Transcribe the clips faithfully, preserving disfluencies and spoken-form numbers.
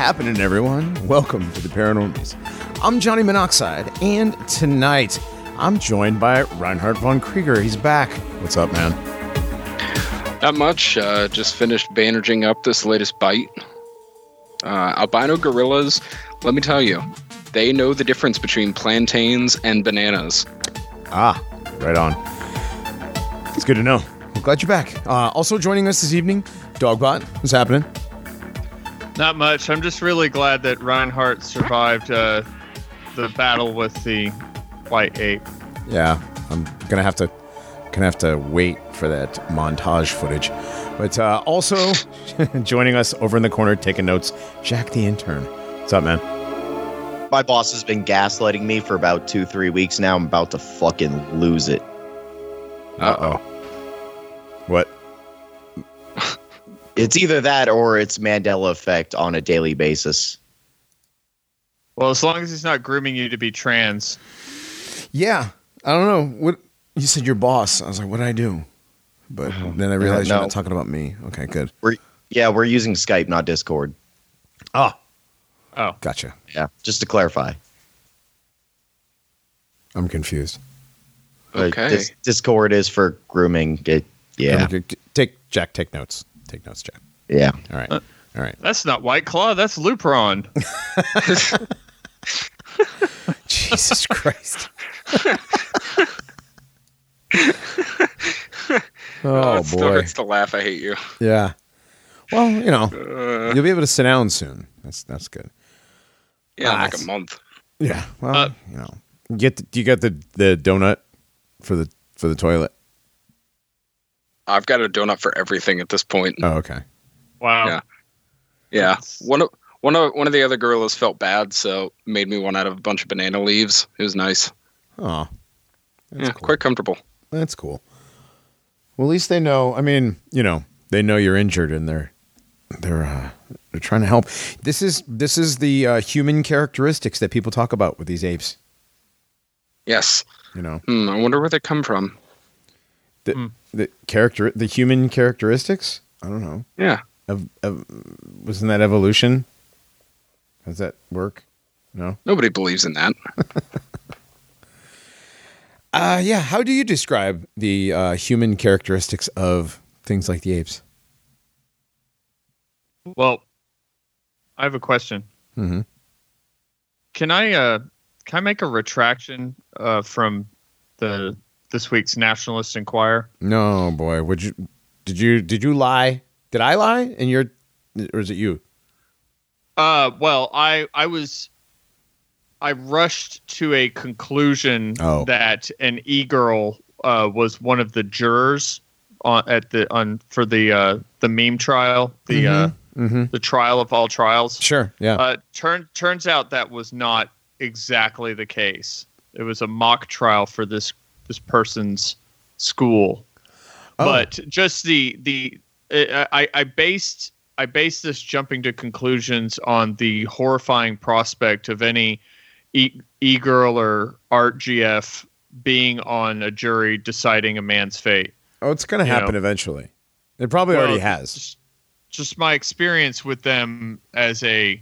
happening, everyone? Welcome to the Paranormies. I'm Johnny Monoxide, and tonight I'm joined by Reinhard von Krieger. He's back. What's up, man? Not much. Uh, just finished bandaging up this latest bite. Uh, albino gorillas, let me tell you, they know the difference between plantains and bananas. Ah, right on. It's good to know. I'm glad you're back. Uh, also joining us this evening, Dogbot. What's happening? Not much. I'm just really glad that Reinhardt survived uh, the battle with the white ape. Yeah, I'm gonna have to gonna have to wait for that montage footage. But uh, also joining us over in the corner, taking notes, Jack the Intern. What's up, man? My boss has been gaslighting me for about two, three weeks now. I'm about to fucking lose it. Uh oh. What? It's either that or it's Mandela effect on a daily basis. Well, as long as he's not grooming you to be trans. Yeah. I don't know. What you said, your boss. I was like, what did I do? But then I realized yeah, no. You're not talking about me. Okay, good. We're, yeah, we're using Skype, not Discord. Oh. Oh. Gotcha. Yeah, just to clarify. I'm confused. Okay. Dis- Discord is for grooming. It, yeah. Take Jack, take notes. Take notes, Jack. Yeah. All right. Uh, All right. That's not White Claw. That's Lupron. Jesus Christ. Oh, it starts to laugh. I hate you. Yeah. Well, you know, uh, you'll be able to sit down soon. That's that's good. Yeah, uh, like a month. Yeah. Well, uh, you know, get the, you got the, the donut for the for the toilet. I've got a donut for everything at this point. Oh, okay. Wow. Yeah. Yeah. One of one of one of the other gorillas felt bad, so made me one out of a bunch of banana leaves. It was nice. Oh. That's yeah, cool. Quite comfortable. That's cool. Well, at least they know. I mean, you know, they know you're injured, and they're they're uh, they're trying to help. This is this is the uh, human characteristics that people talk about with these apes. Yes. You know. Mm, I wonder where they come from. The, mm. the character, the human characteristics. I don't know. Yeah. Of, of, wasn't that evolution? How does that work? No. Nobody believes in that. Uh, yeah, how do you describe the uh, human characteristics of things like the apes? Well, I have a question. Mm-hmm. Can I uh, can I make a retraction uh, from the this week's Nationalist Inquirer? No, boy, would you? Did you? Did you lie? Did I lie? And you're, or is it you? Uh, well, I I was. I rushed to a conclusion oh. that an e-girl uh, was one of the jurors on, at the on for the uh, the meme trial, the mm-hmm. Uh, mm-hmm. the trial of all trials. Sure, yeah. Uh, turn, turns out that was not exactly the case. It was a mock trial for this this person's school, oh. but just the the uh, I I based I based this jumping to conclusions on the horrifying prospect of any E- e-girl or art G F being on a jury deciding a man's fate. Oh, it's going to happen know? eventually. It probably well, already has. Just, just my experience with them as a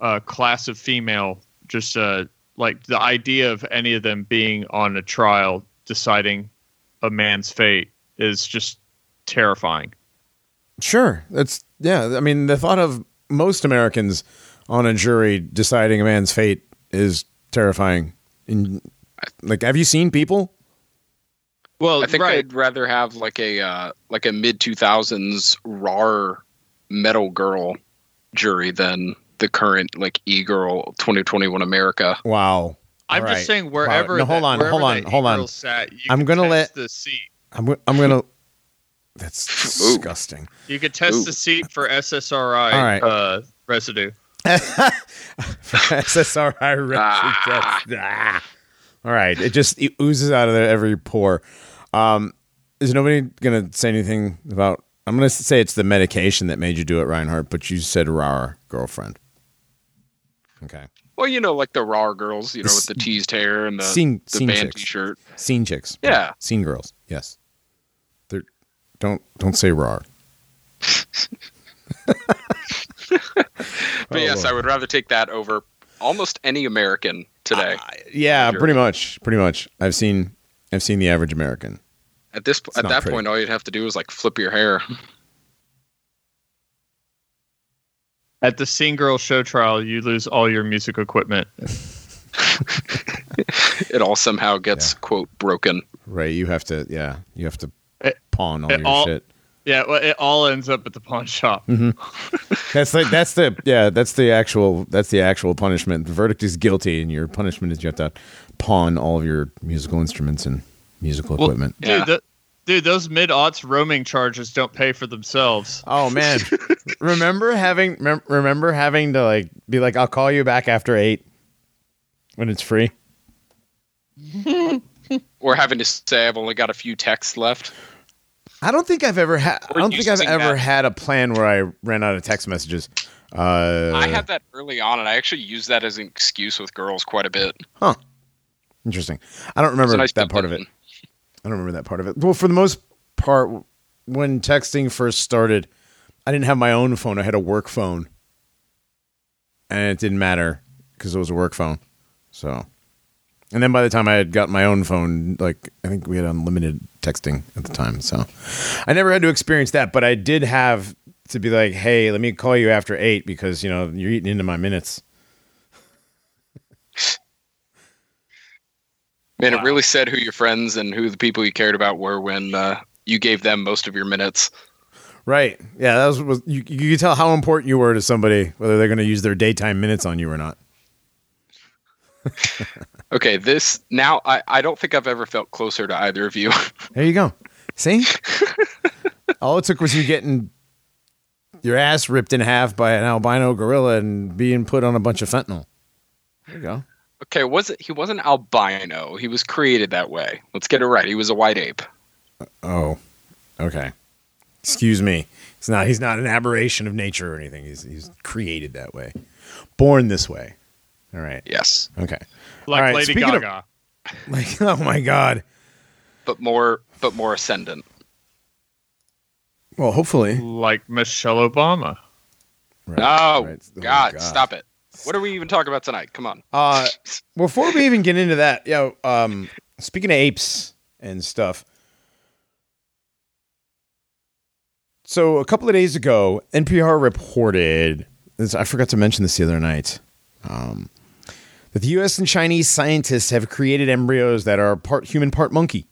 uh, class of female, just uh, like the idea of any of them being on a trial deciding a man's fate is just terrifying. Sure. That's yeah. I mean, the thought of most Americans on a jury deciding a man's fate is terrifying. And like, have you seen people? Well, I think right. I'd rather have like a uh, like a mid two thousands R A R metal girl jury than the current like e girl twenty twenty one America. Wow. I'm All just right. saying wherever. Wow. No, hold on, that, hold on, hold on. Sat, I'm gonna let the seat. I'm I'm gonna. That's disgusting. Ooh. You could test Ooh. the seat for S S R I right. uh, residue. S S R I residue. Ah. Ah. All right, it just it oozes out of there every pore. Um, is nobody gonna say anything about? I'm gonna say it's the medication that made you do it, Reinhardt. But you said "rar girlfriend." Okay. Well, you know, like the rar girls, you know, with the teased hair and the scene, the scene band chicks. T-shirt, scene chicks. Yeah, right. Scene girls. Yes. They're, don't don't say rar. But oh, yes, I would rather take that over almost any American today. Uh, yeah, pretty much, pretty much. I've seen, I've seen the average American. At this, it's at that pretty. point, all you'd have to do is like flip your hair. At the Scene Girl show trial, you lose all your music equipment. It all somehow gets yeah. quote broken. Right, you have to, yeah, you have to it, pawn all your all, shit. Yeah, well, it all ends up at the pawn shop. Mm-hmm. That's like that's the yeah, that's the actual that's the actual punishment. The verdict is guilty, and your punishment is you have to pawn all of your musical instruments and musical well, equipment. Dude, yeah. the, dude, those mid-aughts roaming charges don't pay for themselves. Oh man, remember having rem- remember having to like be like, I'll call you back after eight when it's free. Or having to say, I've only got a few texts left. I don't think I've ever had. I don't think I've ever that. had a plan where I ran out of text messages. Uh, I had that early on, and I actually used that as an excuse with girls quite a bit. Huh. Interesting. I don't remember nice that part of it. I don't remember that part of it. Well, for the most part, when texting first started, I didn't have my own phone. I had a work phone, and it didn't matter because it was a work phone. So, and then by the time I had got my own phone, like I think we had unlimited texting at the time. So I never had to experience that, but I did have to be like, hey, let me call you after eight because, you know, you're eating into my minutes. Man, wow. It really said who your friends and who the people you cared about were when uh, you gave them most of your minutes. Right. Yeah, that was, was you, you could tell how important you were to somebody, whether they're going to use their daytime minutes on you or not. Okay, this now I, I don't think I've ever felt closer to either of you. There you go. See? All it took was you getting your ass ripped in half by an albino gorilla and being put on a bunch of fentanyl. There you go. Okay, was it, he wasn't albino. He was created that way. Let's get it right. He was a white ape. Oh. Okay. Excuse me. It's not he's not an aberration of nature or anything. He's he's created that way. Born this way. All right. Yes. Okay. Like right, Lady Gaga. Of, like, oh my God. But more, but more ascendant. Well, hopefully. Like Michelle Obama. Right, oh, right. oh God, God, stop it! What are we even talking about tonight? Come on. Uh, before we even get into that, yo. Know, um, speaking of apes and stuff. So a couple of days ago, N P R reported. This, I forgot to mention this the other night. Um. That the U S and Chinese scientists have created embryos that are part human, part monkey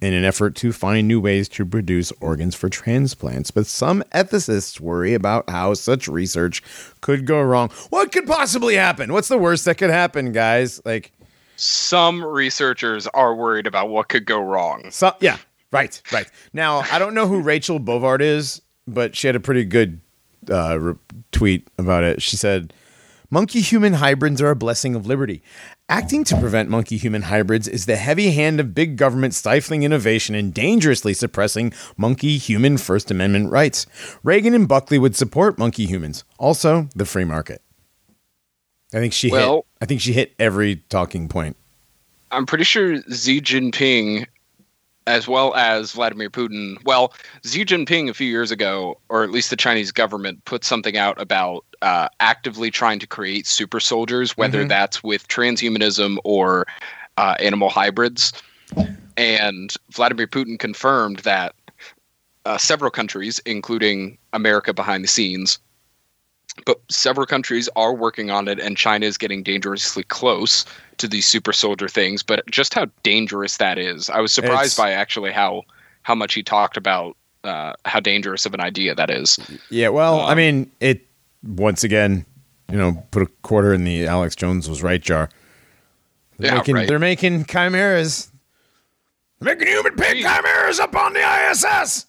in an effort to find new ways to produce organs for transplants. But some ethicists worry about how such research could go wrong. What could possibly happen? What's the worst that could happen, guys? Like, some researchers are worried about what could go wrong. So, yeah, right, right. Now, I don't know who Rachel Bovard is, but she had a pretty good uh, re- tweet about it. She said, monkey-human hybrids are a blessing of liberty. Acting to prevent monkey-human hybrids is the heavy hand of big government stifling innovation and dangerously suppressing monkey-human First Amendment rights. Reagan and Buckley would support monkey-humans. Also, the free market. I think she well, hit, I think she hit every talking point. I'm pretty sure Xi Jinping, as well as Vladimir Putin. Well, Xi Jinping a few years ago, or at least the Chinese government, put something out about Uh, actively trying to create super soldiers, whether mm-hmm. that's with transhumanism or uh, animal hybrids. And Vladimir Putin confirmed that uh, several countries, including America behind the scenes, but several countries are working on it, and China is getting dangerously close to these super soldier things. But just how dangerous that is. I was surprised it's... by actually how, how much he talked about uh, how dangerous of an idea that is. Yeah, well, um, I mean, it once again, you know, put a quarter in the Alex Jones was right jar. They're yeah, making, right. They're making chimeras. They're making human pig Gee. chimeras up on the I S S.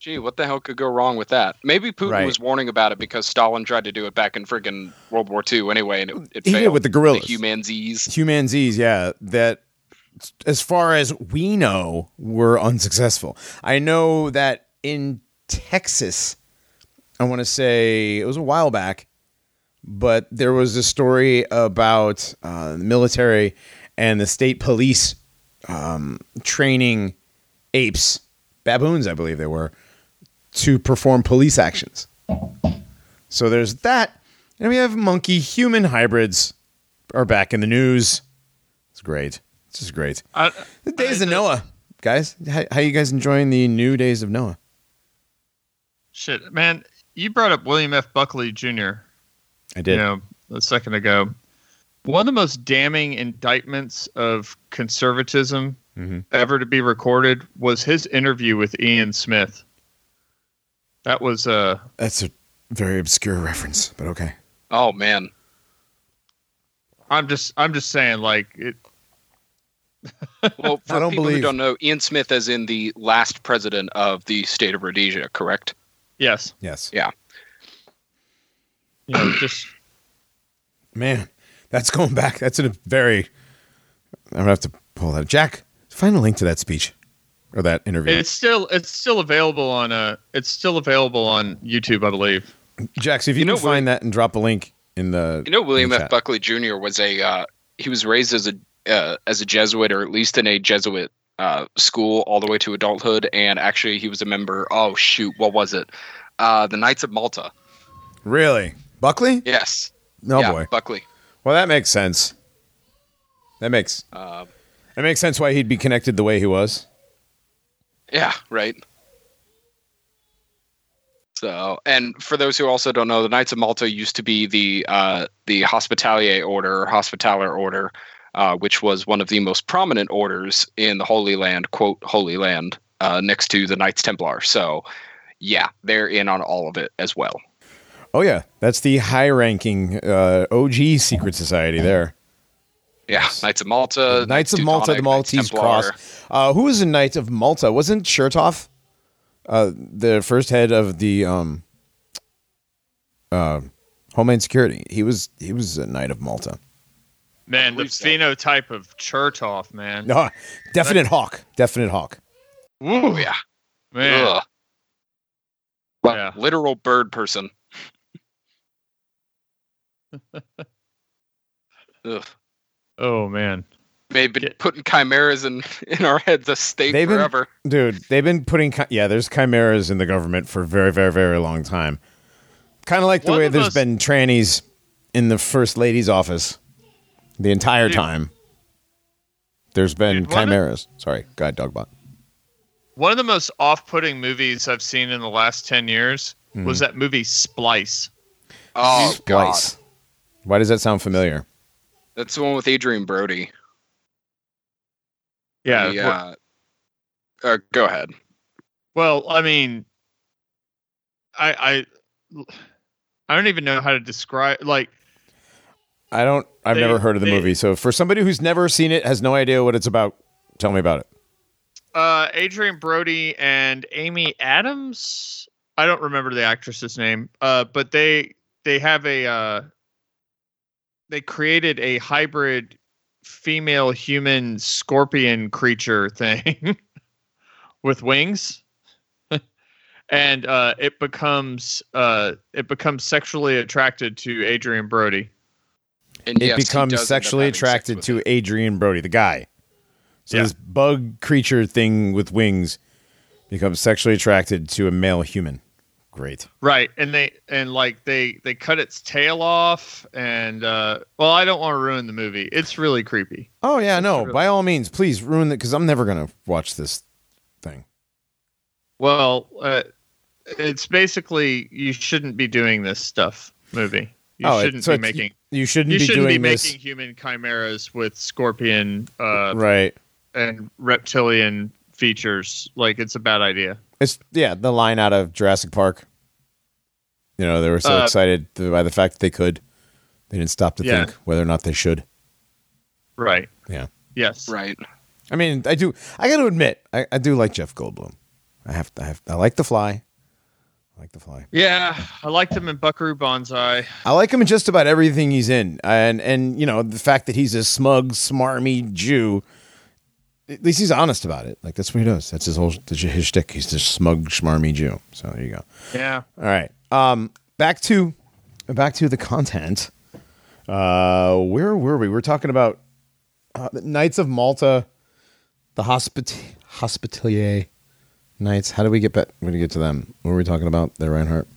Gee, what the hell could go wrong with that? Maybe Putin right. was warning about it because Stalin tried to do it back in friggin' World War Two anyway, and it, it he failed. Did with the gorillas. The humanzees. Humanzees, yeah. That, as far as we know, were unsuccessful. I know that in Texas, I want to say it was a while back, but there was a story about uh, the military and the state police um, training apes, baboons, I believe they were, to perform police actions. So there's that. And we have monkey-human hybrids are back in the news. It's great. It's just great. I, the days I, of I, Noah, guys. How, how are you guys enjoying the new days of Noah? Shit, man. You brought up William F. Buckley Junior I did. You know, a second ago. One of the most damning indictments of conservatism mm-hmm. ever to be recorded was his interview with Ian Smith. That was uh, That's a very obscure reference, but okay. Oh man, I'm just I'm just saying, like it. Well, for I don't people believe... who don't know, Ian Smith as in the last president of the state of Rhodesia, correct? Yes. Yes. Yeah. You know, just man, that's going back. That's in a very. I'm gonna have to pull that. Jack, find a link to that speech. Or that interview. It's still it's still available on uh it's still available on YouTube, I believe. Jax, if you, you know, can find that and drop a link in the you know William F. Buckley Junior was a uh, he was raised as a uh, as a Jesuit, or at least in a Jesuit uh, school all the way to adulthood, and actually he was a member. Oh shoot, what was it? Uh, the Knights of Malta. Really, Buckley? Yes. No yeah, boy, Buckley. Well, that makes sense. That makes uh, that makes sense why he'd be connected the way he was. Yeah, right. So, and for those who also don't know, the Knights of Malta used to be the uh, the Hospitalier Order, or Hospitaller Order, uh, which was one of the most prominent orders in the Holy Land, quote, Holy Land, uh, next to the Knights Templar. So, yeah, they're in on all of it as well. Oh, yeah. That's the high-ranking uh, O G secret society there. Yeah, Knights of Malta. Knights of Malta, the Maltese Cross. Uh, who was a Knight of Malta? Wasn't Chertoff uh, the first head of the um, uh, Homeland Security? He was he was a Knight of Malta. Man, the phenotype of Chertoff, man. No, definite that... hawk. Definite hawk. Ooh, yeah. Man. Well, yeah. Literal bird person. Ugh. Oh, man. They've been putting chimeras in, in our heads a state they've forever. Been, dude, they've been putting... Yeah, there's chimeras in the government for a very, very, very long time. Kind of like the One way there's us, been trannies in the First Lady's office the entire dude, time. There's been dude, chimeras. Of, Sorry, go ahead, Dogbot. One of the most off-putting movies I've seen in the last ten years mm. was that movie Splice. Oh, Splice. God. Why does that sound familiar? That's the one with Adrian Brody. Yeah. The, uh, uh, go ahead. Well, I mean, I, I, I don't even know how to describe. Like, I don't. I've they, never heard of the they, movie. So, for somebody who's never seen it, has no idea what it's about, tell me about it. Uh, Adrian Brody and Amy Adams. I don't remember the actress's name. Uh, but they they have a. Uh, They created a hybrid female human scorpion creature thing with wings. And uh, it becomes uh, it becomes sexually attracted to Adrian Brody. And it yes, becomes sexually attracted to him. Adrian Brody, the guy. So yeah. This bug creature thing with wings becomes sexually attracted to a male human. Great. Right. And they and like they they cut its tail off, and uh well, I don't want to ruin the movie. It's really creepy. Oh yeah, no. Really- by all means, please ruin it, because I'm never going to watch this thing. Well, uh, it's basically you shouldn't be doing this stuff, movie. You oh, shouldn't so be making You shouldn't you be shouldn't doing be making this. Human chimeras with scorpion uh right. and reptilian features. Like, it's a bad idea. It's yeah, the line out of Jurassic Park. You know, they were so uh, excited by the fact that they could. They didn't stop to yeah. think whether or not they should. Right. Yeah. Yes. Right. I mean, I do. I got to admit, I, I do like Jeff Goldblum. I have. To, I have. I like The Fly. I like The Fly. Yeah, I liked him in Buckaroo Banzai. I like him in just about everything he's in, and and you know the fact that he's a smug, smarmy Jew. At least he's honest about it. Like, that's what he does. That's his whole his shtick. He's this smug, schmarmy Jew. So there you go. Yeah. All right. Um. Back to, back to the content. Uh. Where were we? We were talking about uh, the Knights of Malta, the hospit Hospitalier Knights. How do we get back? We're gonna get to them. What were we talking about there, Reinhardt?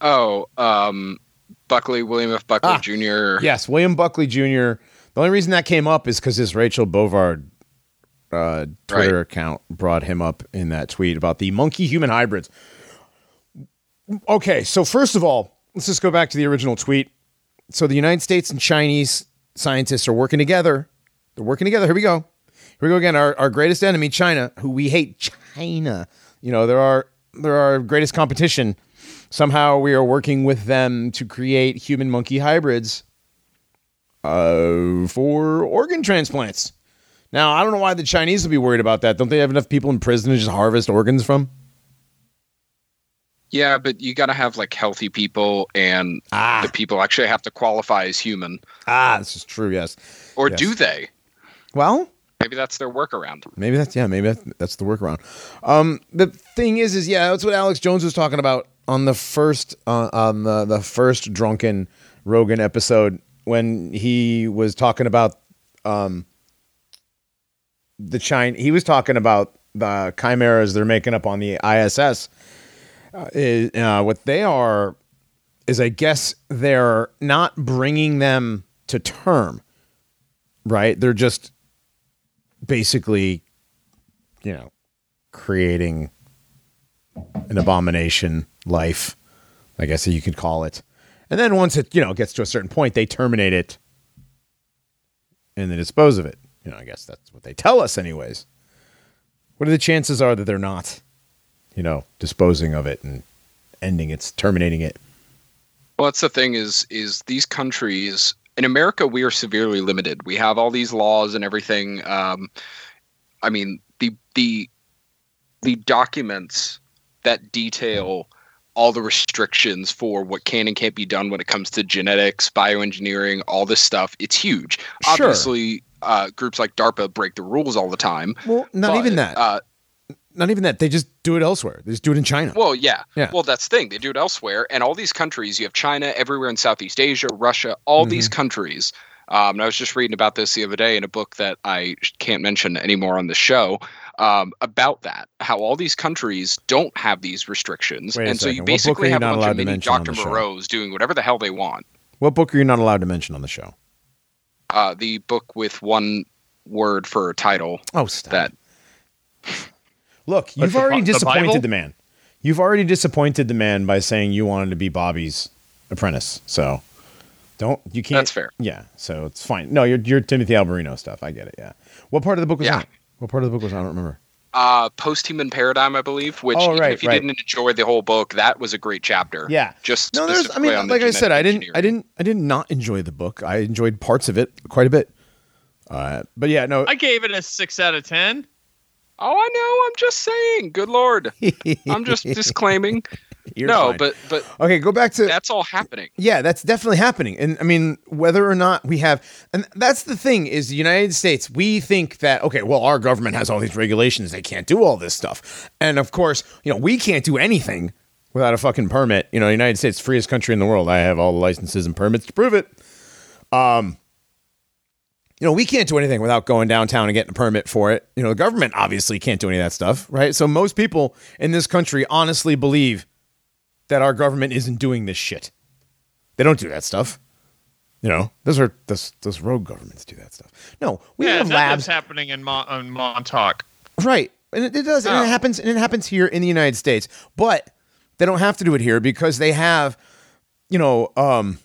Oh. Um. Buckley, William F. Buckley ah, Junior Yes, William Buckley Junior The only reason that came up is because his Rachel Bovard uh, Twitter right. account brought him up in that tweet about the monkey-human hybrids. Okay, so first of all, let's just go back to the original tweet. So the United States and Chinese scientists are working together. They're working together. Here we go. Here we go again. Our, our greatest enemy, China, who we hate. China. You know, they're our, they're our greatest competition. Somehow we are working with them to create human-monkey hybrids uh, for organ transplants. Now, I don't know why the Chinese would be worried about that. Don't they have enough people in prison to just harvest organs from? Yeah, but you got to have, like, healthy people, and ah. the people actually have to qualify as human. Ah, this is true, yes. Or yes. do they? Well, maybe that's their workaround. Maybe that's, yeah, maybe that's the workaround. Um, the thing is, is, yeah, that's what Alex Jones was talking about on the first, uh, on the, the first Drunken Rogan episode when he was talking about um, the China, he was talking about the chimeras they're making up on the I S S. Uh, uh, what they are is, I guess, they're not bringing them to term, right? They're just basically, you know, creating an abomination life, I guess you could call it. And then once it, you know, gets to a certain point, they terminate it and they dispose of it. You know, I guess that's what they tell us anyways. What are the chances are that they're not, you know, disposing of it and ending it's terminating it? Well, that's the thing is, is these countries in America, we are severely limited. We have all these laws and everything. Um, I mean, the, the, the documents that detail all the restrictions for what can and can't be done when it comes to genetics, bioengineering, all this stuff. It's huge. Sure. Obviously, uh, groups like DARPA break the rules all the time. Well, not but, even that. Uh, Not even that. They just do it elsewhere. They just do it in China. Well, yeah. yeah. Well, that's the thing. They do it elsewhere. And all these countries, you have China everywhere in Southeast Asia, Russia, all mm-hmm. these countries. Um, and I was just reading about this the other day in a book that I can't mention anymore on the show um, about that, how all these countries don't have these restrictions. Wait and so you basically have a bunch of mini Doctor Moreau's doing whatever the hell they want. What book are you not allowed to mention on the show? Uh, the book with one word for a title. Oh, stop. That... Look, you've already the, disappointed the, the man. You've already disappointed the man by saying you wanted to be Bobby's apprentice. So don't you can't. That's fair. Yeah, so it's fine. No, you're you're Timothy Alberino stuff. I get it. Yeah. What part of the book was yeah. on? What part of the book was on? I don't remember. Uh, Post-Human Paradigm, I believe. Which, oh, right, if you right. didn't enjoy the whole book, that was a great chapter. Yeah. Just no, there's. I mean, like I said, I didn't. I didn't. I did not enjoy the book. I enjoyed parts of it quite a bit. Uh, but yeah, no. I gave it a six out of ten. Oh, I know. I'm just saying. Good Lord. I'm just disclaiming. You're no, fine. but but okay, go back to that's all happening. Yeah, that's definitely happening. And I mean, whether or not we have, and that's the thing is the United States, we think that, okay, well, our government has all these regulations. They can't do all this stuff. And of course, you know, we can't do anything without a fucking permit. You know, the United States, freest country in the world. I have all the licenses and permits to prove it. Um, You know, we can't do anything without going downtown and getting a permit for it. You know, the government obviously can't do any of that stuff, right? So most people in this country honestly believe that our government isn't doing this shit. They don't do that stuff. You know, those are those, those rogue governments do that stuff. No, we yeah, have labs happening in Mo- on Montauk, right? And it, it does, oh. and it happens, and it happens here in the United States. But they don't have to do it here because they have, you know. Um,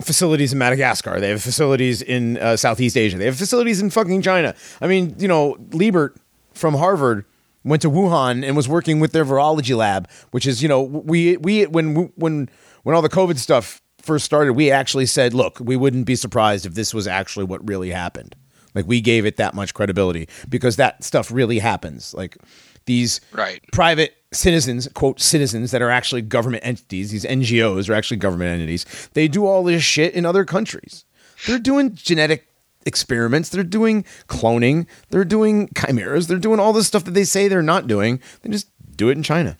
facilities in Madagascar. They have facilities in uh, Southeast Asia. They have facilities in fucking China. I mean, you know, Liebert from Harvard went to Wuhan and was working with their virology lab, which is, you know, we we when when when all the COVID stuff first started, we actually said, look, we wouldn't be surprised if this was actually what really happened. Like, we gave it that much credibility because that stuff really happens. Like, these right. private citizens, quote, citizens that are actually government entities, these N G Os are actually government entities, they do all this shit in other countries. They're doing genetic experiments. They're doing cloning. They're doing chimeras. They're doing all this stuff that they say they're not doing. They just do it in China.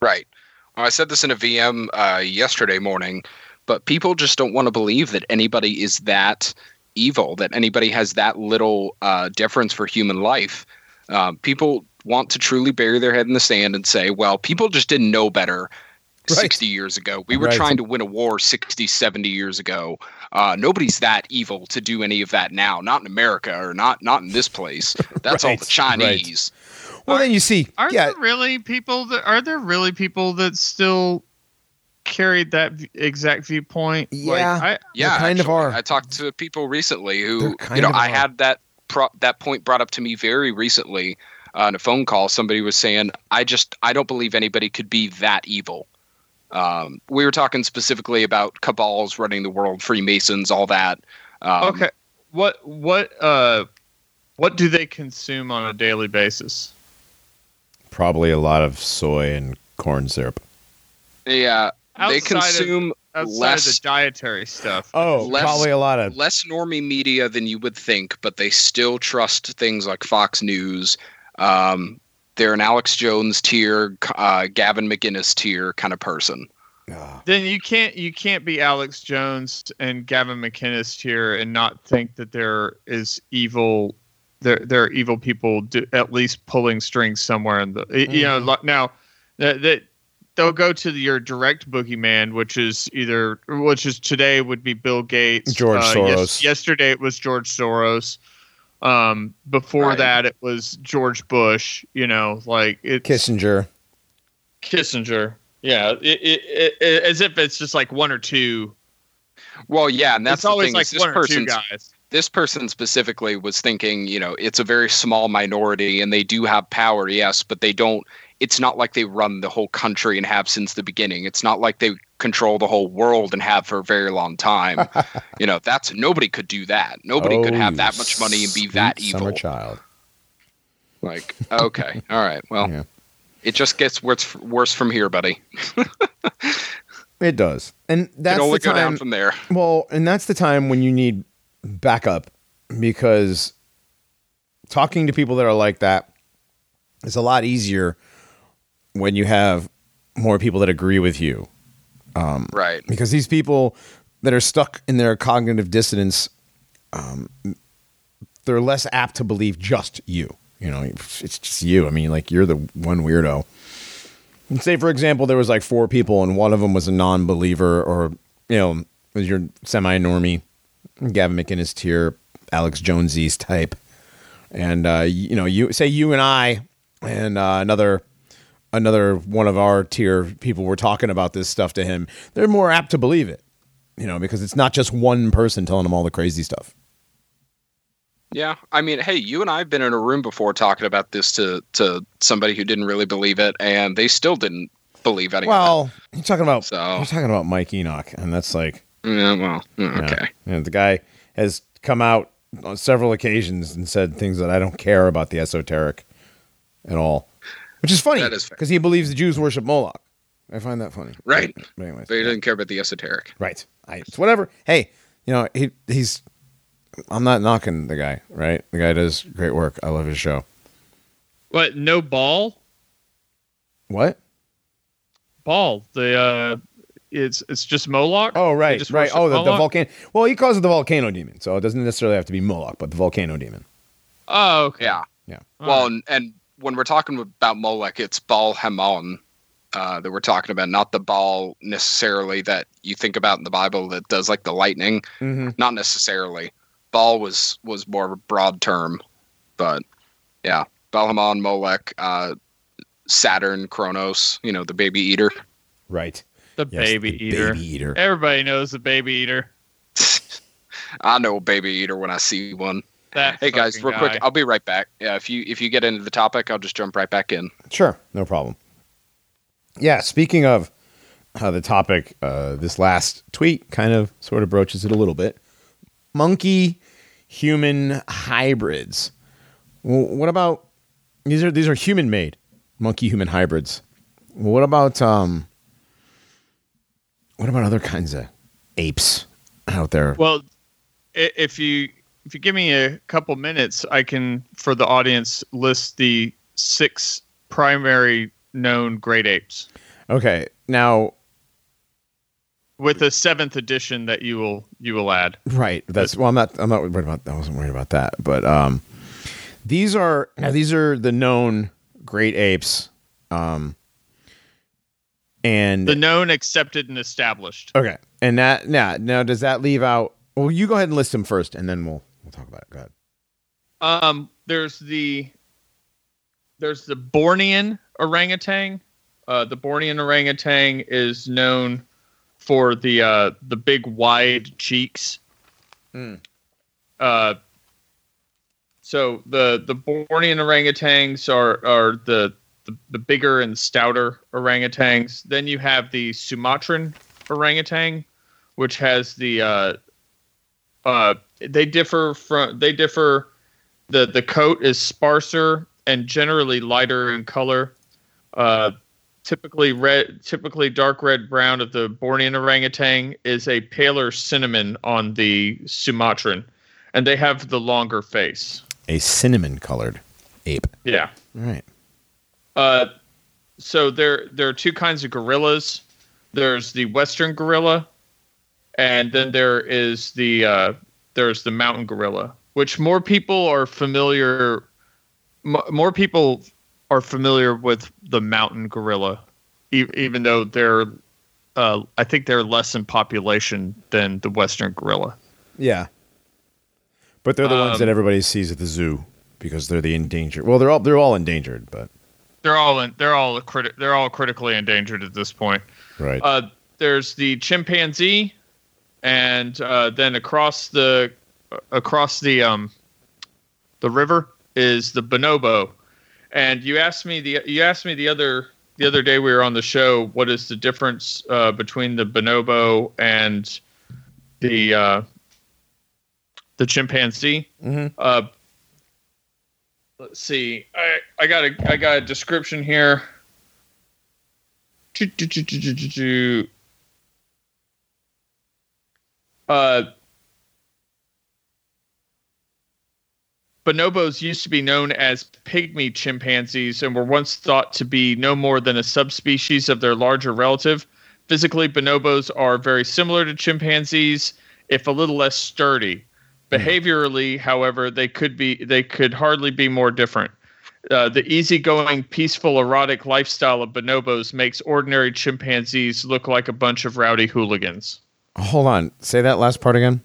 Right. Well, I said this in a V M uh, yesterday morning, but people just don't want to believe that anybody is that evil, that anybody has that little uh, deference for human life. Um, people want to truly bury their head in the sand and say, well, people just didn't know better. right. sixty years ago. We were right. trying to win a war sixty, seventy years ago. Uh, nobody's that evil to do any of that now. Not in America or not not in this place. That's right. all the Chinese. Right. Well, are, then you see. Are yeah. there really people that are there really people that still carried that exact viewpoint? Yeah, like, I, yeah, kind actually, of are. I talked to people recently who, you know, I are. had that pro- that point brought up to me very recently. On a phone call, somebody was saying, I just, I don't believe anybody could be that evil. Um, we were talking specifically about cabals running the world, Freemasons, all that. Um, okay. What, what, uh, what do they consume on a daily basis? Probably a lot of soy and corn syrup. Yeah. Outside they consume of, outside less of the dietary stuff. Oh, less, probably a lot of less normie media than you would think, but they still trust things like Fox News. Um, they're an Alex Jones tier, uh, Gavin McInnes tier kind of person. Then you can't you can't be Alex Jones and Gavin McInnes tier and not think that there is evil. There there are evil people do, at least pulling strings somewhere in the mm. you know now that, that they'll go to the, your direct boogeyman, which is either which is today would be Bill Gates, George uh, Soros. Yes, yesterday it was George Soros. Um, before right. that, it was George Bush. You know, like it Kissinger. Kissinger, yeah. It, it, it, it, as if it's just like one or two. Well, yeah, and that's it's the always thing. Like this one or two guys. This person specifically was thinking, you know, it's a very small minority, and they do have power, yes, but they don't. It's not like they run the whole country and have since the beginning. It's not like they control the whole world and have for a very long time. You know, that's nobody could do that. Nobody oh, could have that much money and be that evil. Summer child. Like, okay. All right. Well, yeah. It just gets worse, worse from here, buddy. It does. And that's it only the time, go down from there. Well, and that's the time when you need backup, because talking to people that are like that is a lot easier when you have more people that agree with you. Um, right. Because these people that are stuck in their cognitive dissonance, um, they're less apt to believe just you. You know, it's just you. I mean, like, you're the one weirdo. And say, for example, there was like four people and one of them was a non-believer or, you know, was your semi-normie, Gavin McInnes tier, Alex Jonesy's type. And, uh, you know, you say you and I and uh, another... another one of our tier people were talking about this stuff to him, they're more apt to believe it, you know, because it's not just one person telling them all the crazy stuff. Yeah. I mean, hey, you and I have been in a room before talking about this to, to somebody who didn't really believe it, and they still didn't believe any well, of it. Well, you're talking about, so. you're talking about Mike Enoch, and that's like, yeah, well, okay. You know, you know, the guy has come out on several occasions and said things that I don't care about the esoteric at all. Which is funny, because he believes the Jews worship Moloch. I find that funny. Right. But, anyways, but he doesn't care about the esoteric. Right. I, it's whatever. Hey, you know, he he's... I'm not knocking the guy, right? The guy does great work. I love his show. What, no Ball? What? Ball. The, uh, it's it's just Moloch? Oh, right, right. Oh, the, the volcano... Well, he calls it the volcano demon, so it doesn't necessarily have to be Moloch, but the volcano demon. Oh, okay. Yeah. Yeah. All well, right. and... and when we're talking about Moloch, it's Baal Hamon uh, that we're talking about, not the Baal necessarily that you think about in the Bible that does like the lightning. Mm-hmm. Not necessarily. Baal was, was more of a broad term, but yeah, Baal Hamon, Moloch, uh, Saturn, Kronos, you know, the baby eater. Right. The, yes, baby, the eater. baby eater. Everybody knows the baby eater. I know a baby eater when I see one. That hey guys, real quick, guy. I'll be right back. Yeah, if you if you get into the topic, I'll just jump right back in. Sure, no problem. Yeah, speaking of uh, the topic, uh, this last tweet kind of sort of broaches it a little bit. Monkey human hybrids. Well, what about these are these are human made monkey human hybrids? Well, what about um, what about other kinds of apes out there? Well, if you. If you give me a couple minutes, I can, for the audience, list the six primary known great apes. Okay, now with a seventh addition that you will you will add. Right. That's well. I'm not. I'm not worried about. I wasn't worried about that. But um, these are now these are the known great apes. Um, And the known, accepted, and established. Okay. And that now, now does that leave out? Well, you go ahead and list them first, and then we'll we'll talk about it. Go ahead. Um, there's the there's the Bornean orangutan. Uh, the Bornean orangutan is known for the uh, the big wide cheeks. Mm. Uh, so the the Bornean orangutans are are the The, the bigger and stouter orangutans. Then you have the Sumatran orangutan, which has the uh, uh, they differ from they differ. the The coat is sparser and generally lighter in color. Uh, typically red, typically dark red brown of the Bornean orangutan is a paler cinnamon on the Sumatran, and they have the longer face. A cinnamon colored ape. Yeah. All right. Uh, so there, there are two kinds of gorillas. There's the Western gorilla, and then there is the uh, there's the mountain gorilla, which more people are familiar. M- more people are familiar with the mountain gorilla, e- even though they're, uh, I think they're less in population than the Western gorilla. Yeah, but they're the um, ones that everybody sees at the zoo because they're the endangered. Well, they're all they're all endangered, but. They're all in, they're all criti- they're all critically endangered at this point. Right. Uh, there's the chimpanzee, and uh, then across the across the um the river is the bonobo. And you asked me the you asked me the other the other day we were on the show what is the difference uh, between the bonobo and the uh, the chimpanzee. Mm-hmm. Uh, Let's see. I, I got a I got a description here. Uh, bonobos used to be known as pygmy chimpanzees and were once thought to be no more than a subspecies of their larger relative. Physically, bonobos are very similar to chimpanzees, if a little less sturdy. Behaviorally, however, they could be they could hardly be more different. Uh, the easygoing, peaceful, erotic lifestyle of bonobos makes ordinary chimpanzees look like a bunch of rowdy hooligans. Hold on. Say that last part again.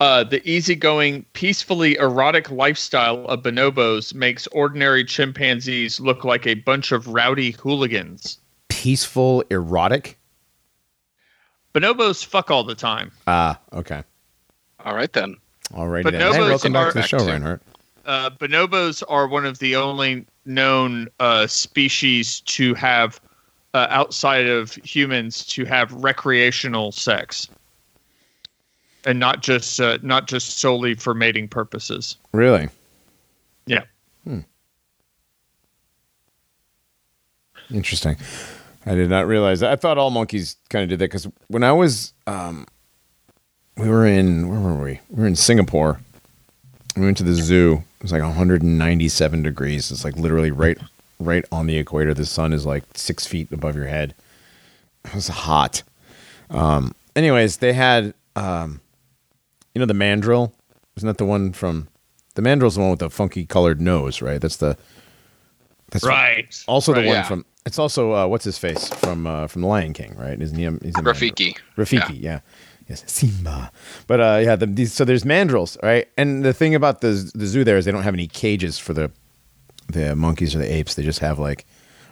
Uh, the easygoing, peacefully erotic lifestyle of bonobos makes ordinary chimpanzees look like a bunch of rowdy hooligans. Peaceful, erotic? Bonobos fuck all the time. Ah, uh, okay. All right, then. All right, then. Hey, welcome back to the show, Reinhardt. Uh, bonobos are one of the only known uh, species to have, uh, outside of humans, to have recreational sex. And not just uh, not just solely for mating purposes. Really? Yeah. Hmm. Interesting. I did not realize that. I thought all monkeys kind of did that, because when I was... Um, We were in, where were we? We were in Singapore. We went to the zoo. It was like one hundred ninety-seven degrees. It's like literally right right on the equator. The sun is like six feet above your head. It was hot. Um, anyways, they had, um, you know, the mandrill. Isn't that the one from, the mandrill's the one with the funky colored nose, right? That's the, that's right. From, also right, the one yeah. from, it's also, uh, what's his face? From uh, from The Lion King, right? Isn't he? A, he's a Rafiki. Mandrill. Rafiki, yeah. yeah. Yes, Simba. But uh, yeah, the, these, so there's mandrills, right? And the thing about the the zoo there is they don't have any cages for the the monkeys or the apes. They just have like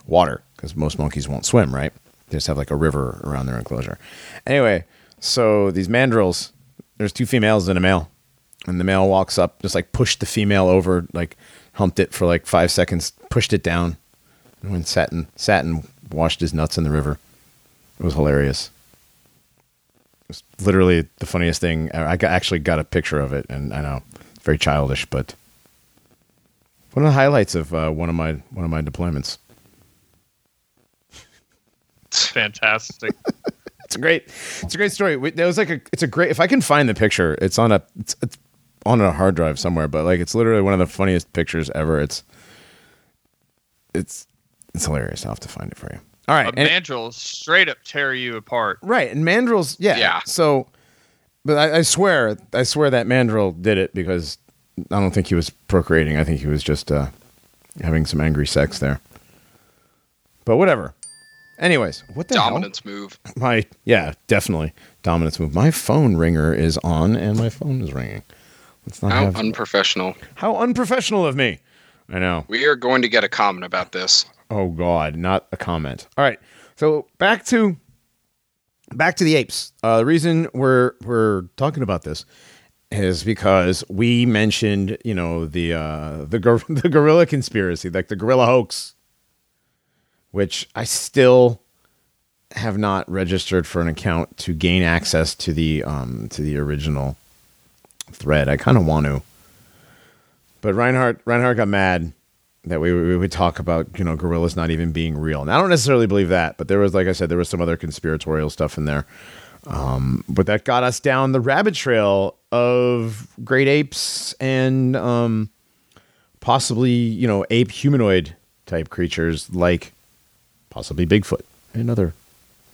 water, because most monkeys won't swim, right? They just have like a river around their enclosure. Anyway, so these mandrills, there's two females and a male, and the male walks up, just like pushed the female over, like humped it for like five seconds, pushed it down, and went sat and sat and washed his nuts in the river. It was hilarious. It's literally the funniest thing. I actually got a picture of it, and I know it's very childish, but one of the highlights of uh, one of my one of my deployments. It's fantastic. It's a great. It's a great story. We, there was like a. It's a great. If I can find the picture, it's on a. It's, it's on a hard drive somewhere. But like, it's literally one of the funniest pictures ever. It's. It's. It's hilarious. I'll have to find it for you. All right, mandrills straight up tear you apart. Right, and mandrills, yeah. yeah. So, but I, I swear, I swear that mandrill did it, because I don't think he was procreating. I think he was just uh, having some angry sex there. But whatever. Anyways, what the dominance hell? Move. My yeah, definitely dominance move. My phone ringer is on, and my phone is ringing. Let's not How have... unprofessional! How unprofessional of me! I know. We are going to get a comment about this. Oh God, not a comment. All right, so back to back to the apes. Uh, the reason we're we're talking about this is because we mentioned, you know, the uh, the gor- the gorilla conspiracy, like the gorilla hoax, which I still have not registered for an account to gain access to the um, to the original thread. I kind of want to, but Reinhard Reinhard got mad that we we would talk about, you know, gorillas not even being real. And I don't necessarily believe that, but there was, like I said, there was some other conspiratorial stuff in there. Um, but that got us down the rabbit trail of great apes and um, possibly, you know, ape humanoid type creatures like possibly Bigfoot and other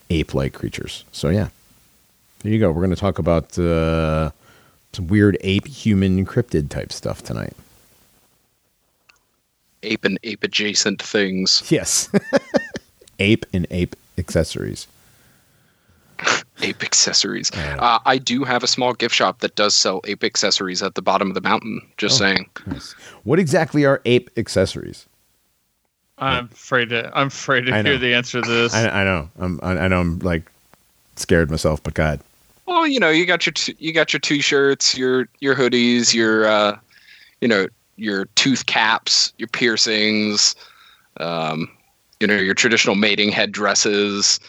ape-like creatures. So yeah, there you go. We're going to talk about uh, some weird ape-human cryptid type stuff tonight. Ape and ape-adjacent things. Yes. Ape and ape accessories. Ape accessories. Uh, I do have a small gift shop that does sell ape accessories at the bottom of the mountain. Just oh, saying. Nice. What exactly are ape accessories? I'm afraid to. I'm afraid to hear the answer to this. I, I know. I'm. I, I know. I'm like scared myself. But God. Well, you know, you got your t- you got your t-shirts, your your hoodies, your uh, you know, your tooth caps, your piercings, um, you know, your traditional mating headdresses.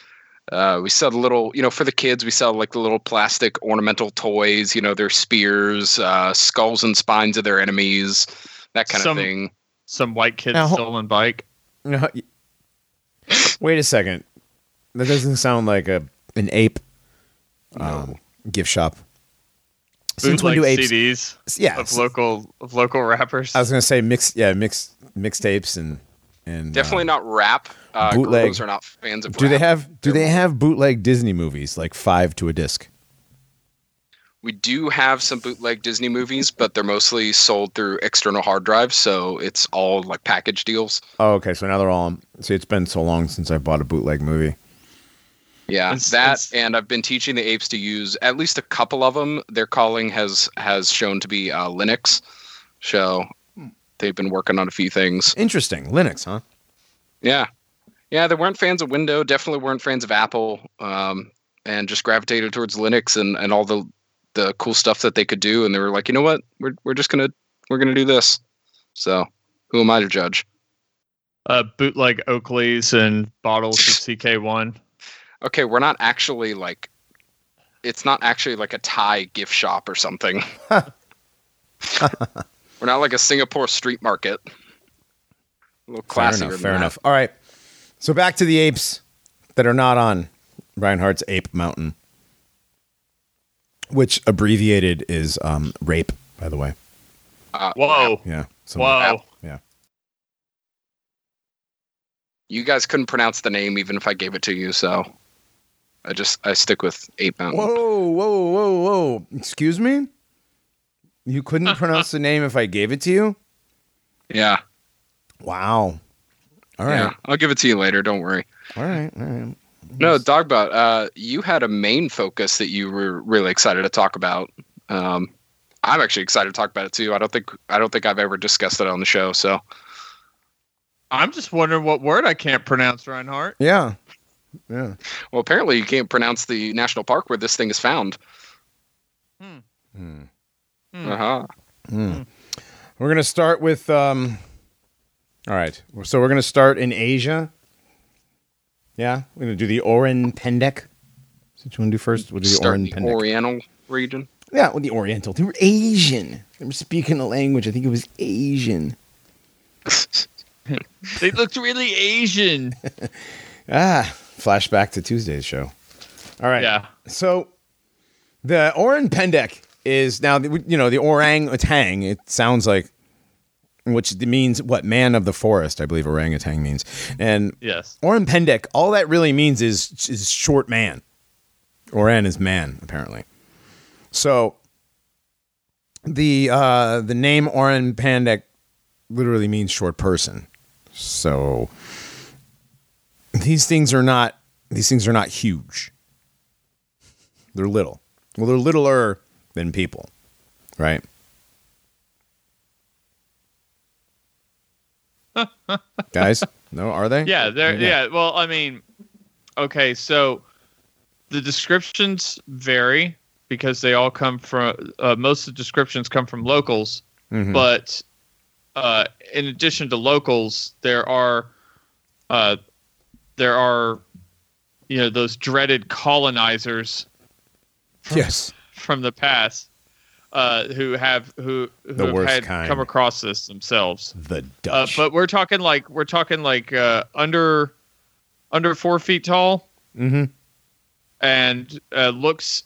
Uh, we sell the little, you know, for the kids, we sell like the little plastic ornamental toys. You know, their spears, uh, skulls and spines of their enemies, that kind some, of thing. Some white kid's now, stolen bike. No, wait a second. That doesn't sound like a an ape um, no. gift shop. Since when do apes? C Ds yeah, of local of local rappers. I was gonna say mixed, yeah, mixed mixtapes and and definitely uh, not rap. Uh, bootlegs are not fans of. Do rap. they have do They're, they have bootleg Disney movies like five to a disc? We do have some bootleg Disney movies, but they're mostly sold through external hard drives, so it's all like package deals. Oh, okay. So now they're all on. See, it's been so long since I bought a bootleg movie. Yeah, it's, that, it's, and I've been teaching the apes to use at least a couple of them. Their calling has, has shown to be uh, Linux, so they've been working on a few things. Interesting. Linux, huh? Yeah. Yeah, they weren't fans of Windows, definitely weren't fans of Apple, um, and just gravitated towards Linux and, and all the... the cool stuff that they could do, and they were like, you know what, we're we're just gonna we're gonna do this. So who am I to judge? Uh, bootleg Oakleys and bottles of C K one. Okay, we're not actually like, it's not actually like a Thai gift shop or something. We're not like a Singapore street market. A little classier. Fair enough. Fair enough. All right. So back to the apes that are not on Reinhardt's Ape Mountain. Which abbreviated is um, rape, by the way. Uh, Whoa. Yeah. So Whoa. Yeah. You guys couldn't pronounce the name even if I gave it to you, so I just I stick with Ape Mountain. Whoa, whoa, whoa, whoa. Excuse me? You couldn't pronounce the name if I gave it to you? Yeah. Wow. All right. Yeah, I'll give it to you later, don't worry. All right, all right. No, Dogbot, uh, you had a main focus that you were really excited to talk about. Um, I'm actually excited to talk about it too. I don't think I don't think I've ever discussed it on the show. So I'm just wondering what word I can't pronounce, Reinhardt. Yeah, yeah. Well, apparently you can't pronounce the national park where this thing is found. Hmm. Hmm. Uh huh. Hmm. We're gonna start with. Um... All right. So we're gonna start in Asia. Yeah, we're going to do the Orang Pendek. What you want to do first? We'll do the Orang Pendek. Oriental region? Yeah, well, the Oriental. They were Asian. They were speaking a language. I think it was Asian. They looked really Asian. Ah, flashback to Tuesday's show. All right. Yeah. So the Orang Pendek is now, you know, the orangutan. It sounds like, which means what? Man of the forest, I believe orangutan means. And yes. Orang Pendek, all that really means is is short man. Orang is man, apparently. So the uh, the name Orang Pendek literally means short person. So these things are not these things are not huge. They're little. Well, they're littler than people, right? Guys, no, are they? Yeah, they're yeah. yeah. Well, I mean, okay, so the descriptions vary because they all come from uh, most of the descriptions come from locals, mm-hmm. but uh, in addition to locals, there are uh, there are you know those dreaded colonizers. From, yes, from the past, uh, who have who who the have had kind. Come across this themselves. The Dutch, uh, but we're talking like we're talking like uh, under under four feet tall, mm-hmm. and uh, looks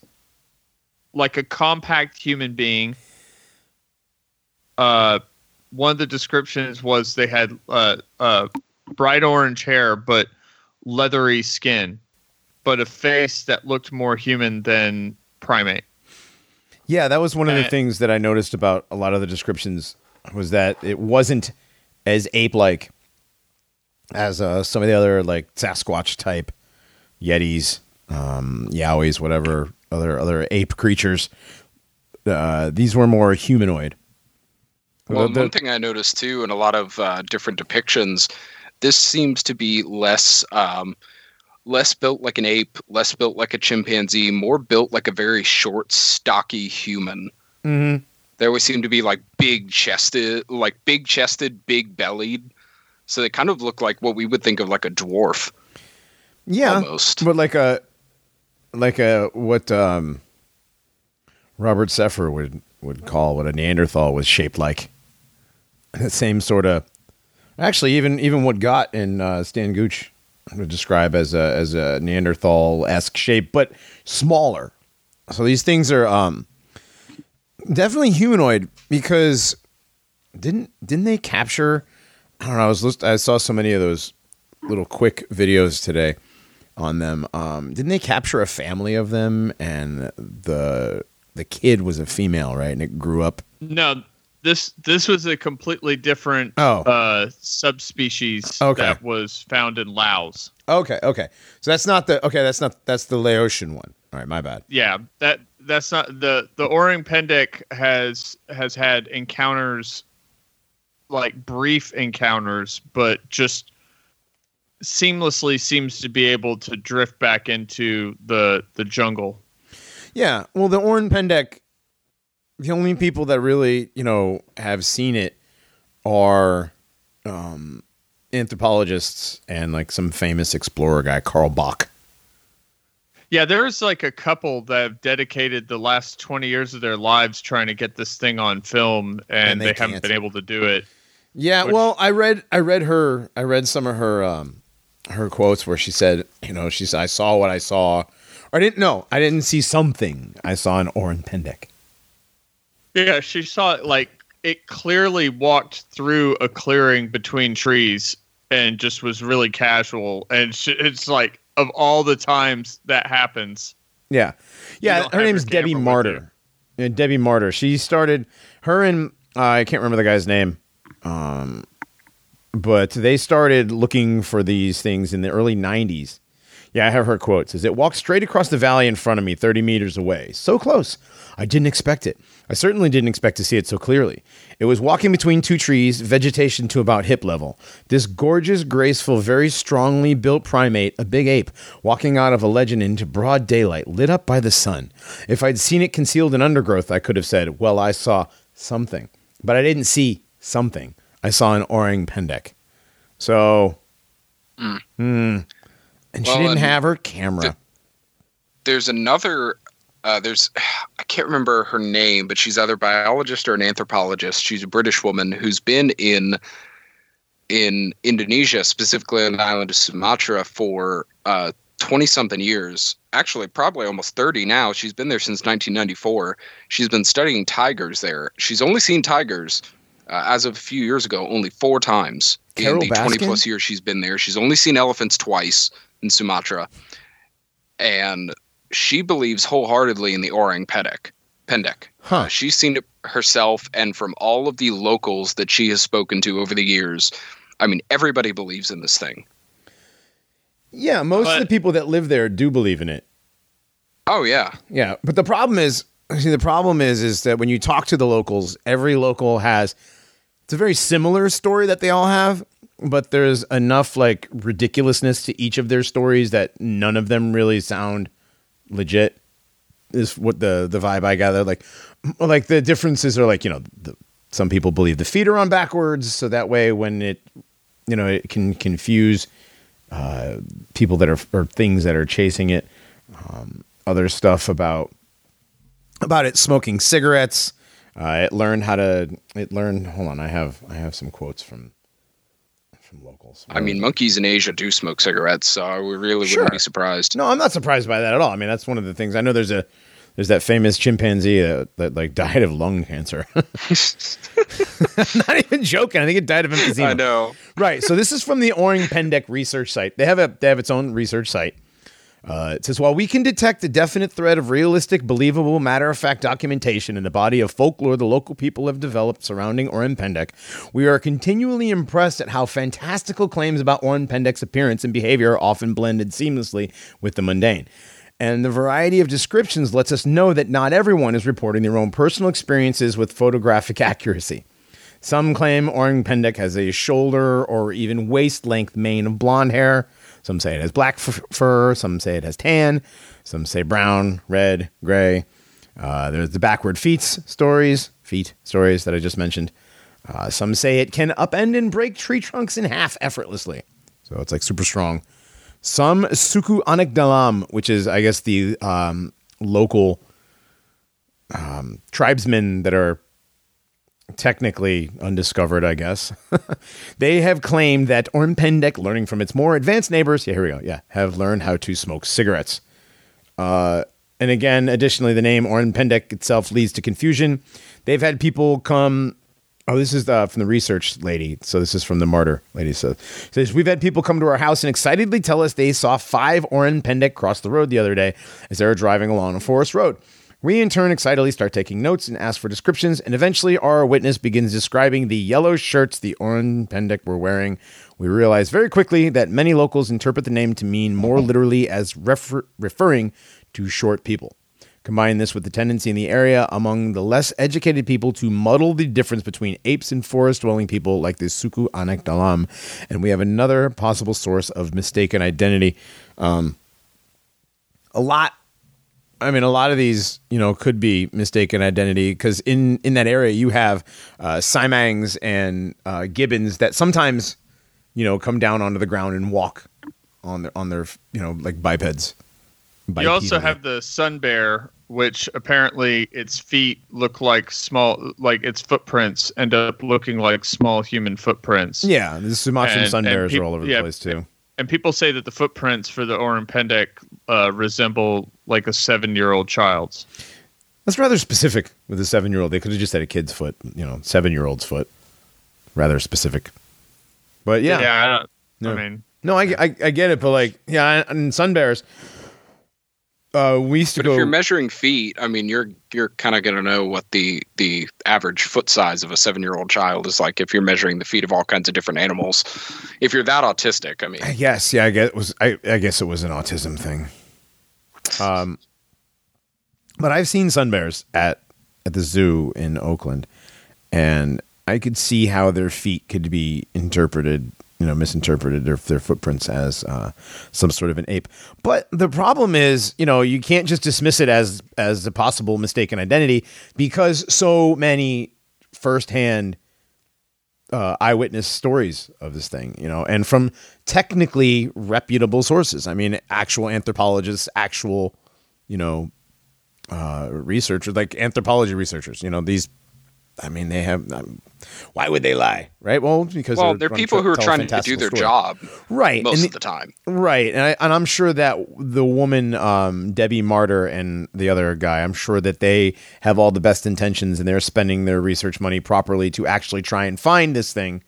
like a compact human being. Uh, one of the descriptions was they had uh, uh, bright orange hair but leathery skin, but a face that looked more human than primate. Yeah, that was one of the things that I noticed about a lot of the descriptions was that it wasn't as ape-like as uh, some of the other like Sasquatch type Yetis, um, Yowies, whatever other other ape creatures. Uh, these were more humanoid. Well, the, one thing I noticed too in a lot of uh, different depictions, this seems to be less. Um, Less built like an ape, less built like a chimpanzee, more built like a very short, stocky human. Mm-hmm. They always seem to be like big chested, like big chested, big bellied. So they kind of look like what we would think of like a dwarf. Yeah, almost. But like a, like a what um, Robert Seffer would would call what a Neanderthal was shaped like. The same sort of, actually, even even what Gott and uh, Stan Gooch would describe as a as a Neanderthal-esque shape, but smaller. So these things are um, definitely humanoid because didn't didn't they capture? I don't know. I was list- I saw so many of those little quick videos today on them. Um, didn't they capture a family of them? And the the kid was a female, right? And it grew up. No. This this was a completely different oh. uh, subspecies okay. that was found in Laos. Okay, okay. So that's not the okay. That's not that's the Laotian one. All right, my bad. Yeah, that that's not the the Orang Pendek has has had encounters, like brief encounters, but just seamlessly seems to be able to drift back into the the jungle. Yeah, well, the Orang Pendek. The only people that really, you know, have seen it are um, anthropologists and like some famous explorer guy, Carl Bock. Yeah, there's like a couple that have dedicated the last twenty years of their lives trying to get this thing on film, and, and they, they haven't been able to do it. Yeah, which... well, I read, I read her, I read some of her, um, her quotes where she said, you know, she said, "I saw what I saw," or I didn't know, I didn't see something. I saw an Orang Pendek. Yeah, she saw it like it clearly walked through a clearing between trees and just was really casual. And she, it's like of all the times that happens. Yeah, yeah. Her name's Debbie Martyr. And Debbie Martyr. She started her and uh, I can't remember the guy's name, um, but they started looking for these things in the early nineties. Yeah, I have her quote. It says, "It walked straight across the valley in front of me, thirty meters away. So close. I didn't expect it. I certainly didn't expect to see it so clearly. It was walking between two trees, vegetation to about hip level. This gorgeous, graceful, very strongly built primate, a big ape, walking out of a legend into broad daylight, lit up by the sun. If I'd seen it concealed in undergrowth, I could have said, well, I saw something. But I didn't see something. I saw an Orang Pendek." So, mm. mm. and well, she didn't um, have her camera. Th- there's another... Uh, there's, I can't remember her name, but she's either a biologist or an anthropologist. She's a British woman who's been in in Indonesia, specifically on the island of Sumatra, for uh, twenty-something years. Actually, probably almost thirty now. She's been there since nineteen ninety-four. She's been studying tigers there. She's only seen tigers, uh, as of a few years ago, only four times. Carol in the Baskin? twenty-plus years she's been there. She's only seen elephants twice in Sumatra. And... she believes wholeheartedly in the Orang Pendek. Pendek. Huh. Uh, she's seen it herself, and from all of the locals that she has spoken to over the years, I mean, everybody believes in this thing. Yeah, most but, of the people that live there do believe in it. Oh, yeah. Yeah, but the problem is, see, the problem is, is that when you talk to the locals, every local has, it's a very similar story that they all have, but there's enough, like, ridiculousness to each of their stories that none of them really sound legit, is what the, the vibe I gather. Like, like the differences are, like, you know, the, some people believe the feet are on backwards, so that way when it, you know, it can confuse Uh, people that are, or things that are chasing it. Um, other stuff about about it smoking cigarettes. Uh, it learned how to. It learned. Hold on, I have I have some quotes from from locals. I mean, monkeys in Asia do smoke cigarettes, so I really sure. wouldn't be surprised. No, I'm not surprised by that at all. I mean, that's one of the things. I know there's a there's that famous chimpanzee that, that like died of lung cancer. I'm not even joking. I think it died of emphysema. I know. Right. So this is from the Orang Pendek research site. They have a they have its own research site. Uh, it says, while we can detect a definite thread of realistic, believable, matter-of-fact documentation in the body of folklore the local people have developed surrounding Orang Pendek, we are continually impressed at how fantastical claims about Orang Pendek's appearance and behavior are often blended seamlessly with the mundane. And the variety of descriptions lets us know that not everyone is reporting their own personal experiences with photographic accuracy. Some claim Orang Pendek has a shoulder or even waist-length mane of blonde hair. Some say it has black f- fur. Some say it has tan. Some say brown, red, gray. Uh, there's the backward feet stories, feet stories that I just mentioned. Uh, some say it can upend and break tree trunks in half effortlessly. So it's like super strong. Some Suku Anekdalam, which is, I guess, the um, local um, tribesmen that are technically undiscovered, I guess. They have claimed that Orang Pendek, learning from its more advanced neighbors, yeah, here we go, yeah, have learned how to smoke cigarettes. Uh, and again, additionally, the name Orang Pendek itself leads to confusion. They've had people come. Oh, this is the, from the research lady. So this is from the Martyr lady. So says, we've had people come to our house and excitedly tell us they saw five Orang Pendek cross the road the other day as they were driving along a forest road. We, in turn, excitedly start taking notes and ask for descriptions, and eventually our witness begins describing the yellow shirts the Orang Pendek were wearing. We realize very quickly that many locals interpret the name to mean more literally as refer- referring to short people. Combine this with the tendency in the area among the less educated people to muddle the difference between apes and forest-dwelling people like the Suku Anak Dalam, and we have another possible source of mistaken identity. Um, a lot... I mean, a lot of these, you know, could be mistaken identity because in, in that area you have uh, Simangs and uh, gibbons that sometimes, you know, come down onto the ground and walk on their, on their you know, like bipeds. Bipedal. You also have the sun bear, which apparently its feet look like small, like its footprints end up looking like small human footprints. Yeah, the Sumatran sun bears peop- are all over the yeah, place too. And people say that the footprints for the Orang Pendek uh, resemble like a seven-year-old child's. That's rather specific with a seven-year-old. They could have just had a kid's foot, you know, seven-year-old's foot. Rather specific. But yeah. Yeah, I, don't, no. I mean. No, I, I, I get it, but like, yeah, and sun bears. Uh, we used to but go. If you're measuring feet, I mean, you're you're kind of going to know what the, the average foot size of a seven-year-old child is like if you're measuring the feet of all kinds of different animals. If you're that autistic, I mean. Yes, yeah, I guess it was. I, I guess it was an autism thing. Um, but I've seen sun bears at at the zoo in Oakland, and I could see how their feet could be interpreted. You know, misinterpreted their, their footprints as uh, some sort of an ape. But the problem is, you know, you can't just dismiss it as as a possible mistaken identity because so many firsthand uh, eyewitness stories of this thing, you know, and from technically reputable sources. I mean, actual anthropologists, actual, you know, uh, researchers, like anthropology researchers, you know, these. I mean, they have. Um, why would they lie, right? Well, because well, they're, they're people to, who are trying to do their story. job, right? Most the, of the time, right? And, I, and I'm sure that the woman, um, Debbie Martyr, and the other guy, I'm sure that they have all the best intentions, and they're spending their research money properly to actually try and find this thing.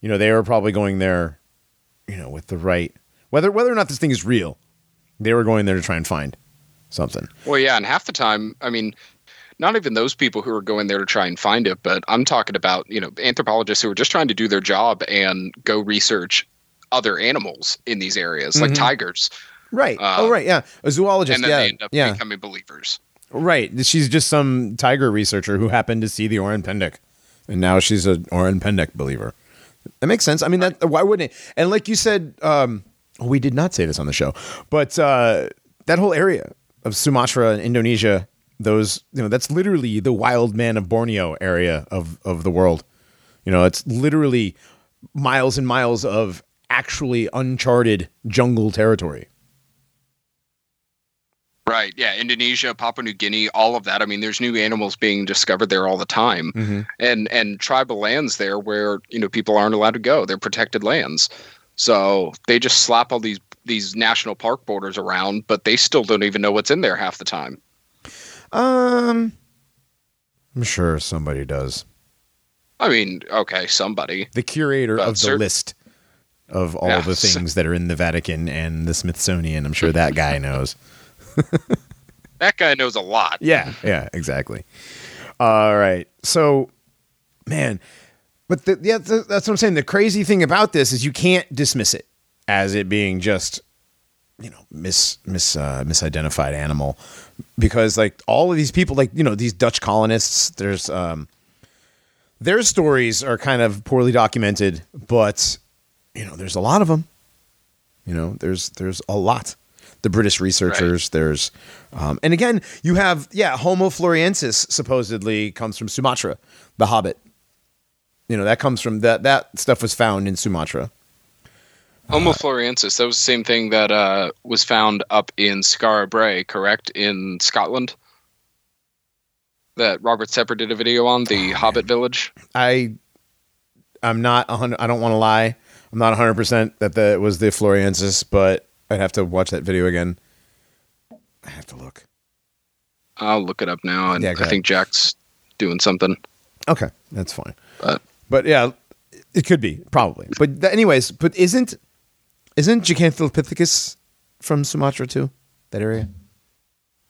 You know, they were probably going there, you know, with the right whether whether or not this thing is real. They were going there to try and find something. Well, yeah, and half the time, I mean. Not even those people who are going there to try and find it, but I'm talking about, you know, anthropologists who are just trying to do their job and go research other animals in these areas, mm-hmm. like tigers. Right. Um, oh, right. Yeah. A zoologist. And then yeah. they end up yeah. becoming believers. Right. She's just some tiger researcher who happened to see the Orang Pendek. And now she's an Orang Pendek believer. That makes sense. I mean, that why wouldn't it? And like you said, um, we did not say this on the show, but uh, that whole area of Sumatra and Indonesia, those, you know, that's literally the wild man of Borneo area of, of the world. You know, it's literally miles and miles of actually uncharted jungle territory. Right. Yeah. Indonesia, Papua New Guinea, all of that. I mean, there's new animals being discovered there all the time, mm-hmm. and and tribal lands there where, you know, people aren't allowed to go. They're protected lands. So they just slap all these these national park borders around, but they still don't even know what's in there half the time. Um, I'm sure somebody does. I mean, okay, somebody. The curator but of the cert- list of all yeah, the things so- that are in the Vatican and the Smithsonian. I'm sure that guy knows. That guy knows a lot. Yeah, yeah, exactly. All right. So, man, but the, yeah, the, that's what I'm saying. The crazy thing about this is you can't dismiss it as it being just, you know, mis mis uh, misidentified animal, because like all of these people, like, you know, these Dutch colonists, there's um, their stories are kind of poorly documented, but you know, there's a lot of them. You know, there's there's a lot. The British researchers, right. there's, um, and again, you have, yeah, Homo floresiensis supposedly comes from Sumatra, the Hobbit. You know, that comes from, that that stuff was found in Sumatra. Homo uh, floresiensis, that was the same thing that uh, was found up in Scarabray, correct, in Scotland? That Robert Tepper did a video on, the oh, Hobbit man. Village? I, I'm not, one hundred, I don't want to lie, I'm not one hundred percent that that was the floresiensis, but I'd have to watch that video again. I have to look. I'll look it up now, and yeah, I think Jack's doing something. Okay, that's fine. But, but yeah, it could be, probably. But th- anyways, but isn't isn't Gigantopithecus from Sumatra too? That area?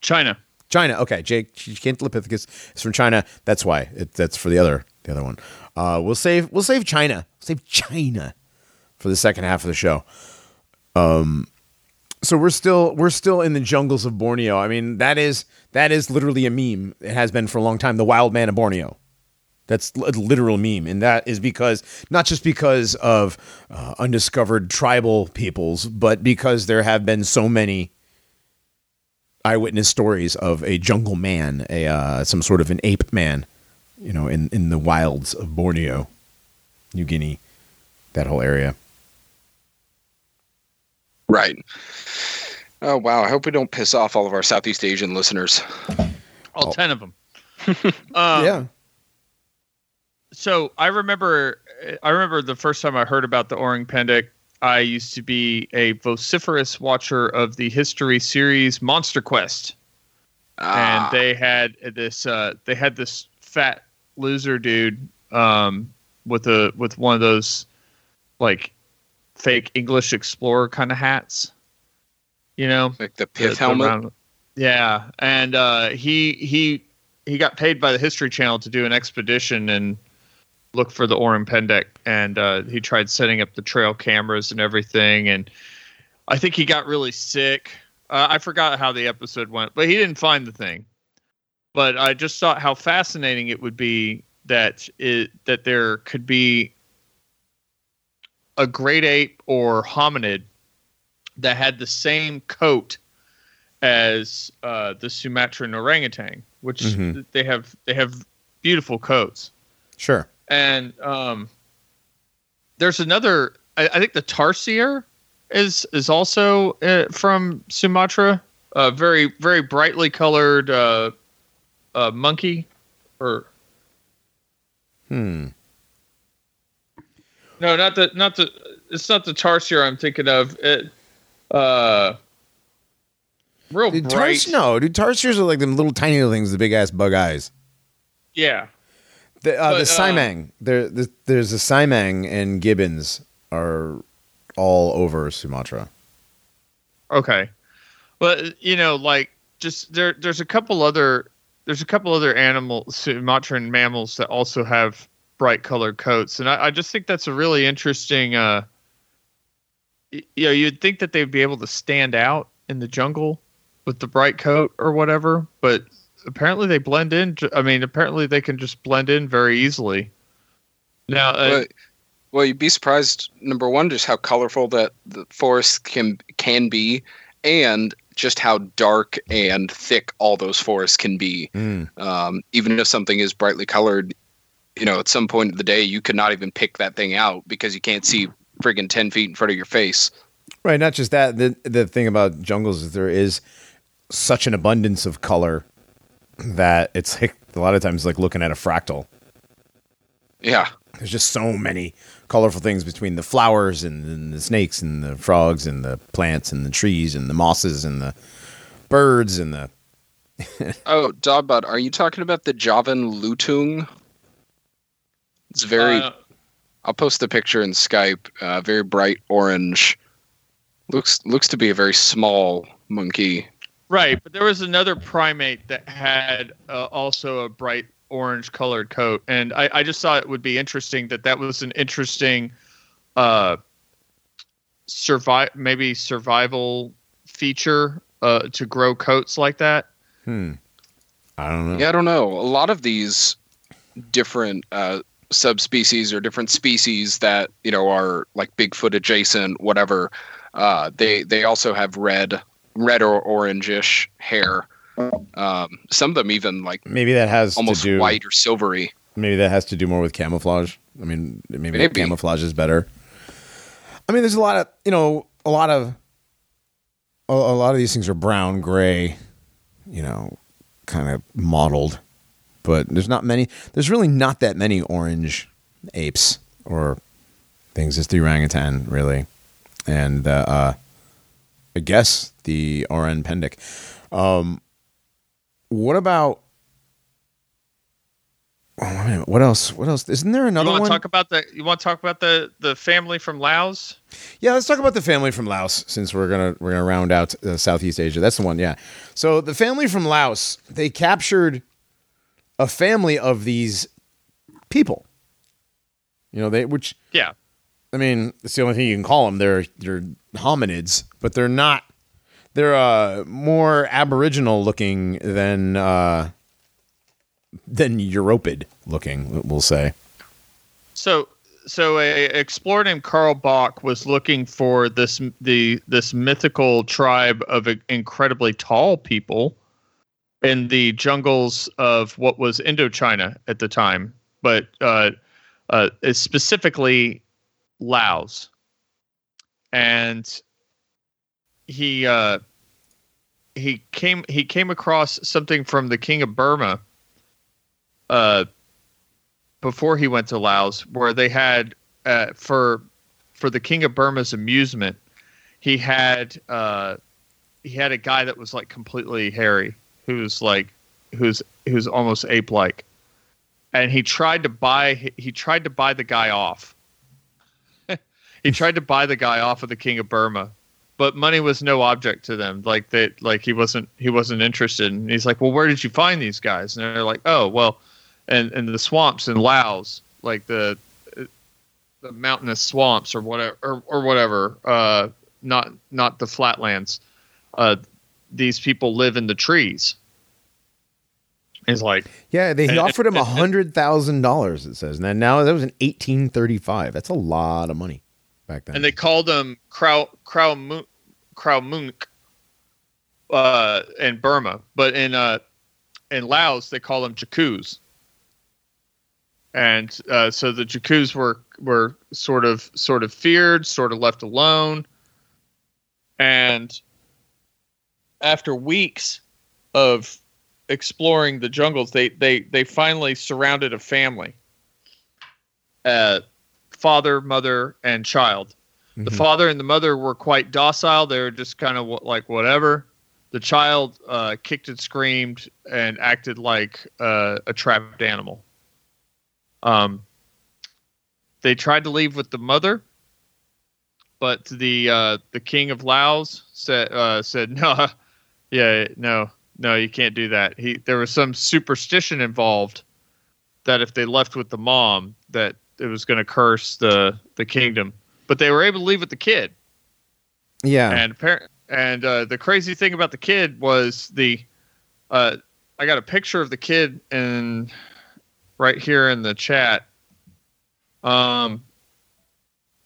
China. China. Okay, J- Gigantopithecus is from China. That's why. It, that's for the other the other one. Uh, we'll save we'll save China. Save China for the second half of the show. Um. So we're still we're still in the jungles of Borneo. I mean, that is that is literally a meme. It has been for a long time. The wild man of Borneo. That's a literal meme, and that is because not just because of uh, undiscovered tribal peoples, but because there have been so many eyewitness stories of a jungle man, a uh, some sort of an ape man, you know, in in the wilds of Borneo, New Guinea, that whole area. Right. Oh, wow. I hope we don't piss off all of our Southeast Asian listeners. All oh. ten of them. um, yeah. So I remember I remember the first time I heard about the Orang Pendek, I used to be a vociferous watcher of the history series Monster Quest. Ah. And they had this uh, they had this fat loser dude um, with a with one of those like fake English explorer kind of hats, you know, like the pith the, helmet. The yeah, and uh, he he he got paid by the History Channel to do an expedition and look for the Orang Pendek, and uh, he tried setting up the trail cameras and everything. And I think he got really sick. Uh, I forgot how the episode went, but he didn't find the thing. But I just thought how fascinating it would be that it that there could be a great ape or hominid that had the same coat as uh, the Sumatran orangutan, which mm-hmm. they have they have beautiful coats. Sure. And um, there's another. I, I think the tarsier is is also uh, from Sumatra. A uh, very very brightly colored uh, uh, monkey, or hmm. No, not the not the. It's not the tarsier I'm thinking of. It, uh, real dude, bright. Tars, no, dude, tarsiers are like them little tiny little things, the big ass bug eyes. Yeah, the uh, but, the Saimang. Uh, there, the, there's the Saimang and gibbons are all over Sumatra. Okay, but you know, like just there. There's a couple other. There's a couple other animals, Sumatran mammals that also have bright colored coats, and I, I just think that's a really interesting uh you know, you'd think that they'd be able to stand out in the jungle with the bright coat or whatever, but apparently they blend in. I mean, apparently they can just blend in very easily. Now, uh, well, well, you'd be surprised, number one, just how colorful that the forest can can be, and just how dark and thick all those forests can be. Mm. Um, even if something is brightly colored, you know, at some point of the day, you could not even pick that thing out because you can't see friggin' ten feet in front of your face. Right. Not just that. The, the thing about jungles is there is such an abundance of color that it's like a lot of times like looking at a fractal. Yeah. There's just so many colorful things between the flowers and, and the snakes and the frogs and the plants and the trees and the mosses and the birds and the... Oh, Dogbot, are you talking about the Javan lutung? It's very... Uh, I'll post the picture in Skype. Uh, very bright orange. Looks looks to be a very small monkey. Right, but there was another primate that had uh, also a bright orange colored coat, and I, I just thought it would be interesting that that was an interesting uh, survive maybe survival feature uh, to grow coats like that. Hmm. I don't know. Yeah, I don't know. A lot of these different uh, subspecies or different species that, you know, are like Bigfoot adjacent, whatever. Uh, they they also have red red or orangish hair. Um, some of them even like maybe that has almost to do, white or silvery. Maybe that has to do more with camouflage. I mean, maybe, maybe camouflage is better. I mean, there's a lot of, you know, a lot of a, a lot of these things are brown, gray, you know, kind of mottled. But there's not many. There's really not that many orange apes or things. It's the orangutan, really, and uh, uh, I guess the Orang Pendek. Um, What about? Oh, wait a minute. What else? What else? Isn't there another one? You want to talk about the? You want to talk about the, the family from Laos? Yeah, let's talk about the family from Laos since we're gonna we're gonna round out uh, Southeast Asia. That's the one. Yeah. So the family from Laos, they captured a family of these people. You know they which yeah. I mean, it's the only thing you can call them. They're they're hominids, but they're not. They're uh, more aboriginal looking than uh, than Europid looking, we'll say. So, so a explorer named Carl Bock was looking for this the this mythical tribe of incredibly tall people in the jungles of what was Indochina at the time, but uh, uh, specifically Laos, and. He uh, he came he came across something from the King of Burma uh, before he went to Laos, where they had uh, for for the King of Burma's amusement, he had uh, he had a guy that was like completely hairy, who's like who's who's almost ape-like, and he tried to buy he tried to buy the guy off. He tried to buy the guy off of the King of Burma. But money was no object to them. Like they, like he wasn't, he wasn't interested. And he's like, "Well, where did you find these guys?" And they're like, "Oh, well, and and the swamps in Laos, like the the mountainous swamps or whatever, or, or whatever, uh, not not the flatlands. Uh, these people live in the trees." He's like, "Yeah." They he offered him a hundred thousand dollars. It says, and now that was in eighteen thirty-five. That's a lot of money. Back then. And they called them Krau Kraumunk Krau uh, in Burma, but in uh, in Laos they call them Jakus. And uh, so the Jakus were were sort of sort of feared, sort of left alone. And after weeks of exploring the jungles, they they they finally surrounded a family. Uh. Father, mother, and child. The mm-hmm. father and the mother were quite docile. They were just kind of like whatever. The child uh, kicked and screamed and acted like uh, a trapped animal. Um, they tried to leave with the mother, but the uh, the king of Laos said uh, said no, nah, yeah, no, no, you can't do that. He there was some superstition involved that if they left with the mom that. It was going to curse the, the kingdom, but they were able to leave with the kid. Yeah. And par- and uh, the crazy thing about the kid was the uh, I got a picture of the kid in right here in the chat. Um,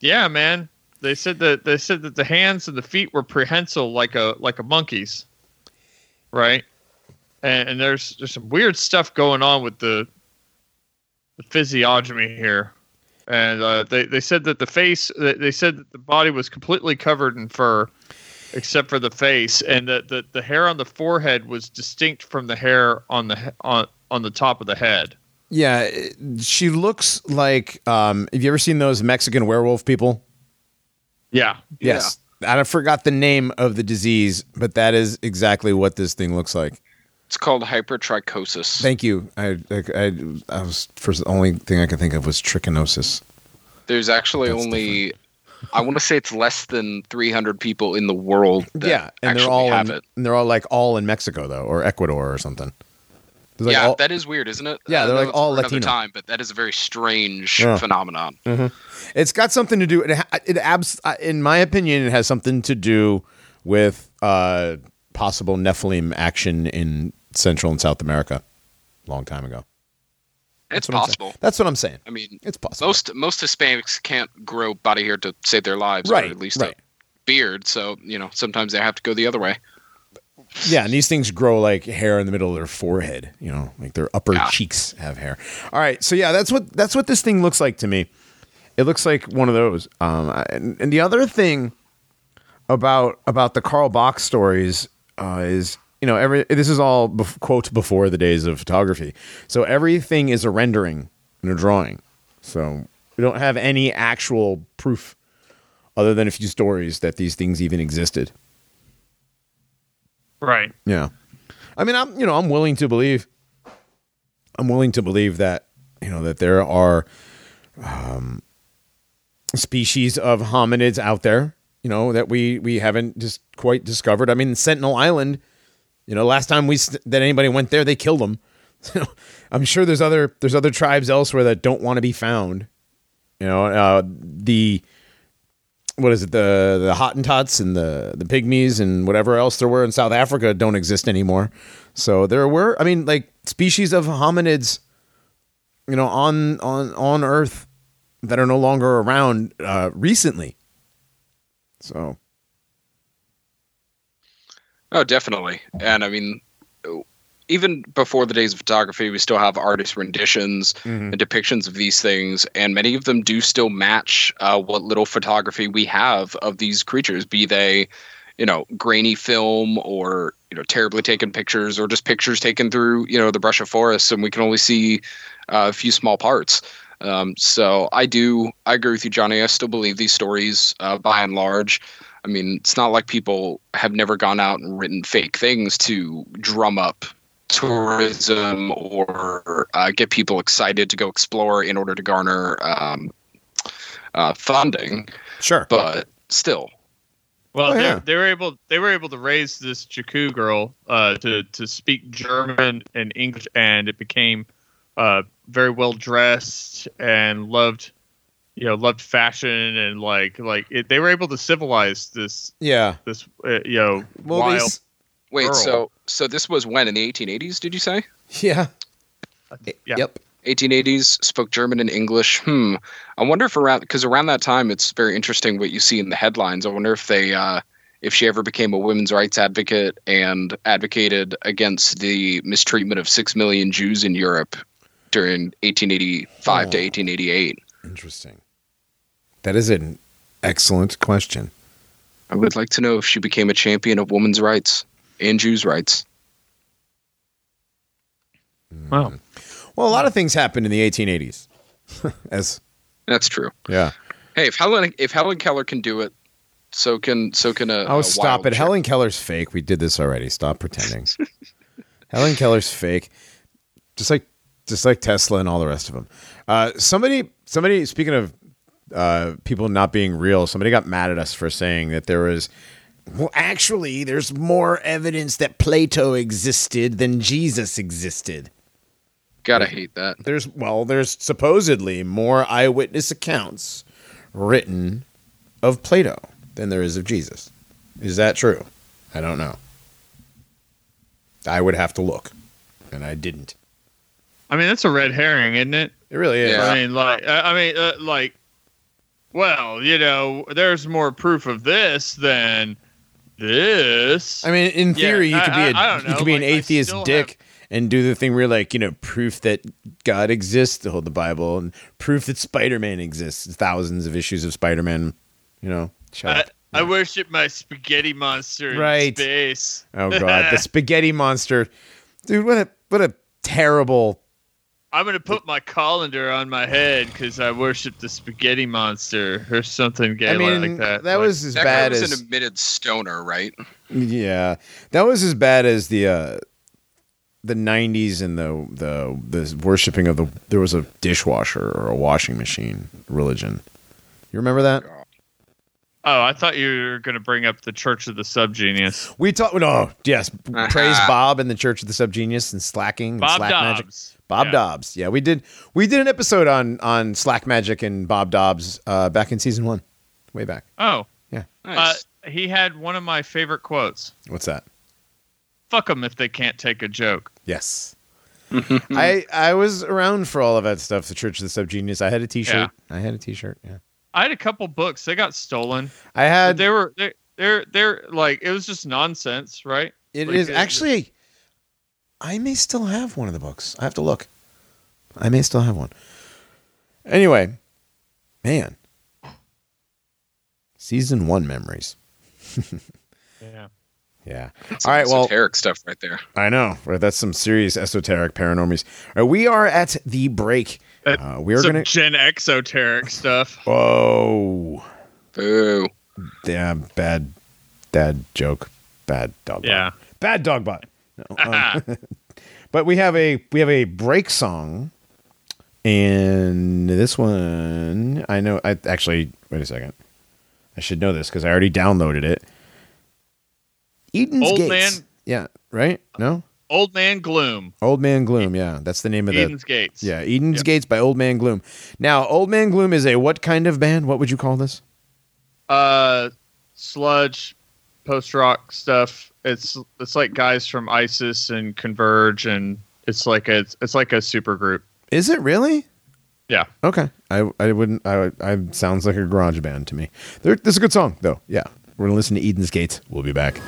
yeah, man. They said that they said that the hands and the feet were prehensile, like a like a monkey's, right? And, and there's there's some weird stuff going on with the, the physiognomy here. And uh, they they said that the face they said that the body was completely covered in fur, except for the face, and that the, the hair on the forehead was distinct from the hair on the on on the top of the head. Yeah, she looks like. Um, have you ever seen those Mexican werewolf people? Yeah. Yes. Yeah. I forgot the name of the disease, but that is exactly what this thing looks like. It's called hypertrichosis. Thank you. I, I, I, I was first. The only thing I could think of was trichinosis. There's actually That's only, different. I want to say it's less than three hundred people in the world. That yeah, and they're all have in, it. And they're all like all in Mexico though, or Ecuador or something. Like yeah, all, that is weird, isn't it? Yeah, they're like all Latino. Time, but that is a very strange yeah. phenomenon. Mm-hmm. It's got something to do. It, it abs, in my opinion, it has something to do with uh, possible Nephilim action in Central and South America, a long time ago. That's it's possible. That's what I'm saying. I mean, it's possible. Most most Hispanics can't grow body hair to save their lives, right, or at least right. a beard. So you know, sometimes they have to go the other way. Yeah, and these things grow like hair in the middle of their forehead, you know, like their upper yeah. cheeks have hair. All right, so yeah, that's what that's what this thing looks like to me. It looks like one of those. Um, I, and, and the other thing about about the Carl Bock stories uh, is, you know, every this is all be- quote before the days of photography. So everything is a rendering and a drawing. So we don't have any actual proof other than a few stories that these things even existed. Right. Yeah. I mean, I'm, you know, I'm willing to believe, I'm willing to believe that, you know, that there are um, species of hominids out there, you know, that we, we haven't just quite discovered. I mean, Sentinel Island, you know, last time we, st- that anybody went there, they killed them. So I'm sure there's other, there's other tribes elsewhere that don't want to be found. You know, uh, the, what is it, the the Hottentots and the, the Pygmies and whatever else there were in South Africa don't exist anymore. So there were, I mean, like species of hominids, you know, on on, on Earth that are no longer around uh, recently. So. Oh, definitely. And I mean, even before the days of photography, we still have artist renditions mm-hmm. and depictions of these things. And many of them do still match uh, what little photography we have of these creatures, be they, you know, grainy film or, you know, terribly taken pictures or just pictures taken through, you know, the brush of forests. And we can only see uh, a few small parts. Um, so I do, I agree with you, Johnny. I still believe these stories uh, by and large. I mean, it's not like people have never gone out and written fake things to drum up tourism or uh, get people excited to go explore in order to garner um, uh, funding. Sure, but still, well, oh, yeah. they were able they were able to raise this Jakku girl uh, to to speak German and English, and it became uh, very well dressed and loved, you know, loved fashion and like like it, they were able to civilize this. Yeah, this uh, you know well, wild. These- Wait, Girl. so so this was when, in the eighteen eighties, did you say? Yeah. yeah. Yep. eighteen eighties, spoke German and English. Hmm. I wonder if around, because around that time, it's very interesting what you see in the headlines. I wonder if they, uh, if she ever became a women's rights advocate and advocated against the mistreatment of six million Jews in Europe during eighteen eighty-five oh. to eighteen eighty-eight. Interesting. That is an excellent question. I would like to know if she became a champion of women's rights. And Jews' rights. Wow. Well, a lot of things happened in the eighteen eighties. As that's true. Yeah. Hey, if Helen if Helen Keller can do it, so can so can a. Oh, a stop wild it! Chick. Helen Keller's fake. We did this already. Stop pretending. Helen Keller's fake. Just like just like Tesla and all the rest of them. Uh, somebody somebody. Speaking of uh, people not being real, somebody got mad at us for saying that there was. Well, actually, there's more evidence that Plato existed than Jesus existed. Gotta hate that. There's well, there's supposedly more eyewitness accounts written of Plato than there is of Jesus. Is that true? I don't know. I would have to look, and I didn't. I mean, that's a red herring, isn't it? It really is. Yeah. I mean, like, I mean, uh, like, well, you know, there's more proof of this than this. I mean, in theory, yeah, you could I, be a, I, I you could be like, an atheist dick have... and do the thing where, like, you know, proof that God exists to hold the Bible, and proof that Spider-Man exists. Thousands of issues of Spider-Man, you know. Shut I, up. I worship my spaghetti monster right. in space. Oh God, the spaghetti monster, dude! What a what a terrible. I'm gonna put my colander on my head because I worship the spaghetti monster or something gay I mean, like that. That like, was as that bad was as an admitted stoner, right? Yeah, that was as bad as the uh, the nineties and the the the worshiping of the. There was a dishwasher or a washing machine religion. You remember that? Oh, I thought you were going to bring up the Church of the Subgenius. We talked. No, yes, uh-huh. Praise Bob and the Church of the Subgenius and slacking. And Bob slack Dobbs. Magic. Bob yeah. Dobbs. Yeah, we did. We did an episode on on slack magic and Bob Dobbs uh, back in season one, way back. Oh, yeah. Nice. Uh, he had one of my favorite quotes. What's that? Fuck them if they can't take a joke. Yes. I I was around for all of that stuff. The Church of the Subgenius. I had a T-shirt. Yeah. I had a T-shirt. Yeah. I had a couple books. They got stolen. I had. They were. They're. They're. They're like. It was just nonsense, right? It like, is actually. I may still have one of the books. I have to look. I may still have one. Anyway, man. Season one memories. Yeah. Yeah. That's all right. Well, esoteric stuff right there. I know. Right, that's some serious esoteric paranormies. All right, we are at the break. Uh, we are some gonna Gen exoteric stuff. Oh, boo! Damn, bad dad joke. Bad dog. Yeah, bot. Bad dog bot. No, um, but we have a we have a break song, and this one I know. I actually wait a second. I should know this because I already downloaded it. Eden's Old Gates. Man. Yeah. Right. No. Old Man Gloom. Old Man Gloom, yeah. That's the name of the... Eden's Gates. Yeah, Eden's yep. Gates by Old Man Gloom. Now, Old Man Gloom is a what kind of band? What would you call this? Uh, sludge, post-rock stuff. It's it's like guys from ISIS and Converge, and it's like a it's like a super group. Is it really? Yeah. Okay. I I wouldn't... I, I sounds like a garage band to me. They're, this is a good song, though. Yeah. We're going to listen to Eden's Gates. We'll be back.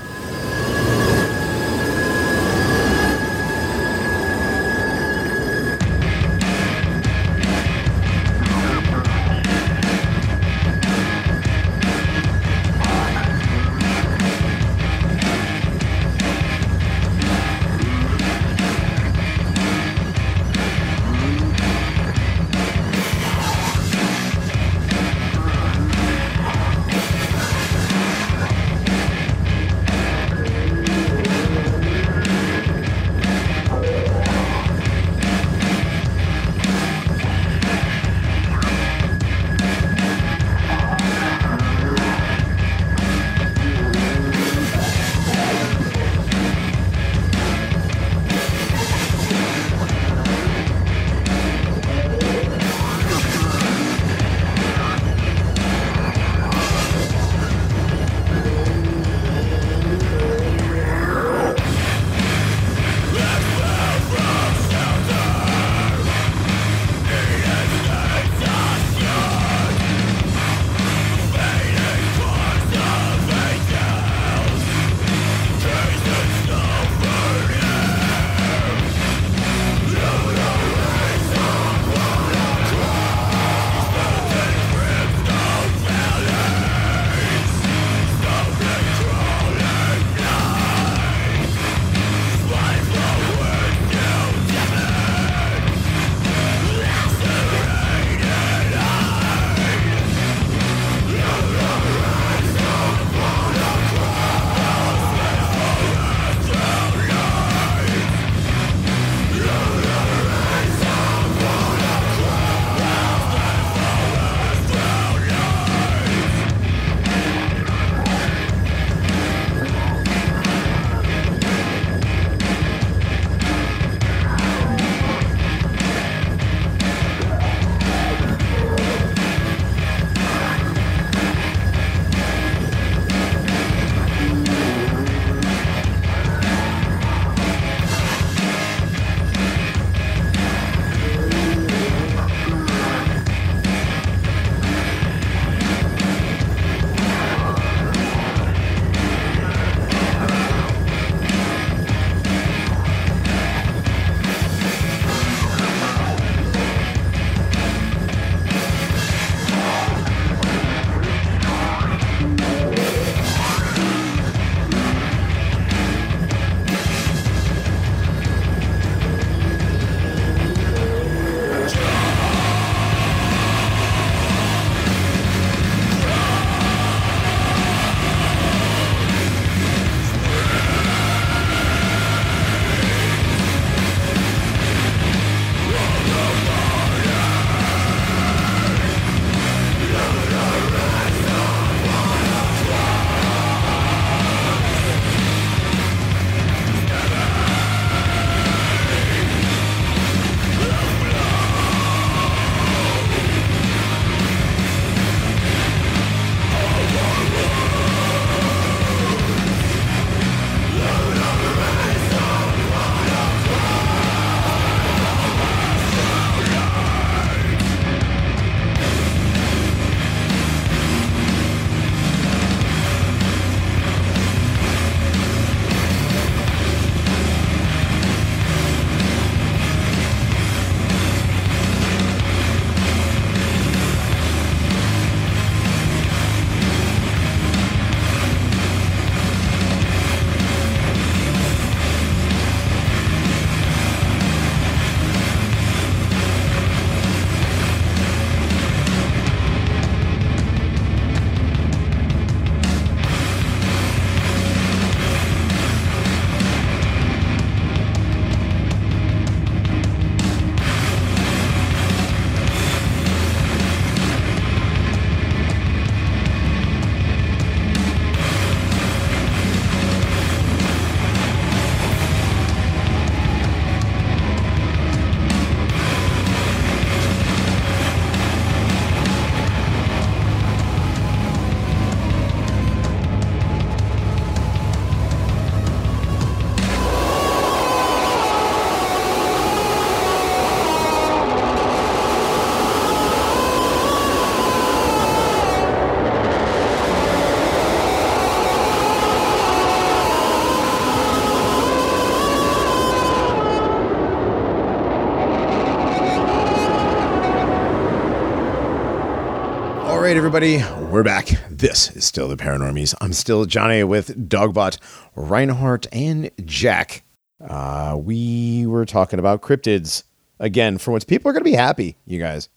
right, everybody, we're back. This is still the Paranormies. I'm still Johnny with Dogbot, Reinhardt, and Jack. Uh, we were talking about cryptids again. For once, people are going to be happy, you guys.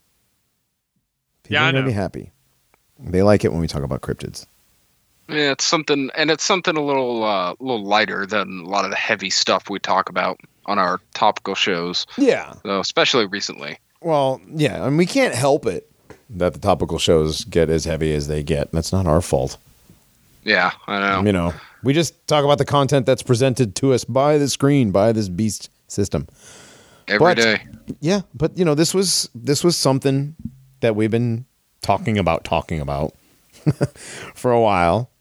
People yeah, are going to be happy. They like it when we talk about cryptids. Yeah, it's something, and it's something a little, uh, a little lighter than a lot of the heavy stuff we talk about on our topical shows. Yeah, so, especially recently. Well, yeah, I mean, we can't help it that the topical shows get as heavy as they get. That's not our fault. Yeah, I know. You know, we just talk about the content that's presented to us by the screen, by this beast system. Every but, day. Yeah, but you know, this was this was something that we've been talking about, talking about for a while.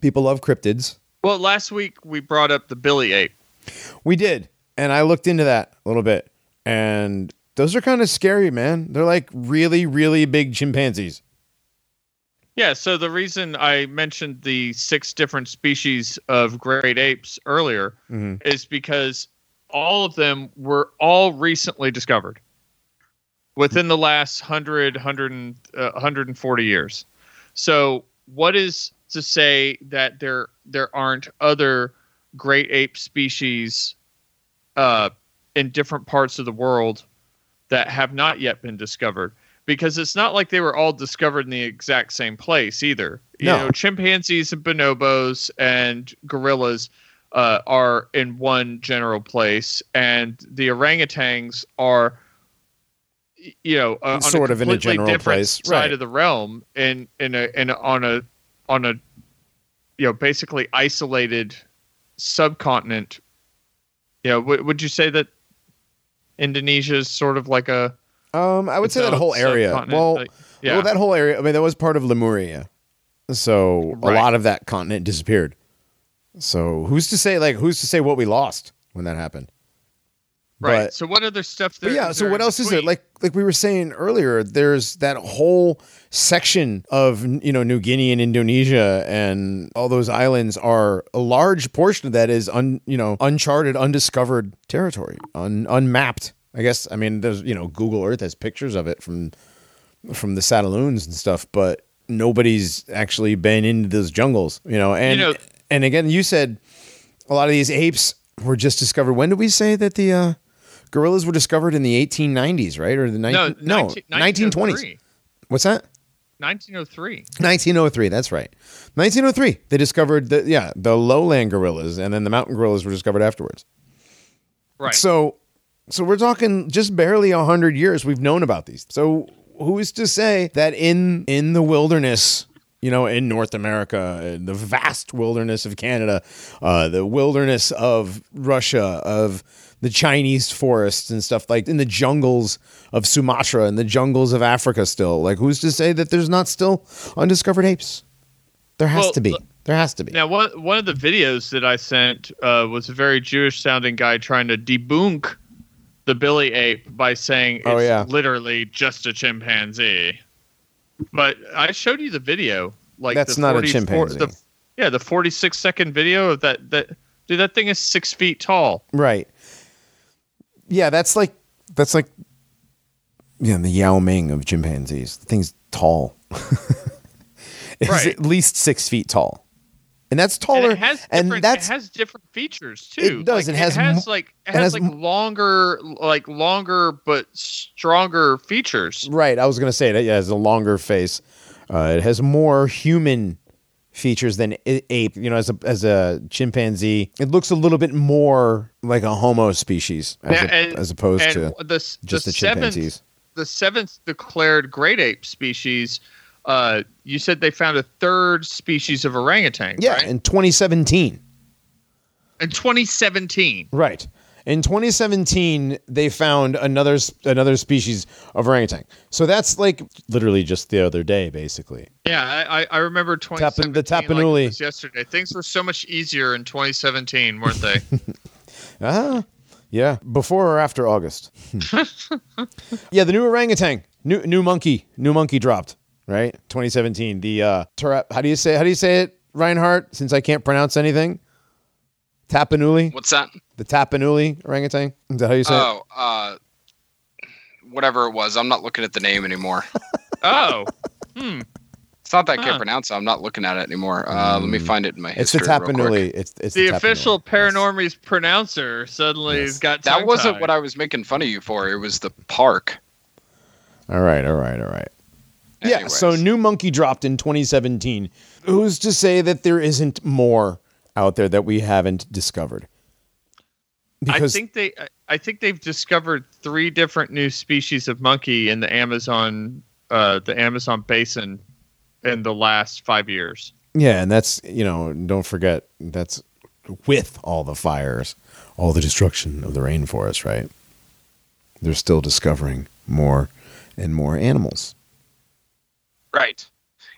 People love cryptids. Well, last week we brought up the Billy ape. We did, and I looked into that a little bit, and those are kind of scary, man. They're like really, really big chimpanzees. Yeah, so the reason I mentioned the six different species of great apes earlier mm-hmm. is because all of them were all recently discovered within the last one hundred, one hundred, uh, one hundred forty years. So what is to say that there there aren't other great ape species uh, in different parts of the world that have not yet been discovered? Because it's not like they were all discovered in the exact same place either. You no. know, chimpanzees and bonobos and gorillas uh, are in one general place, and the orangutans are, you know, uh, on sort a completely of in a general different place. Side right. of the realm, in in a in a, on a on a you know basically isolated subcontinent. You know, w- would you say that Indonesia is sort of like a? Um, I would say that whole area. Well, like, yeah. well, that whole area. I mean, that was part of Lemuria, so right. a lot of that continent disappeared. So who's to say? Like, who's to say what we lost when that happened? Right. But, so what other stuff? There, yeah. So what else is there? Like, like we were saying earlier, there's that whole section of you know New Guinea and Indonesia and all those islands are a large portion of that is un you know uncharted, undiscovered territory, un, unmapped. I guess I mean there's you know Google Earth has pictures of it from from the Satelloons and stuff, but nobody's actually been into those jungles, you know. And you know, and again, you said a lot of these apes were just discovered. When did we say that the uh, gorillas were discovered in the eighteen nineties, right? Or the nineteen, no, nineteen, no nineteen twenties. What's that? nineteen oh three. nineteen oh three, that's right. nineteen oh three, they discovered the yeah, the lowland gorillas, and then the mountain gorillas were discovered afterwards. Right. So so we're talking just barely one hundred years we've known about these. So who is to say that in in the wilderness, you know, in North America, in the vast wilderness of Canada, uh, the wilderness of Russia, of the Chinese forests and stuff, like in the jungles of Sumatra and the jungles of Africa still, like who's to say that there's not still undiscovered apes? There has well, to be. There has to be. Now, one, one of the videos that I sent uh, was a very Jewish-sounding guy trying to debunk the Billy ape by saying it's oh, yeah. literally just a chimpanzee. But I showed you the video. Like that's the not forty, a chimpanzee. Four, the, yeah, the forty-six second video of that. That dude, that thing is six feet tall. Right. Yeah, that's like that's like yeah, the Yao Ming of chimpanzees. The thing's tall. It's right. at least six feet tall, and that's taller. And, it has, and that's, it has different features too. It does. Like, it, has it has like it, it has, has like m- longer, like longer but stronger features. Right. I was gonna say that. Yeah, it has a longer face. Uh, it has more human features than ape. You know, as a as a chimpanzee, it looks a little bit more like a Homo species as, now, a, and, as opposed to the, just the, the chimpanzees. Seventh, the seventh declared great ape species. Uh, you said they found a third species of orangutan. Yeah, right? in twenty seventeen. In twenty seventeen. Right. In twenty seventeen, they found another another species of orangutan. So that's like literally just the other day, basically. Yeah, I, I remember twenty seventeen. Tapan, the Tapanuli. Like it was yesterday. Things were so much easier in twenty seventeen, weren't they? Ah, yeah. Before or after August? Yeah, the new orangutan, new new monkey, new monkey dropped. Right, twenty seventeen. The uh, Tura- how do you say how do you say it, Reinhardt? Since I can't pronounce anything. Tapanuli. What's that? The Tapanuli orangutan. Is that how you say oh, it? Oh, uh, whatever it was. I'm not looking at the name anymore. oh. Hmm. It's not that I can't huh. pronounce it. I'm not looking at it anymore. Uh, mm. Let me find it in my history. It's the Tapanuli. It's, it's the, the official Paranormies yes. pronouncer suddenly yes. got tongue-tied. That wasn't what I was making fun of you for. It was the park. All right, all right, all right. Anyways. Yeah, so new monkey dropped in twenty seventeen. Who's to say that there isn't more out there that we haven't discovered? Because I think they, I think they've discovered three different new species of monkey in the Amazon, uh, the Amazon basin, in the last five years. Yeah, and that's, you know, don't forget that's with all the fires, all the destruction of the rainforest, right? They're still discovering more and more animals. Right.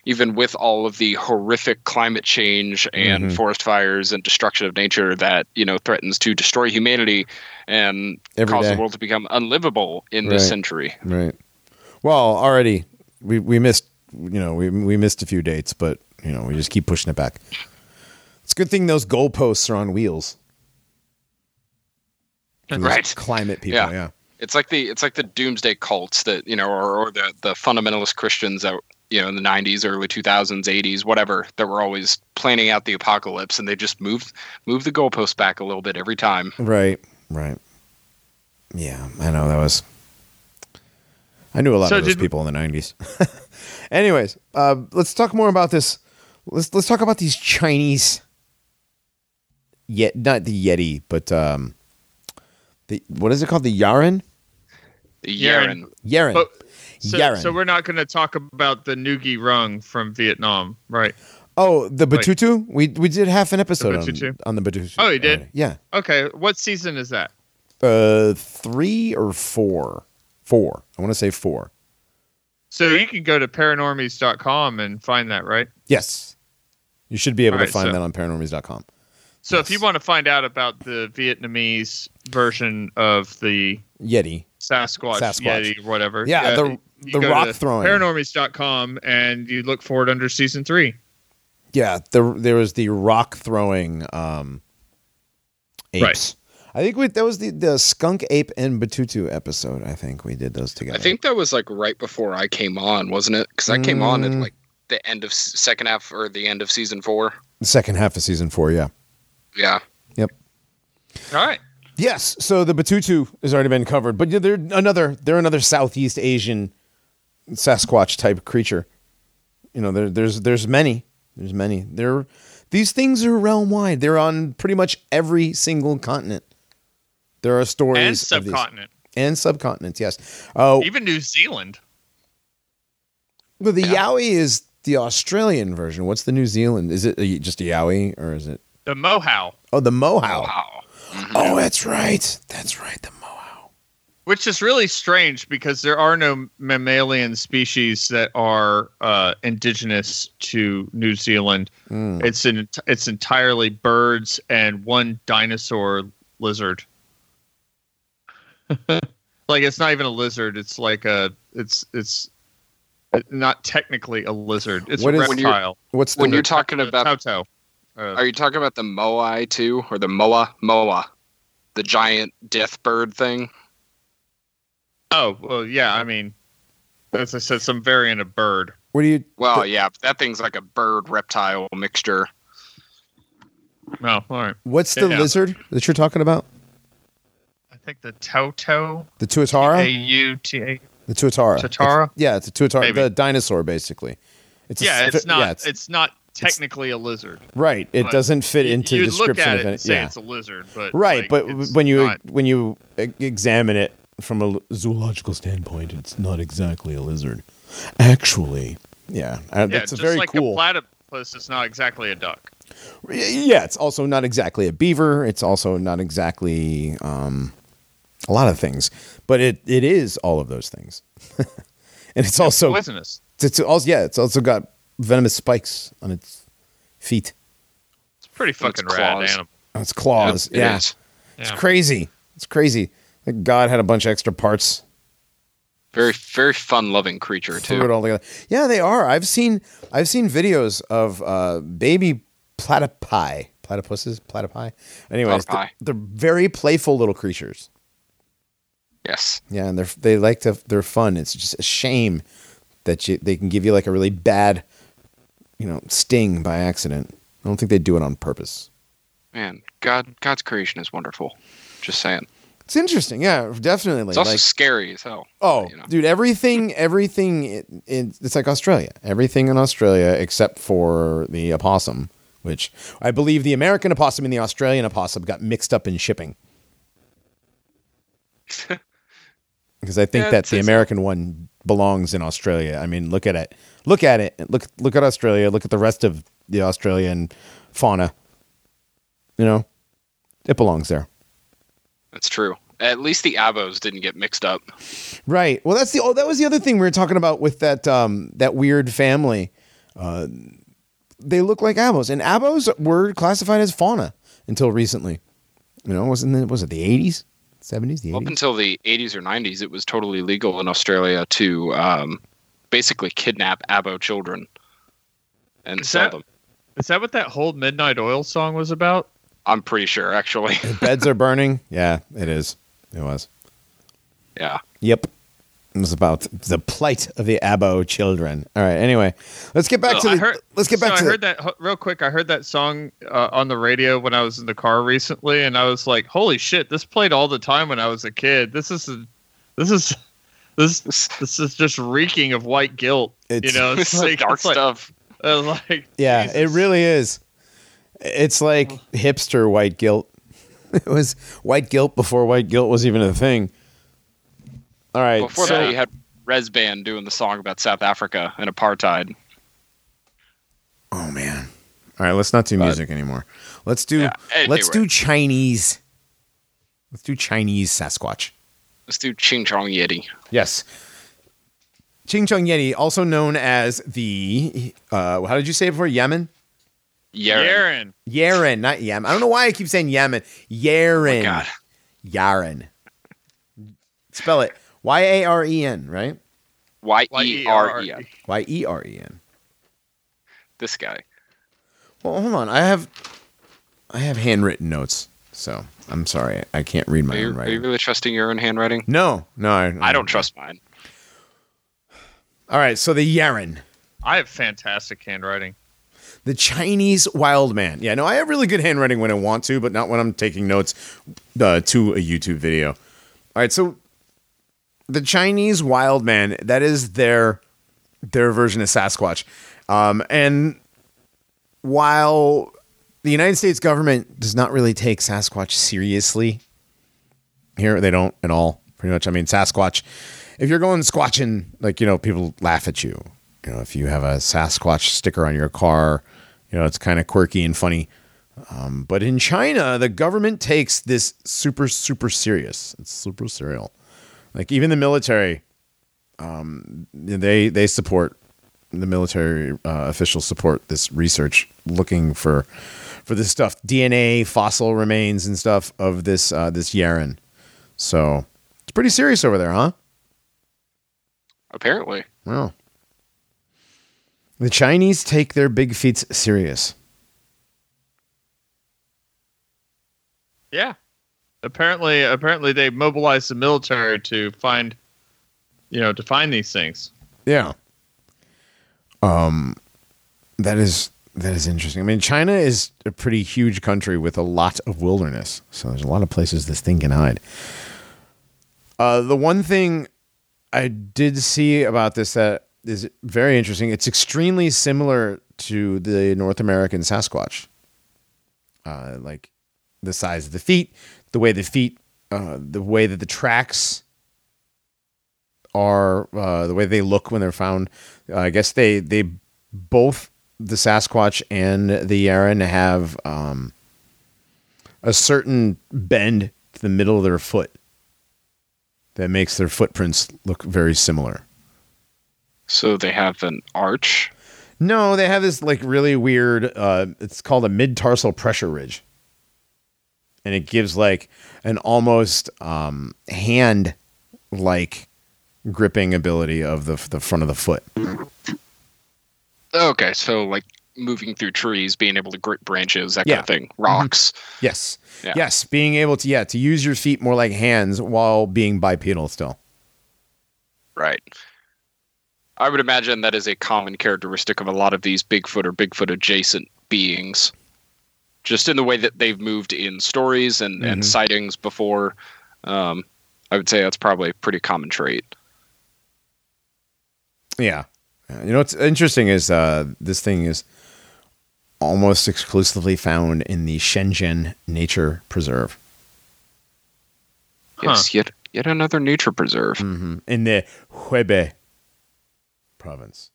Even with all of the horrific climate change and mm-hmm. forest fires and destruction of nature that, you know, threatens to destroy humanity and Every cause day. the world to become unlivable in right. this century. Right. Well, already we, we missed, you know, we we missed a few dates, but, you know, we just keep pushing it back. It's a good thing those goalposts are on wheels. Right. Climate people, yeah. yeah. It's like the it's like the doomsday cults that, you know, or, or the, the fundamentalist Christians that, you know, in the nineties, early two thousands, eighties, whatever, that were always planning out the apocalypse, and they just moved moved the goalposts back a little bit every time. Right, right. Yeah, I know that was. I knew a lot so of those people in the nineties. Anyways, uh, let's talk more about this. Let's let's talk about these Chinese. Yet not the Yeti, but um, the what is it called? The Yeren. The Yeren. Yeren. But, so, so we're not going to talk about the Nugi Rung from Vietnam, right? Oh, the Batutu? Like, we we did half an episode the on, on the Batutu. Oh, you did? Already. Yeah. Okay. What season is that? Uh, three or four? Four. I want to say four. So you can go to paranormies dot com and find that, right? Yes. You should be able right, to find so, that on paranormies dot com. So yes. if you want to find out about the Vietnamese version of the Yeti, Sasquatch, Sasquatch. Yeti, whatever. Yeah, yeah the the rock throwing. paranormies dot com and you look for it under season three. Yeah, the, there was the rock throwing um, apes. Right. I think we, that was the, the skunk ape and Batutu episode. I think we did those together. I think that was like right before I came on, wasn't it? Because I came mm. on at like the end of second half or the end of season four. The second half of season four, yeah. Yeah. Yep. All right. Yes. So the Batutu has already been covered, but they're another they're another Southeast Asian Sasquatch type creature. You know, there, there's there's many. There's many. There, these things are realm wide. They're on pretty much every single continent. There are stories and subcontinent of these. and subcontinents. Yes, uh, even New Zealand. Well, the yeah. Yowie is the Australian version. What's the New Zealand? Is it just a Yowie or is it the Mohau? Oh, the Mohau. Mohau. Mm-hmm. Oh, that's right. That's right. The Mohau, which is really strange because there are no mammalian species that are uh, indigenous to New Zealand. Mm. It's in, it's entirely birds and one dinosaur lizard. Like it's not even a lizard. It's like a it's it's not technically a lizard. It's what a is, reptile. When what's the when you're talking uh, about? Tauto. Uh, Are you talking about the Moai too, or the Moa Moa, the giant death bird thing? Oh well, yeah. I mean, as I said, some variant of bird. What do you? Well, th- yeah, that thing's like a bird reptile mixture. Oh, all right. What's the yeah. lizard that you're talking about? I think the Toto. The tuatara. A U T A. The tuatara. Tuatara. It's, yeah, it's a tuatara. Maybe. The dinosaur, basically. It's yeah, a, it's not. Yeah, it's, it's not. Technically a lizard, right? It doesn't fit into the description. Look at it and say yeah. it's a lizard, but right. Like, but when you not... when you examine it from a zoological standpoint, it's not exactly a lizard. Actually, yeah, yeah that's very like cool. Just like a platypus, it's not exactly a duck. Yeah, it's also not exactly a beaver. It's also not exactly um, a lot of things, but it, it is all of those things, and it's yeah, also poisonous. It's also yeah, it's also got venomous spikes on its feet. It's pretty fucking it's rad animal. Oh, it's claws. Yep, it yeah. Is. It's yeah. crazy. It's crazy. Like God had a bunch of extra parts. Very very fun loving creature too. Threw it all together. Yeah, they are. I've seen I've seen videos of uh, baby platypi. Platypuses? Platypi? Anyways, platypi. They're, they're very playful little creatures. Yes. Yeah, and they're they like to they're fun. It's just a shame that you, they can give you like a really bad, you know, sting by accident. I don't think they do it on purpose. Man, God, God's creation is wonderful. Just saying. It's interesting, yeah, definitely. It's also like, scary as hell. Oh, you know. Dude, everything, everything, it, it, it's like Australia. Everything in Australia except for the opossum, which I believe the American opossum and the Australian opossum got mixed up in shipping. Because I think yeah, that the American so. one belongs in Australia. I mean, look at it. Look at it. Look, look at Australia. Look at the rest of the Australian fauna. You know, it belongs there. That's true. At least the abos didn't get mixed up. Right. Well, that's the oh, that was the other thing we were talking about with that um, that weird family. Uh, they look like abos, and abos were classified as fauna until recently. You know, wasn't it, was it the eighties, seventies, the eighties? Up until the eighties or nineties, it was totally legal in Australia to um, basically kidnap abo children and is sell that, them. Is that what that whole Midnight Oil song was about? I'm pretty sure, actually. Beds are burning. Yeah, it is. It was. Yeah. Yep. It was about the plight of the abo children. All right. Anyway, let's get back so to the. I heard, let's get back so to. I heard the, that real quick. I heard that song uh, on the radio when I was in the car recently, and I was like, "Holy shit! This played all the time when I was a kid. This is, a, this is, this this is just reeking of white guilt. It's, you know, it's, it's like, dark it's stuff. Like, like, yeah, Jesus. It really is." It's like hipster white guilt. It was white guilt before white guilt was even a thing. All right. Before so, that, you had Res Band doing the song about South Africa and apartheid. Oh man! All right, let's not do music but, anymore. Let's do yeah, anyway. let's do Chinese. Let's do Chinese Sasquatch. Let's do Ching Chong Yeti. Yes. Ching Chong Yeti, also known as the uh, how did you say it before? Yemen. Yeren. Yeren. Yeren, not Yemen. I don't know why I keep saying Yemen. Yeren. Oh, God. Yaren. Spell it. Y A R E N, right? Y E R E N. Y E R E N. This guy. Well, hold on. I have I have handwritten notes, so I'm sorry. I can't read my handwriting. Are you really trusting your own handwriting? No. No. I, I, I don't trust mine. All right, so the Yeren. I have fantastic handwriting. The Chinese wild man. Yeah, no, I have really good handwriting when I want to, but not when I'm taking notes uh, to a YouTube video. All right, so the Chinese wild man, that is their their version of Sasquatch. Um, and while the United States government does not really take Sasquatch seriously, here they don't at all, pretty much. I mean, Sasquatch, if you're going squatching, like, you know, people laugh at you. You know, if you have a Sasquatch sticker on your car, you know, it's kind of quirky and funny. Um, but in China, the government takes this super, super serious. It's super serial. Like even the military, um, they they support, the military uh, officials support this research looking for for this stuff, D N A, fossil remains and stuff of this uh, this Yeren. So it's pretty serious over there, huh? Apparently. Wow. The Chinese take their big feats serious. Yeah. Apparently, apparently they mobilize the military to find, you know, to find these things. Yeah. Um, that is, that is interesting. I mean, China is a pretty huge country with a lot of wilderness. So there's a lot of places this thing can hide. Uh, the one thing I did see about this that is very interesting. It's extremely similar to the North American Sasquatch. Uh, like the size of the feet, the way the feet, uh, the way that the tracks are, uh, the way they look when they're found. Uh, I guess they, they both, the Sasquatch and the Yeren, have um, a certain bend to the middle of their foot that makes their footprints look very similar. So they have an arch? No, they have this like really weird, uh, it's called a mid-tarsal pressure ridge. And it gives like an almost um, hand-like gripping ability of the the front of the foot. Okay, so like moving through trees, being able to grip branches, that yeah. kind of thing. Rocks. Mm-hmm. Yes. Yeah. Yes, being able to, yeah, to use your feet more like hands while being bipedal still. Right. I would imagine that is a common characteristic of a lot of these Bigfoot or Bigfoot adjacent beings, just in the way that they've moved in stories and, mm-hmm. and sightings before. Um, I would say that's probably a pretty common trait. Yeah. You know, what's interesting is uh, this thing is almost exclusively found in the Shenzhen Nature Preserve. Huh. Yes, yet, yet another nature preserve. Mm-hmm. In the Hebei province.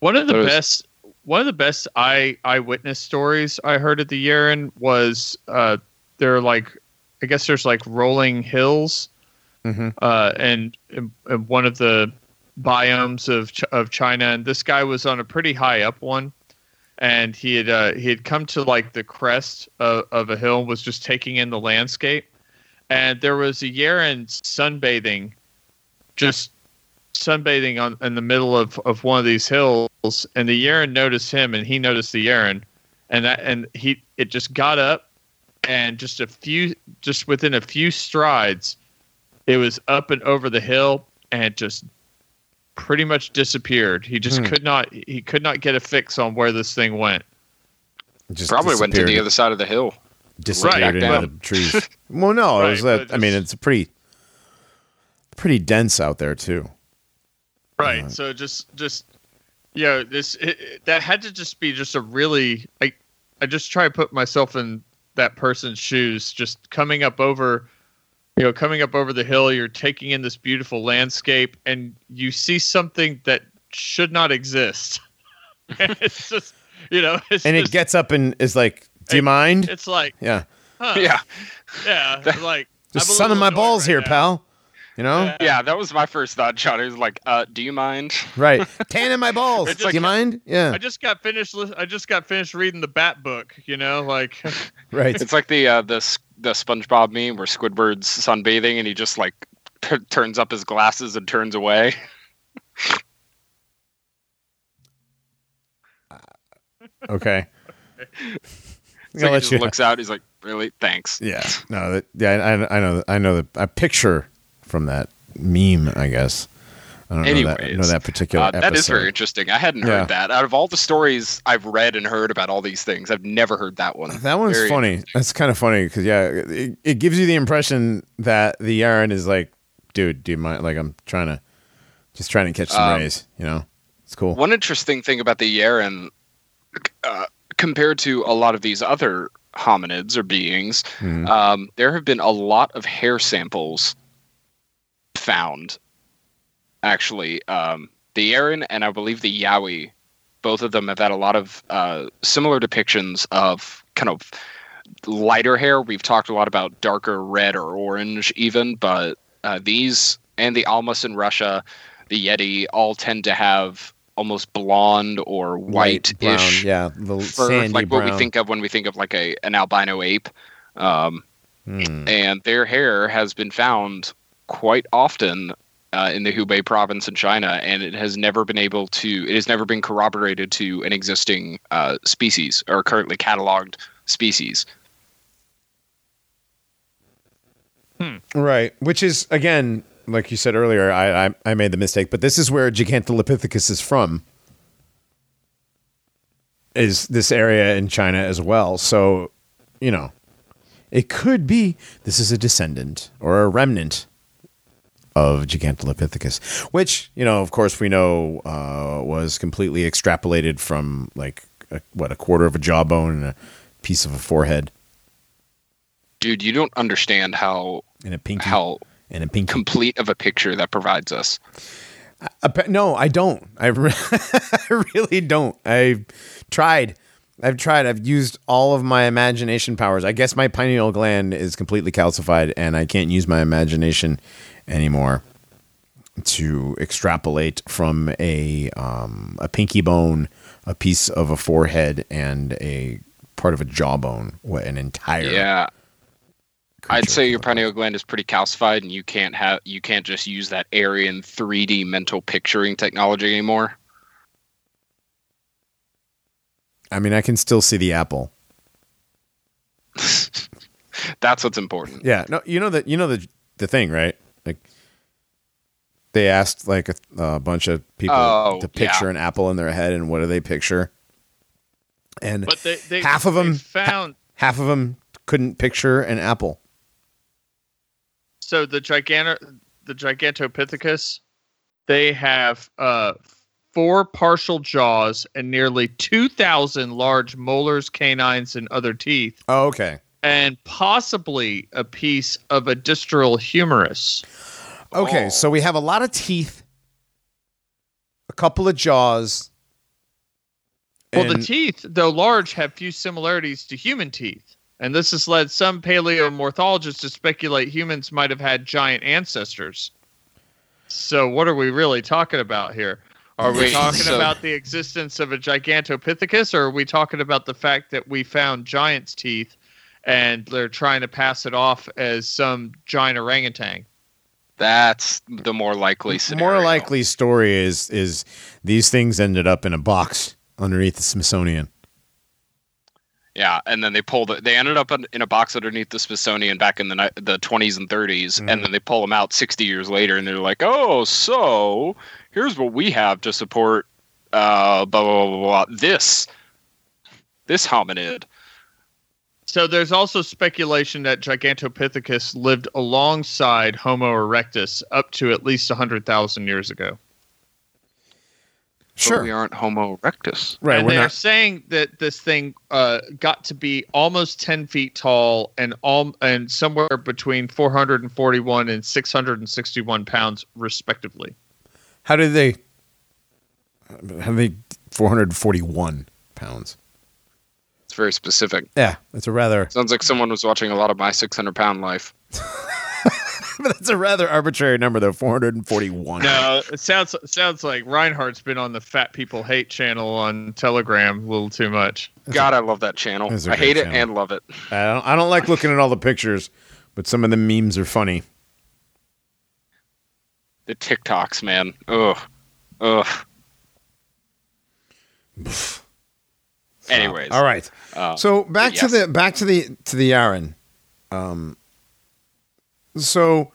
One of the Those- best... One of the best eye, eyewitness stories I heard at the Yeren was uh, they're like, I guess there's like rolling hills, mm-hmm. uh, and, and one of the biomes of of China. And this guy was on a pretty high up one, and he had uh, he had come to like the crest of, of a hill, was just taking in the landscape, and there was a Yeren sunbathing, just. sunbathing on in the middle of, of one of these hills, and the Yeren noticed him, and he noticed the Yeren, and that, and he it just got up, and just a few just within a few strides, it was up and over the hill, and it just pretty much disappeared. He just hmm. could not he could not get a fix on where this thing went. Just probably went to the other side of the hill, disappeared right, into well, the trees. Well, no, right, it was that, just, I mean, it's pretty pretty dense out there too. Right, so just, just, you know, this it, it, that had to just be just a really, like, I just try to put myself in that person's shoes. Just coming up over, you know, coming up over the hill, you're taking in this beautiful landscape, and you see something that should not exist. And it's just, you know, it's and just, it gets up and is like, "Do you it, mind?" It's like, yeah, huh, yeah, yeah, that, like just sunning my balls right here, now. pal. You know? Yeah, that was my first thought, Johnny. It was like, uh, do you mind? Right. Tanning my balls. Do like, you mind? Yeah. I just got finished li- I just got finished reading the Bat book, you know, like right. It's like the uh, the the SpongeBob meme where Squidward's sunbathing and he just like t- turns up his glasses and turns away. uh, okay. okay. So he just you looks know. out, he's like, "Really? Thanks." Yeah. No, that, yeah, I I know I know the I picture from that meme, I guess. I don't Anyways, know, that, know that particular uh, that episode. That is very interesting. I hadn't yeah. heard that. Out of all the stories I've read and heard about all these things, I've never heard that one. That one's very funny. That's kind of funny because, yeah, it, it gives you the impression that the Yeren is like, dude, do you mind? Like, I'm trying to, just trying to catch some um, rays, you know? It's cool. One interesting thing about the Yeren, uh, compared to a lot of these other hominids or beings, mm-hmm. um, there have been a lot of hair samples found, actually. Um, the Yeren and I believe the Yowie, both of them have had a lot of uh, similar depictions of kind of lighter hair. We've talked a lot about darker red or orange even, but uh, these and the Almas in Russia, the Yeti, all tend to have almost blonde or white-ish, yeah, fur, like brown. What we think of when we think of like a an albino ape. Um, mm. And their hair has been found quite often uh, in the Hubei province in China, and it has never been able to, it has never been corroborated to an existing uh, species or currently cataloged species. Hmm. Right. Which is, again, like you said earlier, I, I, I made the mistake, but this is where Gigantopithecus is from, is this area in China as well. So, you know, it could be this is a descendant or a remnant of Gigantopithecus, which, you know, of course we know uh, was completely extrapolated from like a, what a quarter of a jawbone and a piece of a forehead. Dude, you don't understand how and a pinky, how and a pinky. complete of a picture that provides us. I, I, no, I don't. I, re- I really don't. I've tried. I've tried. I've used all of my imagination powers. I guess my pineal gland is completely calcified, and I can't use my imagination anymore to extrapolate from a um, a pinky bone, a piece of a forehead, and a part of a jawbone. What an entire yeah. I'd say your pineal gland is pretty calcified, and you can't have you can't just use that Aryan three D mental picturing technology anymore. I mean, I can still see the apple. That's what's important. Yeah, no, you know that you know the the thing, right? Like They asked like a, a bunch of people oh, to picture yeah. an apple in their head, and what do they picture? And but they, they, half of them found ha- half of them couldn't picture an apple. So the gigantic the Gigantopithecus, they have uh, four partial jaws and nearly two thousand large molars, canines, and other teeth. Oh, okay. And possibly a piece of a distal humerus. Okay, oh. So we have a lot of teeth, a couple of jaws. Well, the teeth, though large, have few similarities to human teeth. And this has led some paleomorphologists to speculate humans might have had giant ancestors. So what are we really talking about here? Are we talking so, about the existence of a Gigantopithecus, or are we talking about the fact that we found giant's teeth and they're trying to pass it off as some giant orangutan? That's the more likely scenario. More likely story is is these things ended up in a box underneath the Smithsonian. Yeah, and then they pulled. They ended up in a box underneath the Smithsonian back in the the twenties and thirties, mm. and then they pull them out sixty years later, and they're like, "Oh, so here's what we have to support uh, blah, blah blah blah this this hominid." So there's also speculation that Gigantopithecus lived alongside Homo erectus up to at least one hundred thousand years ago. Sure. But we aren't Homo erectus. Right, and we're they're not. saying that this thing uh, got to be almost ten feet tall and all, and somewhere between four hundred forty-one and six hundred sixty-one pounds, respectively. How did they... How did they... four hundred forty-one pounds? It's very specific. Yeah, it's a rather... Sounds like someone was watching a lot of My six hundred pound Life. But that's a rather arbitrary number, though, four hundred forty-one. No, it sounds sounds like Reinhardt's been on the Fat People Hate channel on Telegram a little too much. That's God, a, I love that channel. I hate channel. it and love it. I don't, I don't like looking at all the pictures, but some of the memes are funny. The TikToks, man. Ugh. Ugh. Anyways, all right. Uh, so back yes. to the back to the to the Yeren. Um, so,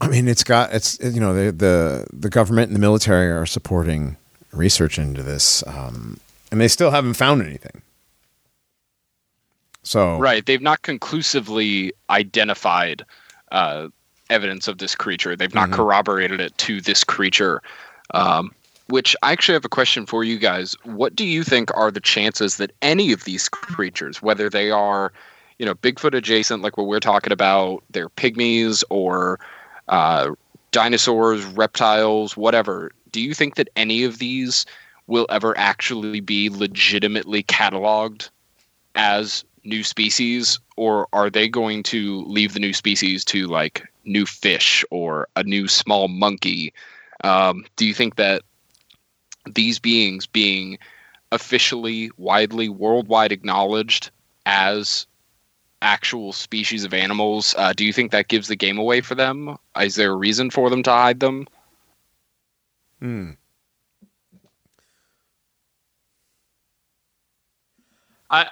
I mean, it's got it's you know the the the government and the military are supporting research into this, um, and they still haven't found anything. So right, they've not conclusively identified uh, evidence of this creature. They've not mm-hmm. corroborated it to this creature. Um, Which I actually have a question for you guys. What do you think are the chances that any of these creatures, whether they are, you know, Bigfoot adjacent, like what we're talking about, they're pygmies or uh, dinosaurs, reptiles, whatever. Do you think that any of these will ever actually be legitimately cataloged as new species, or are they going to leave the new species to like new fish or a new small monkey? Um, do you think that these beings being officially, widely, worldwide acknowledged as actual species of animals, uh, do you think that gives the game away for them? Is there a reason for them to hide them? Hmm. I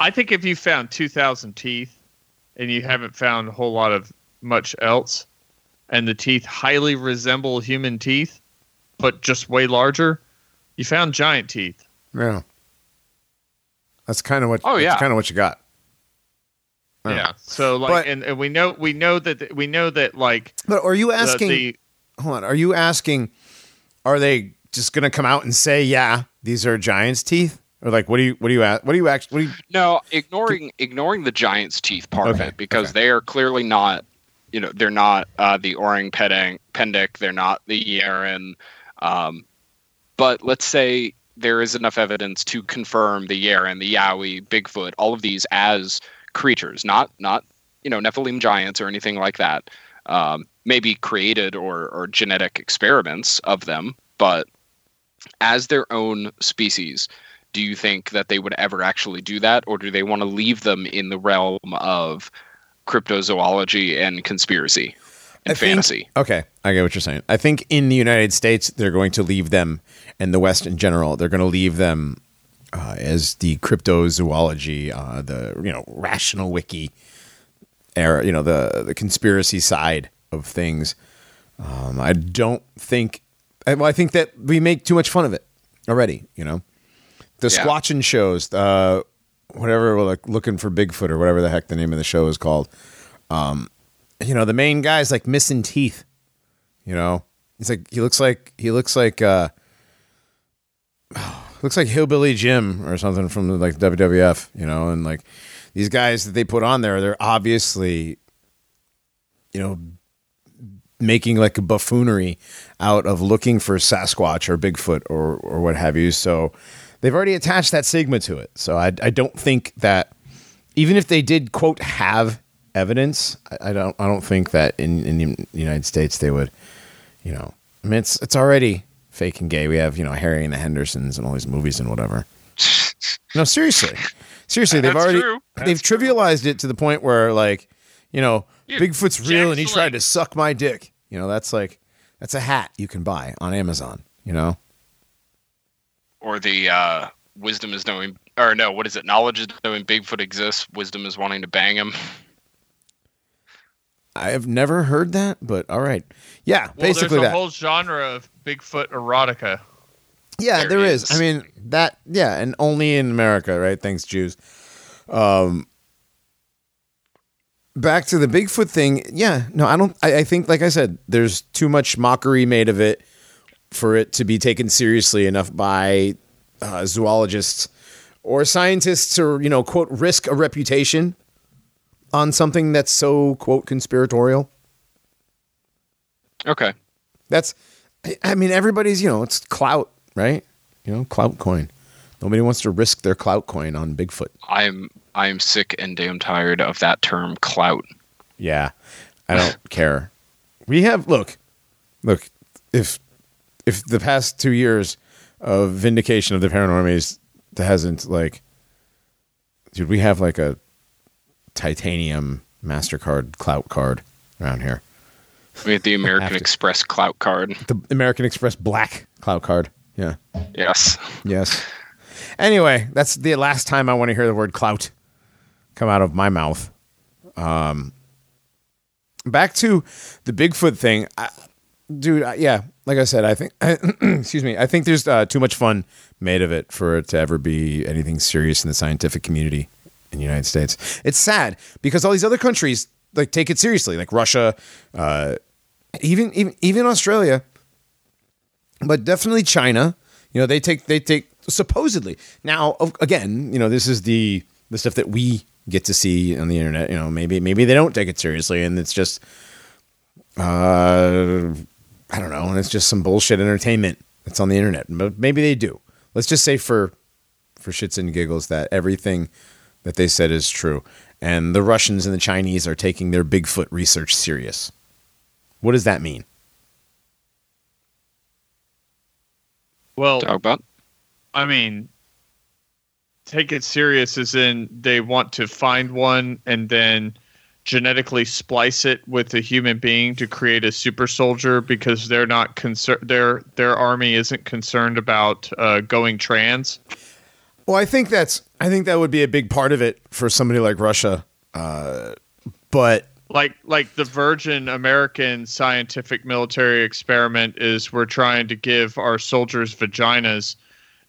I think if you found two thousand teeth and you haven't found a whole lot of much else, and the teeth highly resemble human teeth, but just way larger, you found giant teeth. Yeah. That's kind of what oh, yeah. that's kind of what you got. Yeah. yeah. So like but, and, and we know we know that we know that like But are you asking the, the, Hold on, are you asking are they just going to come out and say, "Yeah, these are giant's teeth?" Or like what do you what do you what do you actually what do you No, ignoring do, ignoring the giant's teeth part okay, of it because okay. they are clearly not, you know, they're not uh, the Orang Pendek, they're not the Yeren. Um, but let's say there is enough evidence to confirm the Yeren, the Yowie, Bigfoot, all of these as creatures, not, not you know, Nephilim giants or anything like that. Um, maybe created or, or genetic experiments of them, but as their own species, do you think that they would ever actually do that? Or do they want to leave them in the realm of cryptozoology and conspiracy? I think, fantasy. Okay, I get what you're saying. I think in the United States, they're going to leave them, and the West in general, they're going to leave them uh, as the cryptozoology, uh, the you know rational wiki era, you know the the conspiracy side of things, Um, I don't think... Well, I think that we make too much fun of it already, you know? The yeah. Squatchin shows, uh, whatever, like Looking for Bigfoot or whatever the heck the name of the show is called. Um, you know, the main guy's like missing teeth, you know? He's like, he looks like, he looks like, uh, looks like Hillbilly Jim or something from the, like W W F, you know? And like these guys that they put on there, they're obviously, you know, making like a buffoonery out of looking for Sasquatch or Bigfoot or, or what have you. So they've already attached that stigma to it. So I, I don't think that even if they did quote have evidence, I, I don't, I don't think that in, in the United States they would, you know, I mean, it's, it's already fake and gay. We have, you know, Harry and the Hendersons and all these movies and whatever. No, seriously, seriously. They've That's already, true. they've That's trivialized true. it to the point where like, you know, Dude, Bigfoot's real Jack's and he like, tried to suck my dick. You know, that's like, that's a hat you can buy on Amazon, you know? Or the uh, wisdom is knowing, or no, what is it? Knowledge is knowing Bigfoot exists. Wisdom is wanting to bang him. I have never heard that, but all right. Yeah, well, basically there's a that. whole genre of Bigfoot erotica. Yeah, there, there is. is. I mean, that, yeah, and only in America, right? Thanks, Jews. Um, Back to the Bigfoot thing. Yeah, no, I don't. I, I think, like I said, there's too much mockery made of it for it to be taken seriously enough by uh, zoologists or scientists to, you know, quote, risk a reputation on something that's so, quote, conspiratorial. Okay. That's, I mean, everybody's, you know, it's clout, right? You know, clout coin. Nobody wants to risk their clout coin on Bigfoot. I'm I'm sick and damn tired of that term clout. Yeah, I don't care. We have look, look. If if the past two years of vindication of the paranormies hasn't like, dude, we have like a titanium MasterCard clout card around here. We have the American have Express clout card. The American Express black clout card. Yeah. Yes. Yes. Anyway, that's the last time I want to hear the word clout come out of my mouth. Um, back to the Bigfoot thing. I, dude, I, yeah, like I said, I think, I, excuse me, I think there's uh, too much fun made of it for it to ever be anything serious in the scientific community in the United States. It's sad because all these other countries like take it seriously, like Russia, uh, even, even, even Australia, but definitely China. You know, they take, they take, supposedly. Now, again, you know, this is the the stuff that we get to see on the internet. You know, maybe maybe they don't take it seriously, and it's just, uh, I don't know, and it's just some bullshit entertainment that's on the internet. But maybe they do. Let's just say for for shits and giggles that everything that they said is true, and the Russians and the Chinese are taking their Bigfoot research serious. What does that mean? Well, Dogbot. I mean, take it serious as in they want to find one and then genetically splice it with a human being to create a super soldier because they're not concerned. Their their army isn't concerned about uh, going trans. Well, I think that's I think that would be a big part of it for somebody like Russia, uh, but. Like like the Virgin American scientific military experiment is we're trying to give our soldiers vaginas,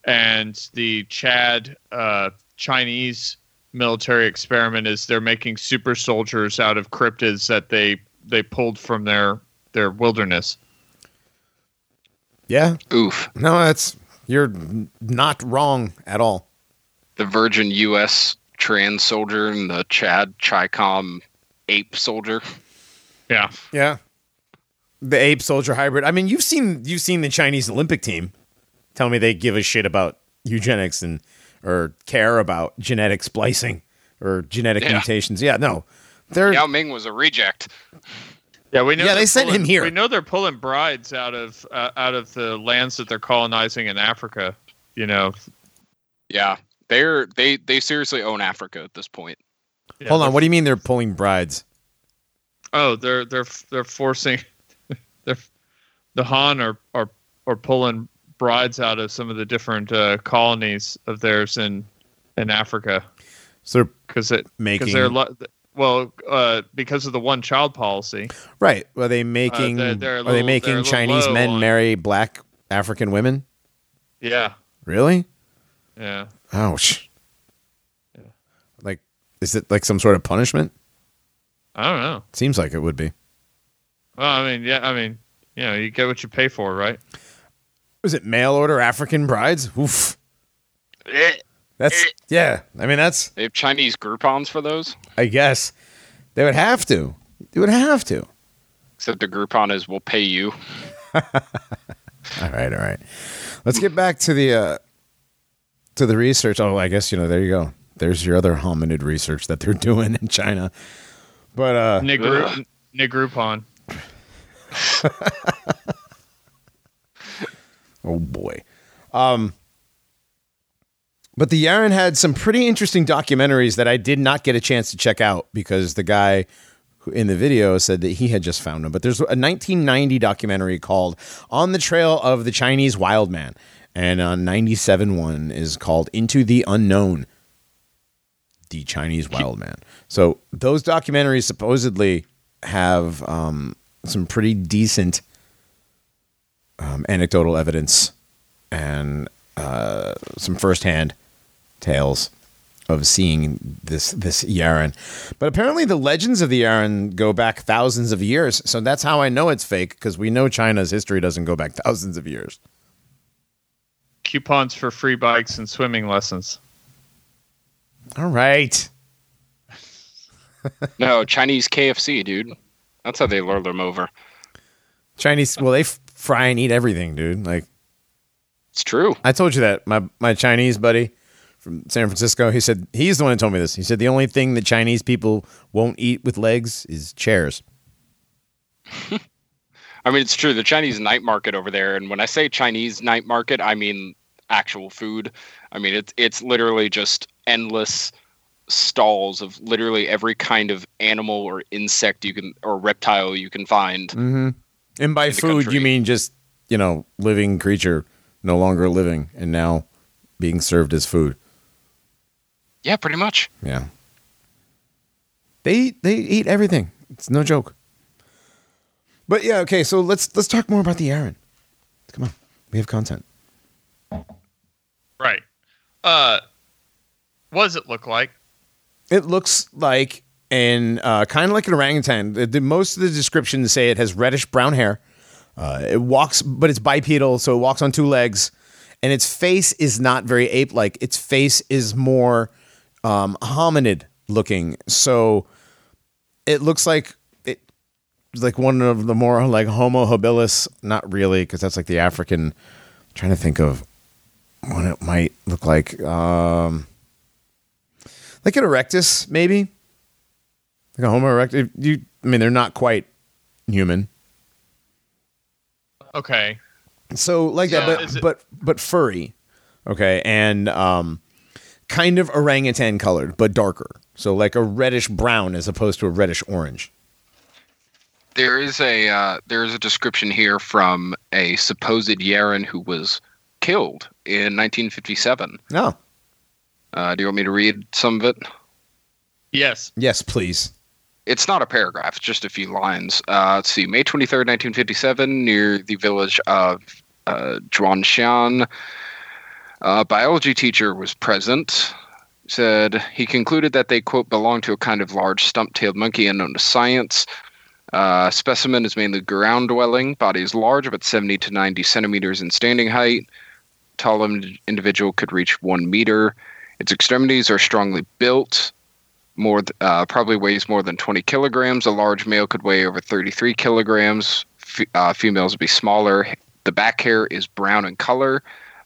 and the Chad uh, Chinese military experiment is they're making super soldiers out of cryptids that they they pulled from their their wilderness. Yeah. Oof. No, that's you're not wrong at all. The Virgin U S trans soldier and the Chad Chi-Com ape soldier. Yeah. Yeah. The ape soldier hybrid. I mean, you've seen you've seen the Chinese Olympic team. Tell me they give a shit about eugenics and or care about genetic splicing or genetic yeah. mutations. Yeah, no. They're, Yao Ming was a reject. Yeah, we know. Yeah, they sent pulling, him here. We know they're pulling brides out of uh, out of the lands that they're colonizing in Africa, you know. Yeah. They're they they seriously own Africa at this point. Yeah, Hold on, what do you mean they're pulling brides? Oh, they're they're they're forcing they're, the Han are are, are pulling brides out of some of the different uh, colonies of theirs in in Africa. So because it making cause they're lo- well, uh, because of the one-child policy, right? Are they making uh, they're, they're little, are they making Chinese men on. marry black African women? Yeah. Really? Yeah. Ouch. Yeah. Like, is it like some sort of punishment? I don't know. Seems like it would be. Well, I mean, yeah, I mean, you know, you get what you pay for, right? Was it mail order African brides? Oof. That's yeah. I mean, that's they have Chinese Groupons for those. I guess they would have to. They would have to. Except the Groupon is we'll pay you. all right, all right. Let's get back to the uh, to the research. Oh, I guess you know. There you go. There's your other hominid research that they're doing in China. But uh, Nigru- Nigrupon. Oh boy. Um. But the Yeren had some pretty interesting documentaries that I did not get a chance to check out because the guy who, in the video said that he had just found them. But there's a nineteen ninety documentary called On the Trail of the Chinese Wild Man. And a ninety-seven one is called Into the Unknown, The Chinese Wild Man. So those documentaries supposedly have um, some pretty decent um, anecdotal evidence and uh, some firsthand tales of seeing this this Yeren. But apparently the legends of the Yeren go back thousands of years, so that's how I know it's fake, because we know China's history doesn't go back thousands of years. Coupons for free bikes and swimming lessons. All right. No, Chinese K F C, dude. That's how they lure them over. Chinese, well, they f- fry and eat everything, dude. Like, it's true. I told you that. My my Chinese buddy from San Francisco, he said, he's the one who told me this. He said, the only thing that Chinese people won't eat with legs is chairs. I mean, it's true. The Chinese night market over there, and when I say Chinese night market, I mean actual food. I mean, it's it's literally just endless stalls of literally every kind of animal or insect you can, or reptile you can find. Mm-hmm. And by food, you mean just, you know, living creature, no longer living and now being served as food. Yeah, pretty much. Yeah. They they eat everything. It's no joke. But yeah, okay, so let's let's talk more about the Yeren. Come on. We have content. Right. Uh what does it look like? It looks like an uh kind of like an orangutan. The, the most of the descriptions say it has reddish brown hair. Uh, it walks, but it's bipedal, so it walks on two legs, and its face is not very ape-like. Its face is more um, hominid-looking, so it looks like it, like one of the more like Homo habilis. Not really, because that's like the African. I'm trying to think of what it might look like, um, like an erectus, maybe, like a Homo erectus. You, I mean, they're not quite human. Okay. So like yeah, that, but, it- but, but furry. Okay. And, um, kind of orangutan colored, but darker. So like a reddish brown as opposed to a reddish orange. There is a, uh, there is a description here from a supposed Yeren who was killed in nineteen fifty-seven. No. Oh. Uh, do you want me to read some of it? Yes. Yes, please. It's not a paragraph, it's just a few lines. Uh, let's see, May twenty-third, nineteen fifty-seven, near the village of uh, Zhuangshan, a biology teacher was present. Said he concluded that they, quote, belong to a kind of large stump-tailed monkey unknown to science. Uh, specimen is mainly ground-dwelling, body is large, about seventy to ninety centimeters in standing height. Tall individual could reach one meter. Its extremities are strongly built. More, uh, probably weighs more than twenty kilograms. A large male could weigh over thirty-three kilograms. F- uh, females would be smaller. The back hair is brown in color.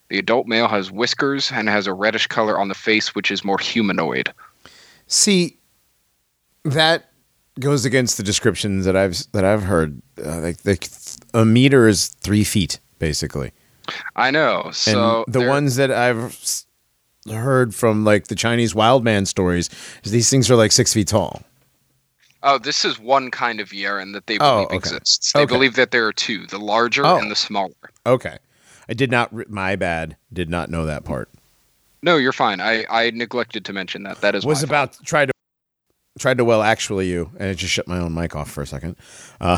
The adult male has whiskers and has a reddish color on the face, which is more humanoid. See, that goes against the descriptions that I've that I've heard. Uh, like, like a meter is three feet, basically. I know. So and the ones that I've heard from like the Chinese wild man stories is these things are like six feet tall. Oh, this is one kind of Yeren that they believe oh, okay. exists. They okay. believe that there are two, the larger oh. and the smaller. Okay. I did not, re- my bad, did not know that part. No, you're fine. I, I neglected to mention that. That is was my about fault. Try to tried to well actually you, and I just shut my own mic off for a second. Uh,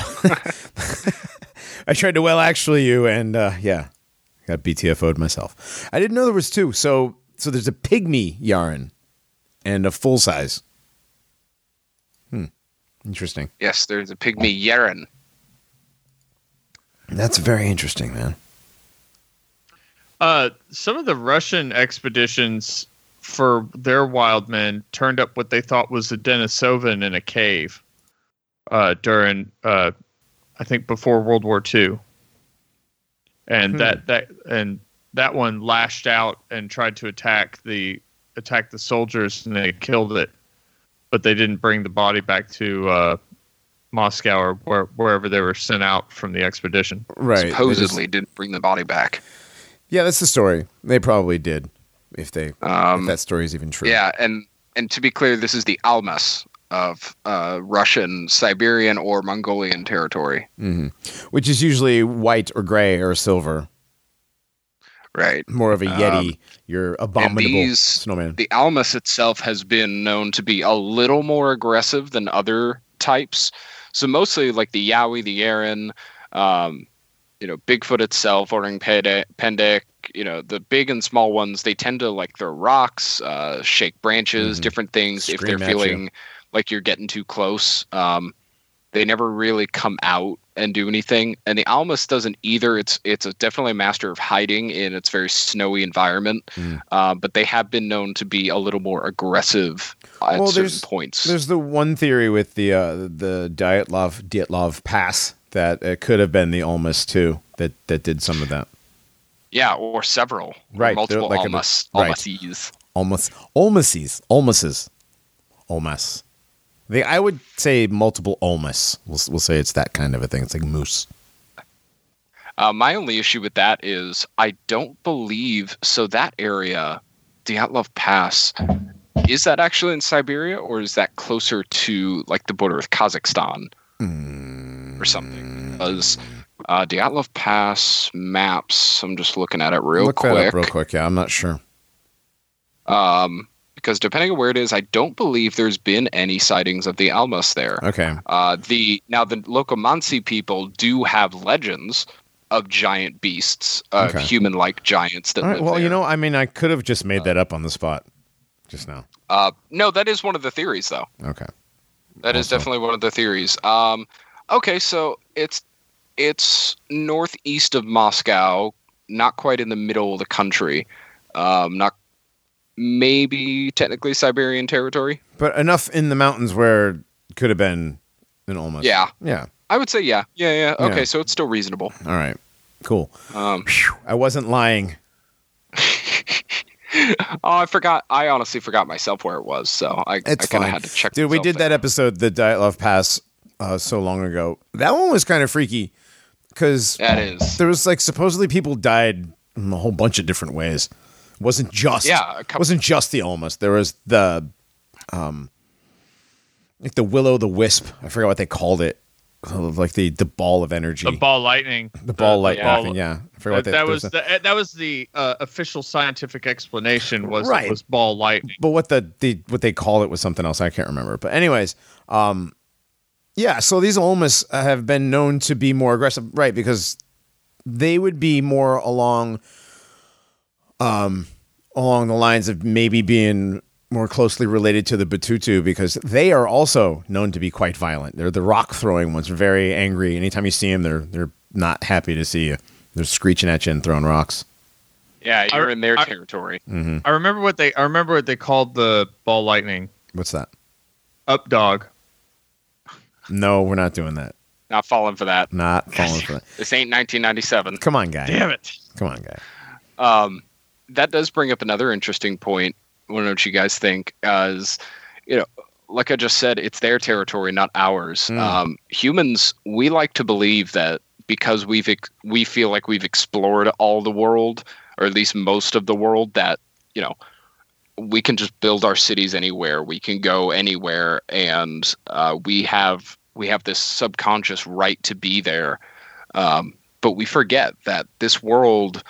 I tried to well actually you, and uh, yeah, got B T F O'd myself. I didn't know there was two. So so there's a pygmy Yeren and a full size. Hmm. Interesting. Yes, there's a pygmy Yeren. That's very interesting, man. Uh, some of the Russian expeditions for their wild men turned up what they thought was a Denisovan in a cave uh, during, uh, I think, before World War Two. And hmm. that that and that one lashed out and tried to attack the attack the soldiers, and they killed it. But they didn't bring the body back to uh, Moscow or where, wherever they were sent out from the expedition. Right, supposedly just didn't bring the body back. Yeah, that's the story. They probably did. If they, um, if that story is even true. Yeah, and, and to be clear, this is the Almas of uh, Russian, Siberian, or Mongolian territory. Mm-hmm. Which is usually white or gray or silver. Right. More of a Yeti, um, your abominable these, snowman. The Almas itself has been known to be a little more aggressive than other types. So mostly like the Yowie, the Yeren, um, you know, Bigfoot itself, Orang Pendek, you know, the big and small ones, they tend to like throw rocks, uh, shake branches, mm-hmm. different things. Scream if they're feeling you. like you're getting too close. Um, they never really come out and do anything. And the Almas doesn't either. It's it's a definitely a master of hiding in its very snowy environment. Mm. Uh, but they have been known to be a little more aggressive at well, certain there's, points. There's the one theory with the uh, the Dyatlov, Dyatlov Pass that it could have been the Almas too that, that did some of that. Yeah, or several. Right. Or multiple like Almas. A, right. Almases. Almas. Almases. Almases. Almas. They, I would say multiple Almas. We'll, we'll say it's that kind of a thing. It's like moose. Uh, my only issue with that is I don't believe, so that area, Dyatlov Pass, is that actually in Siberia or is that closer to like the border with Kazakhstan mm. or something? Because Uh, Dyatlov Pass maps. I'm just looking at it real Look quick. That up real quick, yeah. I'm not sure. Um, because depending on where it is, I don't believe there's been any sightings of the Almas there. Okay. Uh, the now the Lokomansi people do have legends of giant beasts, uh, okay. human-like giants that. All right, live well, there. You know, I mean, I could have just made uh, that up on the spot just now. Uh, no, that is one of the theories, though. Okay. That also. is definitely one of the theories. Um, okay, so it's. It's northeast of Moscow, not quite in the middle of the country, um, not maybe technically Siberian territory. But enough in the mountains where it could have been an Almas. Yeah. Yeah. I would say yeah. Yeah, yeah. Okay, yeah. So it's still reasonable. All right. Cool. Um, I wasn't lying. oh, I forgot. I honestly forgot myself where it was, so I, I kind of had to check. Dude, we did there. that episode, the Dyatlov Pass. Uh, so long ago. That one was kind of freaky because there was like supposedly people died in a whole bunch of different ways. It wasn't just yeah, it wasn't just the Almas. There was the um like the Willow the Wisp. I forgot what they called it. Like the, the ball of energy. The ball lightning. The ball uh, lightning. Yeah. Thing, yeah. I forgot that, what they, that was. The, that was the uh, official scientific explanation was right. was ball lightning. But what the, the what they called it was something else. I can't remember. But anyways, um yeah, so these Almas have been known to be more aggressive, right, because they would be more along um, along the lines of maybe being more closely related to the Batutu, because they are also known to be quite violent. They're the rock-throwing ones, very angry. Anytime you see them, they're, they're not happy to see you. They're screeching at you and throwing rocks. Yeah, you're I, in their I, territory. Mm-hmm. I remember what they I remember what they called the ball lightning. What's that? Up dog. No, we're not doing that. Not falling for that. Not falling for that. This ain't nineteen ninety-seven. Come on, guy. Damn it. Come on, guy. Um, that does bring up another interesting point. I don't know what you guys think. Uh, is, you know, like I just said, it's their territory, not ours. Mm. Um, humans, we like to believe that because we've ex- we feel like we've explored all the world, or at least most of the world, that, you know, we can just build our cities anywhere. We can go anywhere, and uh, we have we have this subconscious right to be there. Um, but we forget that this world,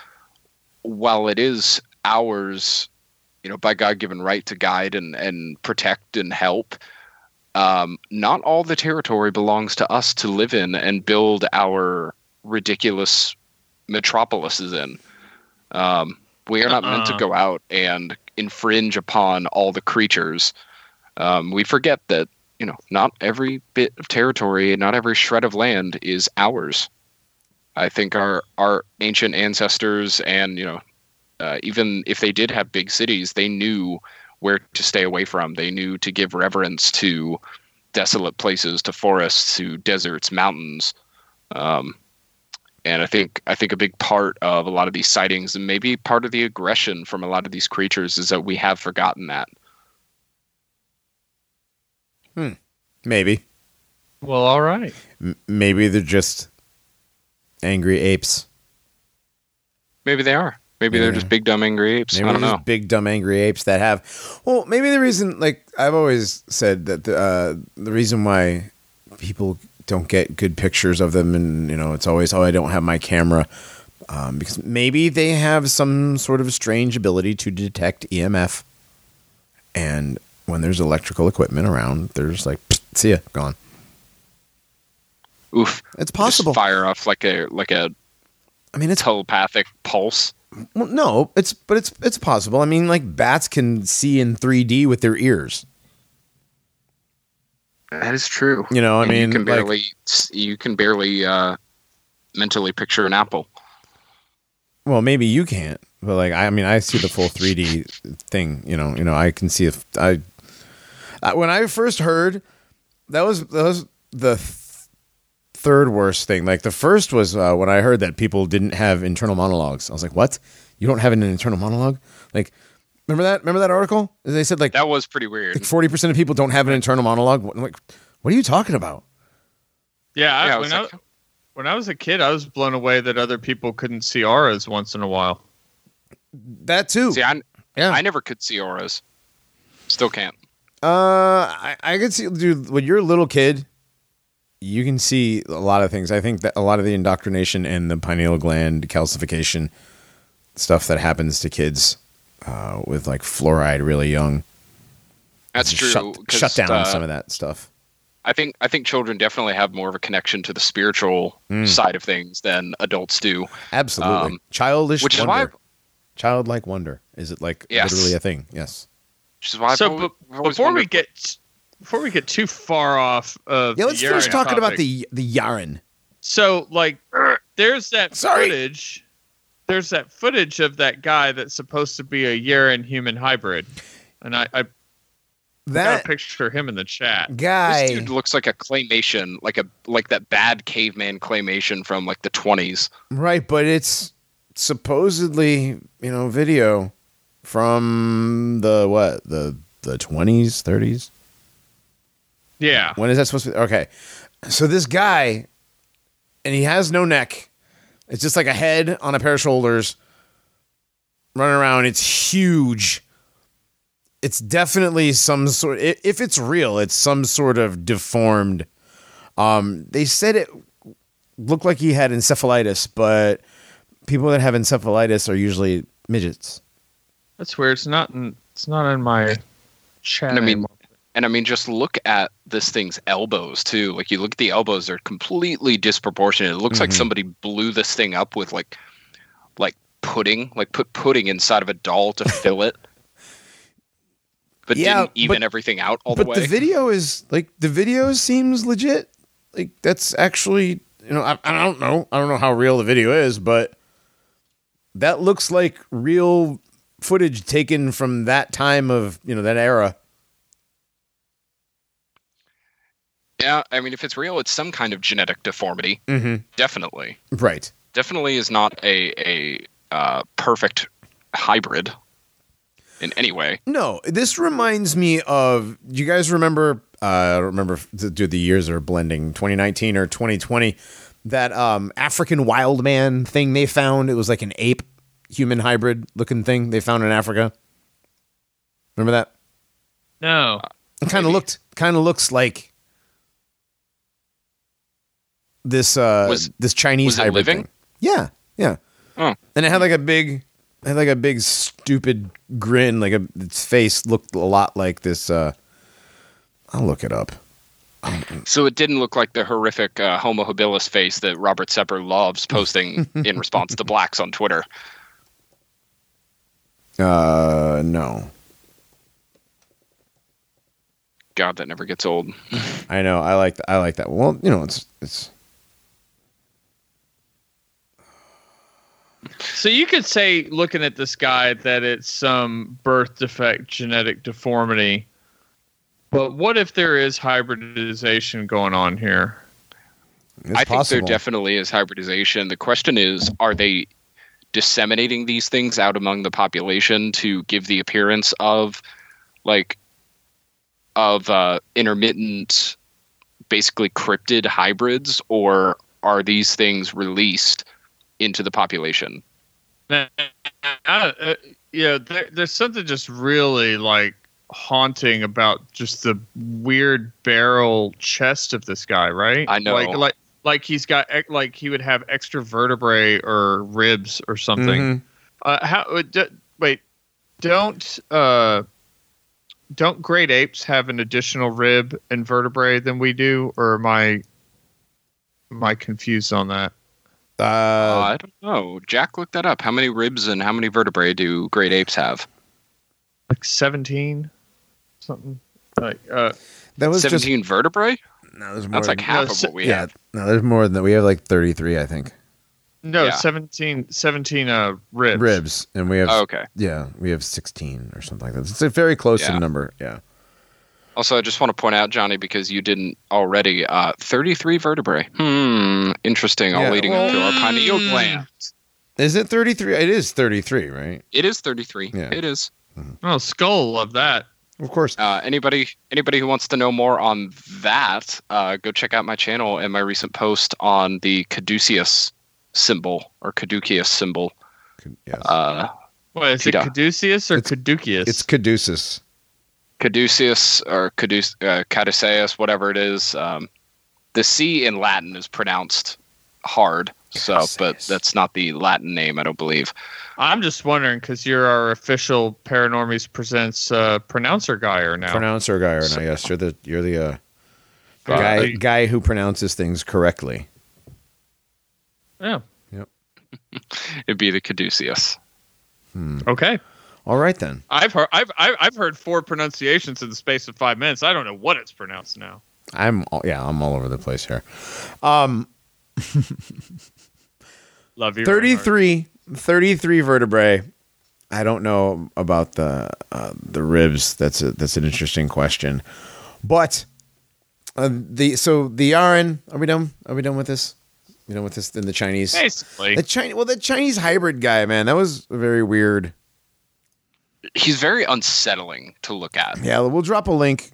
while it is ours, you know, by God-given right to guide and, and protect and help, Um, not all the territory belongs to us to live in and build our ridiculous metropolises in. Um, we are not uh-uh. meant to go out and infringe upon all the creatures. Um, we forget that, you know, not every bit of territory, not every shred of land is ours. I think our, our ancient ancestors and, you know, uh, even if they did have big cities, they knew where to stay away from. They knew to give reverence to desolate places, to forests, to deserts, mountains. Um, and I think I think a big part of a lot of these sightings, and maybe part of the aggression from a lot of these creatures, is that we have forgotten that. Hmm. Maybe. Well, all right. M- maybe they're just angry apes. Maybe they are. Maybe yeah. they're just big, dumb, angry apes. Maybe I don't know. Big, dumb, angry apes that have. Well, maybe the reason, like I've always said, that the, uh, the reason why people don't get good pictures of them, and you know, it's always, oh, I don't have my camera, um, because maybe they have some sort of strange ability to detect E M F, and when there's electrical equipment around, they're just like, see ya, gone. Oof, it's possible. Just fire off like a like a. I mean, it's telepathic pulse. Well, no, it's but it's it's possible. I mean, like bats can see in three D with their ears. That is true. You know, I and mean, you can barely like, you can barely uh, mentally picture an apple. Well, maybe you can't, but like I mean, I see the full three D thing. You know, you know, I can see if I when I first heard that was that was the th- third worst thing. Like the first was uh, when I heard that people didn't have internal monologues. I was like, what? You don't have an internal monologue? Like. Remember that? Remember that article? They said like that was pretty weird. Like forty percent of people don't have an internal monologue. I'm like, what are you talking about? Yeah, yeah I, when, I was, I, when I was a kid, I was blown away that other people couldn't see auras once in a while. That too. See, I yeah, I never could see auras. Still can't. Uh, I, I could see, dude. When you're a little kid, you can see a lot of things. I think that a lot of the indoctrination and the pineal gland calcification stuff that happens to kids. Uh, with like fluoride really young. That's true. Shut, shut down uh, some of that stuff. I think I think children definitely have more of a connection to the spiritual mm. side of things than adults do. Absolutely. Um, Childish which wonder. Is why Childlike wonder. Is it like yes. literally a thing? Yes. Which is why so b- before wondered. we get before we get too far off of Yeah, let's the finish talking topic. about the the Yeren. So like there's that Sorry. footage There's that footage of that guy that's supposed to be a Yeren human hybrid, and I, I that I picture him in the chat. Guy, this dude looks like a claymation, like a like that bad caveman claymation from like the twenties. Right, but it's supposedly you know video from the what the the twenties, thirties. Yeah, when is that supposed to be? Okay, so this guy, and he has no neck. It's just like a head on a pair of shoulders running around. It's huge. It's definitely some sort... If it's real, it's some sort of deformed... Um, they said it looked like he had encephalitis, but people that have encephalitis are usually midgets. That's weird. It's not in, it's not in my chat and I mean, anymore. And I mean, just look at this thing's elbows, too. Like, you look at the elbows, they're completely disproportionate. It looks mm-hmm. like somebody blew this thing up with, like, like pudding. Like, put pudding inside of a doll to fill it. But yeah, didn't even but, everything out all the way. But the video is, like, the video seems legit. Like, that's actually, you know, I, I don't know. I don't know how real the video is, but that looks like real footage taken from that time of, you know, that era. Yeah, I mean, if it's real, it's some kind of genetic deformity. Mm-hmm. Definitely. Right. Definitely is not a a uh, perfect hybrid in any way. No, this reminds me of, do you guys remember, uh, I don't remember, dude, the years are blending, twenty nineteen or twenty twenty, that um, African wild man thing they found? It was like an ape human hybrid looking thing they found in Africa. Remember that? No. It kind of looked, kind of looks like... This uh, was, this Chinese hybrid thing. Yeah, yeah. Oh. And it had like a big, it had like a big stupid grin. Like a, its face looked a lot like this. Uh, I'll look it up. So it didn't look like the horrific uh, Homo habilis face that Robert Sepper loves posting in response to blacks on Twitter. Uh, no. God, that never gets old. I know. I like. Th- I like that. Well, you know, it's it's. So you could say, looking at this guy, that it's some birth defect, genetic deformity. But what if there is hybridization going on here? It's I possible. think there definitely is hybridization. The question is, are they disseminating these things out among the population to give the appearance of, like, of uh, intermittent, basically cryptid hybrids, or are these things released into the population? Now, uh, you know, there, there's something just really, like, haunting about just the weird barrel chest of this guy, right? I know, like, like, like he's got, like, he would have extra vertebrae or ribs or something. Mm-hmm. Uh, how? D- wait, don't uh, don't great apes have an additional rib and vertebrae than we do? Or am I am I confused on that? Uh, uh, I don't know. Jack, look that up. How many ribs and how many vertebrae do great apes have? Like seventeen. Something like uh, that was seventeen just, vertebrae. No, there's more. That's like than, half no, of what we yeah, have. No, there's more than that. We have like thirty-three, I think. No, yeah. seventeen, seventeen uh, ribs. Ribs, and we have oh, okay. Yeah, we have sixteen or something like that. It's a very close yeah. in number. Yeah. Also, I just want to point out, Johnny, because you didn't already, uh, thirty-three vertebrae. Hmm, interesting. All yeah, leading well, up to our pineal mm. gland. Is it thirty-three? It is thirty-three, right? It is thirty-three. Yeah. It is. Mm-hmm. Oh, skull of that. Of course. Uh, anybody anybody who wants to know more on that, uh, go check out my channel and my recent post on the Caduceus symbol, or Caduceus symbol. Yes. Uh, Wait, is Pita. it Caduceus or it's, Caduceus? It's Caduceus. Caduceus or Caduce, uh, Caduceus, whatever it is. Um, the C in Latin is pronounced hard. So, Caduceus. But that's not the Latin name, I don't believe. I'm just wondering because you're our official Paranormies Presents uh, pronouncer guy or now. Pronouncer guy or now, so, yes. You're the you're the uh, guy uh, guy who pronounces things correctly. Yeah. Yep. It'd be the Caduceus. Hmm. Okay. All right then. I've heard I've I've heard four pronunciations in the space of five minutes. I don't know what it's pronounced now. I'm all, yeah. I'm all over the place here. Um. Love you. Thirty-three, thirty-three vertebrae. I don't know about the uh, the ribs. That's a, that's an interesting question. But uh, the so the Yeren. Are we done? Are we done with this? You know, with this in the Chinese. Basically, the Chinese. Well, the Chinese hybrid guy, man. That was very weird. He's very unsettling to look at. Yeah, we'll drop a link.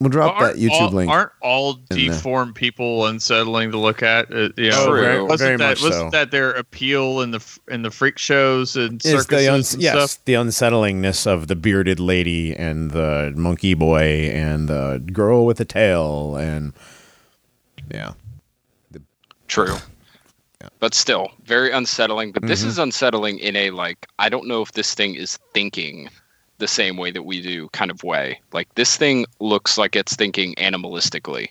We'll drop well, that YouTube all, link. Aren't all deformed the... people unsettling to look at? Uh, yeah, oh, very, wasn't very that, much wasn't so. that their appeal in the in the freak shows and circuses the un- and yes, stuff? Yes, the unsettlingness of the bearded lady and the monkey boy and the girl with a tail and yeah, the... true. Yeah. But still, very unsettling. But mm-hmm. this is unsettling in a like I don't know if this thing is thinking the same way that we do kind of way. Like this thing looks like it's thinking animalistically.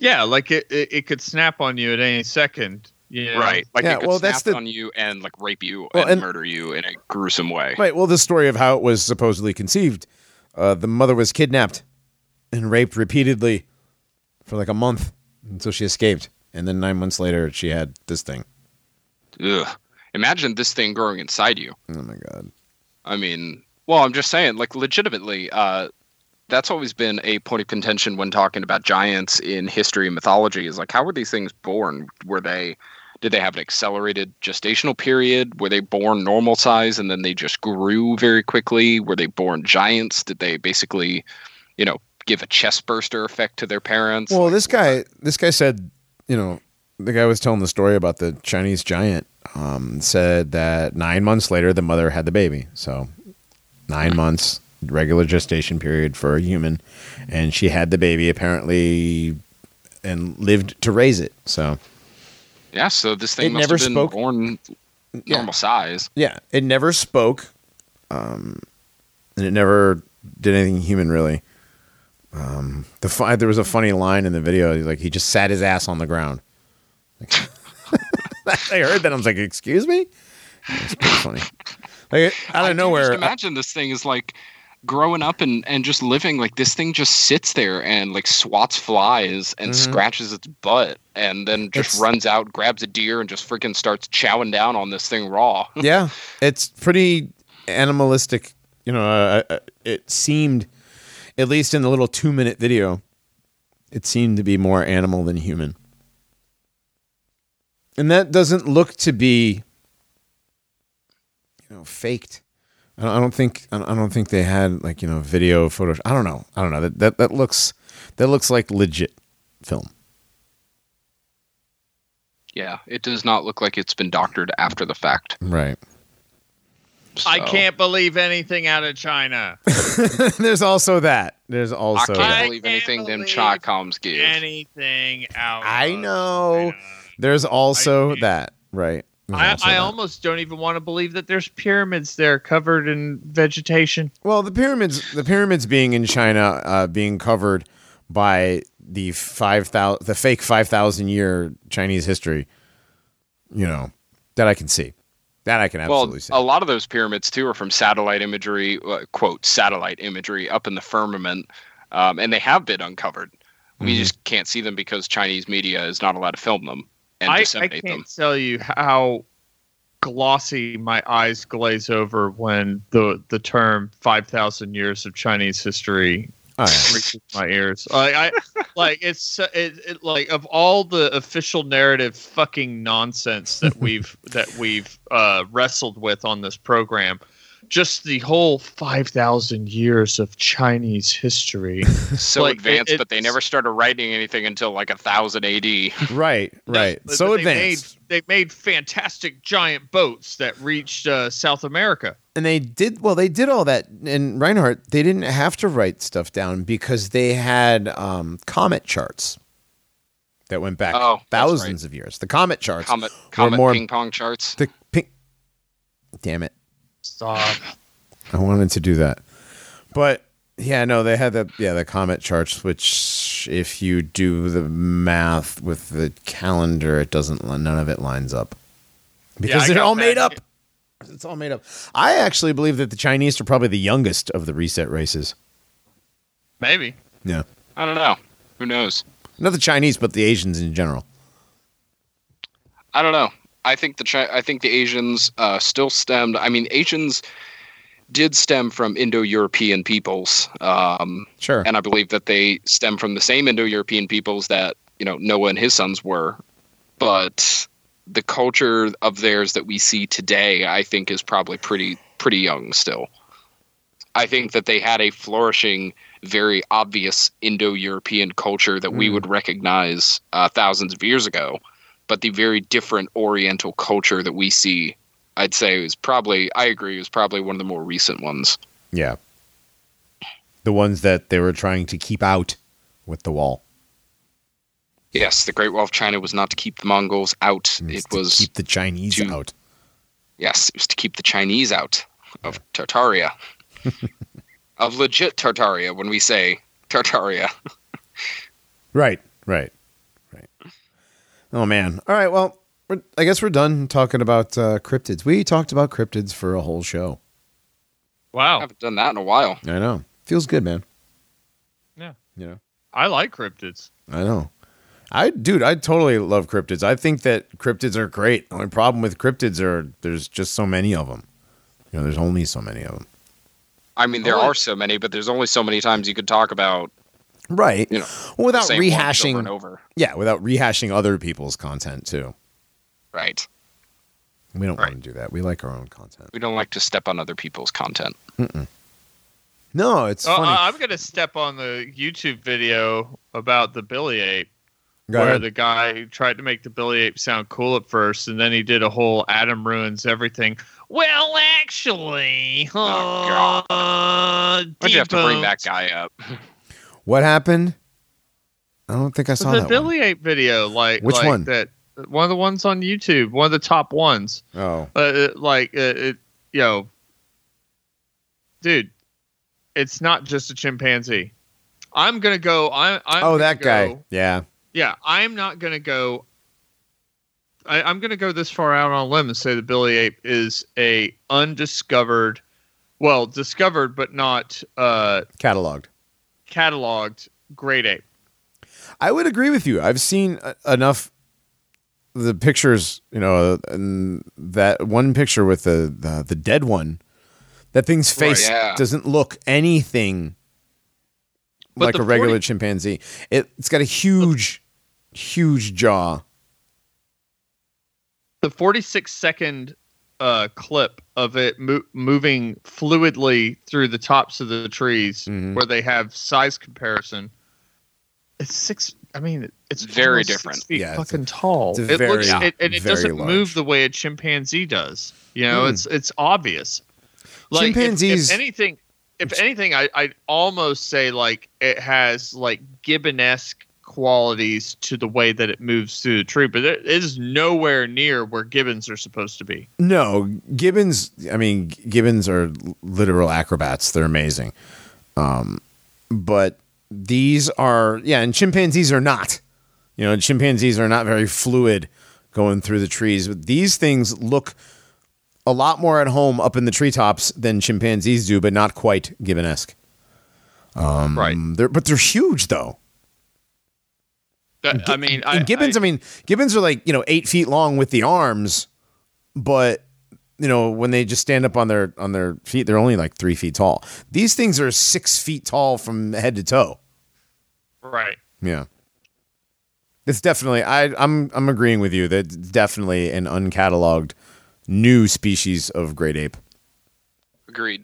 Yeah, like it it, it could snap on you at any second. Yeah. Right. Like yeah, it could well, snap that's the, on you and like rape you well, and, and murder you in a gruesome way. Right. Well, the story of how it was supposedly conceived. Uh, the mother was kidnapped and raped repeatedly for like a month until she escaped. And then nine months later, she had this thing. Ugh. Imagine this thing growing inside you. Oh my God. I mean... Well, I'm just saying, like, legitimately, uh, that's always been a point of contention when talking about giants in history and mythology is like, how were these things born? Were they, did they have an accelerated gestational period? Were they born normal size and then they just grew very quickly? Were they born giants? Did they basically, you know, give a chest burster effect to their parents? Well, like, this guy, this guy said, you know, the guy was telling the story about the Chinese giant, um, said that nine months later, the mother had the baby. So... Nine months, regular gestation period for a human, and she had the baby apparently, and lived to raise it. So, yeah. So this thing it must never have been spoke. born normal yeah. size. Yeah, it never spoke, um, and it never did anything human really. Um, the there was a funny line in the video. He's like, he just sat his ass on the ground. Like, I heard that. I was like, excuse me? It's pretty funny. Like, out of I nowhere. Just imagine I, this thing is like growing up and, and just living. Like this thing just sits there and like swats flies and mm-hmm. scratches its butt and then just it's, runs out, grabs a deer and just freaking starts chowing down on this thing raw. Yeah. It's pretty animalistic. You know, uh, uh, it seemed, at least in the little two minute video, it seemed to be more animal than human. And that doesn't look to be, you know, faked. I don't, I don't think I don't think they had like, you know, video photos. I don't know. I don't know. That that, that looks that looks like legit film. Yeah, it does not look like it's been doctored after the fact. Right. So. I can't believe anything out of China. There's also that. There's also I can't that. believe anything can't them believe Chi Coms give. Anything out. I know. Of China. There's also I, that. Right. There's I, also I that. almost don't even want to believe that there's pyramids there covered in vegetation. Well, the pyramids, the pyramids being in China, uh, being covered by the five thousand, the fake five thousand year Chinese history. You know that I can see. That I can absolutely well, see. A lot of those pyramids, too, are from satellite imagery, uh, quote, satellite imagery up in the firmament, um, and they have been uncovered. Mm-hmm. We just can't see them because Chinese media is not allowed to film them and I, disseminate them. I can't them. tell you how glossy my eyes glaze over when the, the term five thousand years of Chinese history oh, yeah. reaches my ears. Like, I, like it's it, it, like of all the official narrative fucking nonsense that we've that we've uh, wrestled with on this program, just the whole five thousand years of Chinese history, so like, advanced, it, but they never started writing anything until like a thousand A D. Right, right. They, so they advanced. Made, they made fantastic giant boats that reached uh, South America. And they did well. They did all that, and Reinhardt. They didn't have to write stuff down because they had um, comet charts that went back oh, thousands right. of years. The comet charts, comet, comet more, ping pong charts. The ping. Damn it! Stop. I wanted to do that, but yeah, no, they had the yeah the comet charts. Which, if you do the math with the calendar, it doesn't. None of it lines up because yeah, they're all that. made up. It's all made up. I actually believe that the Chinese are probably the youngest of the reset races. Maybe. Yeah. I don't know. Who knows? Not the Chinese, but the Asians in general. I don't know. I think the Chi- I think the Asians uh, still stemmed. I mean, Asians did stem from Indo-European peoples. Um, sure. And I believe that they stem from the same Indo-European peoples that, you know, Noah and his sons were, but the culture of theirs that we see today, I think, is probably pretty pretty young still. I think that they had a flourishing, very obvious Indo-European culture that mm. we would recognize uh, thousands of years ago. But the very different Oriental culture that we see, I'd say, is probably, I agree, is probably one of the more recent ones. Yeah. The ones that they were trying to keep out with the wall. Yes, the Great Wall of China was not to keep the Mongols out. It was, it was to keep the Chinese to, out. Yes, it was to keep the Chinese out of Tartaria. Of legit Tartaria, when we say Tartaria. Right, right, right. Oh, man. All right, well, we're, I guess we're done talking about uh, cryptids. We talked about cryptids for a whole show. Wow. I haven't done that in a while. I know. Feels good, man. Yeah. You know? I like cryptids. I know. I dude, I totally love cryptids. I think that cryptids are great. The only problem with cryptids are there's just so many of them. You know, there's only so many of them. I mean, there oh. are so many, but there's only so many times you could talk about. Right. You know, without rehashing. Over and over. Yeah, without rehashing other people's content too. Right. We don't right. want to do that. We like our own content. We don't like to step on other people's content. Mm-mm. No, it's oh, funny. Uh, I'm going to step on the YouTube video about the Billy Ape. Where the guy tried to make the Billy Ape sound cool at first, and then he did a whole Adam ruins everything. Well, actually, oh, uh, why'd you have to bring that guy up? What happened? I don't think I saw the that Billy one. Ape video. Like which like one? That one of the ones on YouTube. One of the top ones. Oh, uh, like uh, it, you know, dude, it's not just a chimpanzee. I'm going to go. I, I'm oh, that go, guy. Yeah. Yeah. I'm not going to go. I, I'm going to go this far out on a limb and say the Billy Ape is a undiscovered, well, discovered, but not uh, cataloged, cataloged great ape. I would agree with you. I've seen uh, enough. The pictures, you know, and that one picture with the, the, the dead one, that thing's face oh, yeah. doesn't look anything but like a regular forty- chimpanzee. It, it's got a huge, the, huge jaw. The forty-six second uh, clip of it mo- moving fluidly through the tops of the trees mm-hmm. where they have size comparison. It's six. I mean, it's very different. Six feet yeah, fucking it's a, tall. It's a it very, looks, yeah, it, and it doesn't large. move the way a chimpanzee does. You know, mm. it's it's obvious. Like, chimpanzees. If, if anything, if anything, I I'd almost say like it has like Gibbon-esque qualities to the way that it moves through the tree, but it is nowhere near where gibbons are supposed to be. No, gibbons. I mean, gibbons are literal acrobats. They're amazing, um, but. These are, yeah, and chimpanzees are not. You know, chimpanzees are not very fluid going through the trees. But these things look a lot more at home up in the treetops than chimpanzees do, but not quite gibbon-esque. Um, right. They're, but they're huge, though. That, I mean, I, gibbons, I, I mean, gibbons are like, you know, eight feet long with the arms, but, you know, when they just stand up on their on their feet, they're only like three feet tall. These things are six feet tall from head to toe. Right. Yeah. It's definitely I I'm I'm agreeing with you that it's definitely an uncatalogued new species of great ape. Agreed.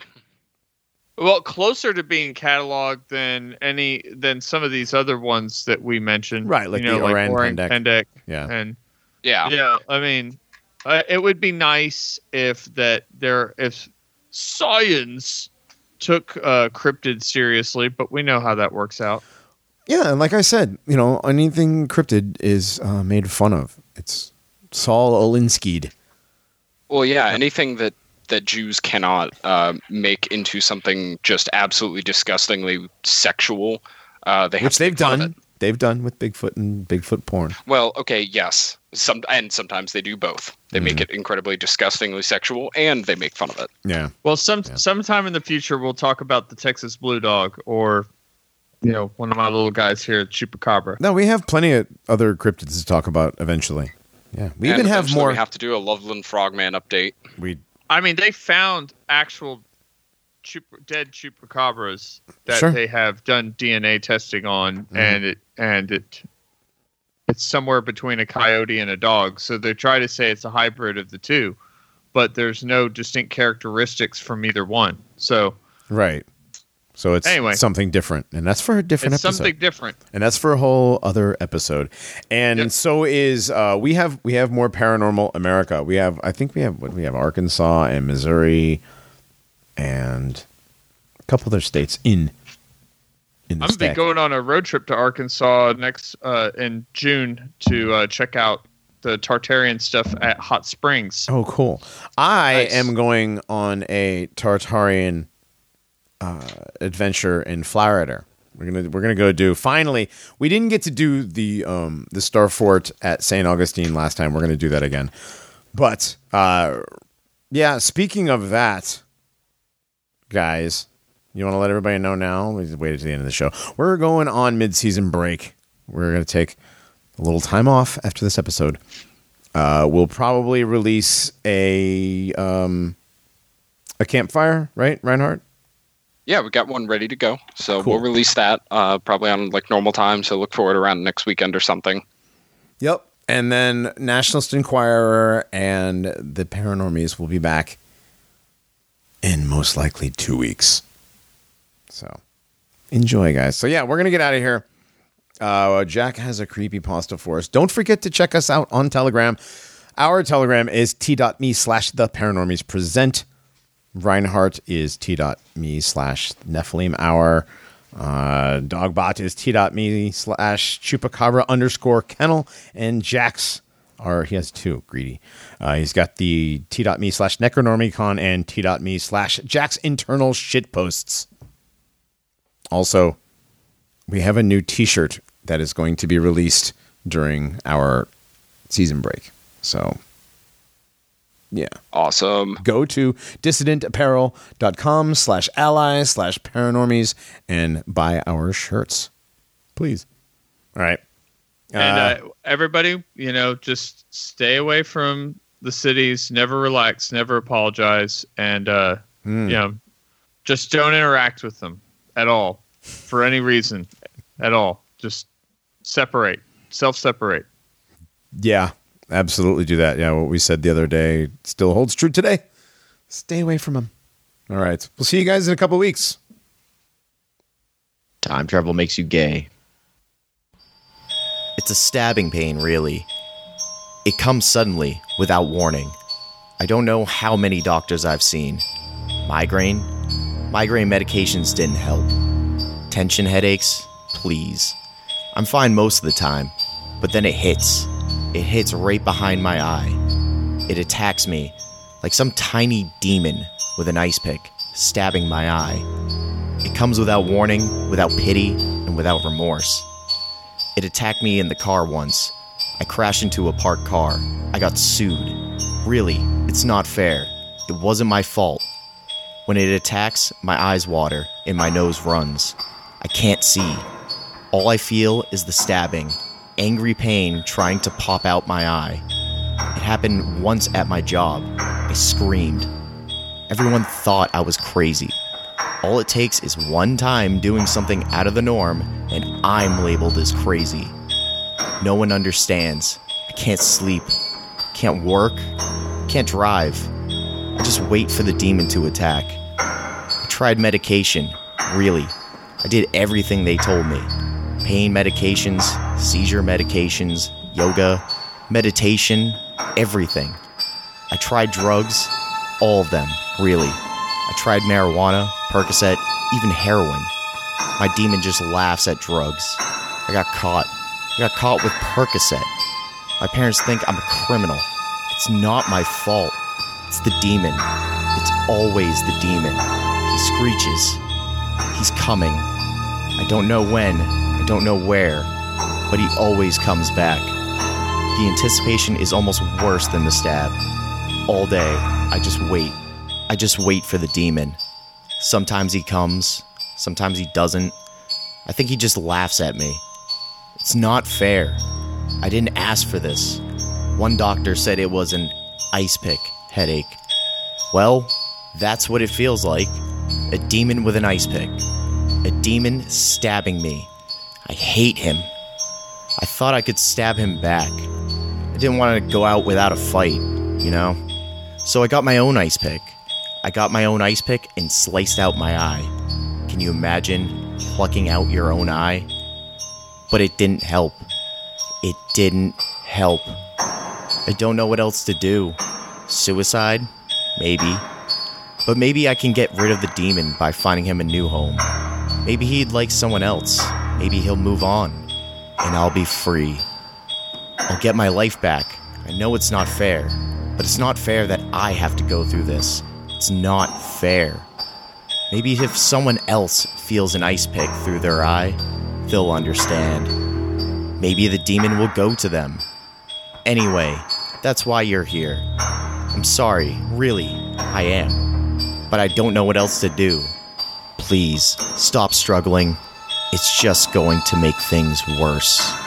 Well, closer to being cataloged than any than some of these other ones that we mentioned. Right, like you know, the Orang like Pendek. Pendek. Yeah. And yeah. Yeah, I mean uh, it would be nice if that there if science took uh, cryptid seriously, but we know how that works out. Yeah, and like I said, you know, anything cryptid is uh, made fun of. It's Saul Alinsky'd. Well, yeah, anything that, that Jews cannot uh, make into something just absolutely disgustingly sexual, uh, they which they've done. They've done with Bigfoot and Bigfoot porn. Well, okay, yes, some and sometimes they do both. They mm-hmm. make it incredibly disgustingly sexual, and they make fun of it. Yeah. Well, some yeah. sometime in the future, we'll talk about the Texas Blue Dog or. You know, one of my little guys here, Chupacabra. No, we have plenty of other cryptids to talk about eventually. Yeah, we and even have more. We have to do a Loveland Frogman update. We, I mean, they found actual chup- dead chupacabras that sure. they have done D N A testing on, mm-hmm. and it and it it's somewhere between a coyote and a dog. So they try to say it's a hybrid of the two, but there's no distinct characteristics from either one. So right. So it's anyway, something different, and that's for a different it's episode. Something different, and that's for a whole other episode. And yep. so is uh, we have we have more Paranormal America. We have I think we have what we have Arkansas and Missouri, and a couple other states in. in the I'm gonna be going on a road trip to Arkansas next uh, in June to uh, check out the Tartarian stuff at Hot Springs. Oh, cool! I nice. am going on a Tartarian. Uh, adventure in Florida. We're gonna we're gonna go do. Finally, we didn't get to do the um the Star Fort at Saint Augustine last time. We're gonna do that again. But uh, yeah. Speaking of that, guys, you want to let everybody know now. We just waited to the end of the show. We're going on mid-season break. We're gonna take a little time off after this episode. Uh, we'll probably release a um a campfire, right, Reinhardt? Yeah, we got one ready to go, so cool. We'll release that uh, probably on like normal time. So look forward around next weekend or something. Yep, and then Nationalist Inquirer and the Paranormies will be back in most likely two weeks. So enjoy, guys. So yeah, we're gonna get out of here. Uh, Jack has a creepypasta for us. Don't forget to check us out on Telegram. Our Telegram is t.me slash the Paranormies Present. Reinhardt is t.me slash Nephilim Hour. Uh, Dogbot is t.me slash Chupacabra underscore Kennel. And Jax, are, he has two, greedy. Uh, he's got the t.me slash Necronormicon and t.me slash Jax Internal Shitposts. Also, we have a new t-shirt that is going to be released during our season break. So, yeah. Awesome. Go to dissidentapparel.com slash allies slash paranormies and buy our shirts. Please. All right. And uh, uh, everybody, you know, just stay away from the cities. Never relax. Never apologize. And, uh, mm. you know, just don't interact with them at all for any reason at all. Just separate, self-separate. Yeah, absolutely do that. Yeah, what we said the other day still holds true today. Stay away from them. All right. We'll see you guys in a couple of weeks. Time travel makes you gay. It's a stabbing pain, really. It comes suddenly, without warning. I don't know how many doctors I've seen. Migraine? Migraine medications didn't help. Tension headaches? Please. I'm fine most of the time, but then it hits. It hits right behind my eye. It attacks me, like some tiny demon with an ice pick, stabbing my eye. It comes without warning, without pity, and without remorse. It attacked me in the car once. I crashed into a parked car. I got sued. Really, it's not fair. It wasn't my fault. When it attacks, my eyes water and my nose runs. I can't see. All I feel is the stabbing, angry pain trying to pop out my eye. It happened once at my job. I screamed. Everyone thought I was crazy. All it takes is one time doing something out of the norm, and I'm labeled as crazy. No one understands. I can't sleep, can't work, can't drive. I just wait for the demon to attack. I tried medication, really. I did everything they told me. Pain medications, seizure medications, yoga, meditation, everything. I tried drugs, all of them, really. I tried marijuana, Percocet, even heroin. My demon just laughs at drugs. I got caught. I got caught with Percocet. My parents think I'm a criminal. It's not my fault. It's the demon. It's always the demon. He screeches. He's coming. I don't know when. I don't know where. But he always comes back. The anticipation is almost worse than the stab. All day, I just wait. I just wait for the demon. Sometimes he comes, sometimes he doesn't. I think he just laughs at me. It's not fair. I didn't ask for this. One doctor said it was an ice pick headache. Well, that's what it feels like. A demon with an ice pick. A demon stabbing me. I hate him. I thought I could stab him back. I didn't want to go out without a fight, you know? So I got my own ice pick. I got my own ice pick and sliced out my eye. Can you imagine plucking out your own eye? But it didn't help. It didn't help. I don't know what else to do. Suicide? Maybe. But maybe I can get rid of the demon by finding him a new home. Maybe he'd like someone else. Maybe he'll move on. And I'll be free. I'll get my life back. I know it's not fair. But it's not fair that I have to go through this. It's not fair. Maybe if someone else feels an ice pick through their eye, they'll understand. Maybe the demon will go to them. Anyway, that's why you're here. I'm sorry, really, I am. But I don't know what else to do. Please, stop struggling. It's just going to make things worse.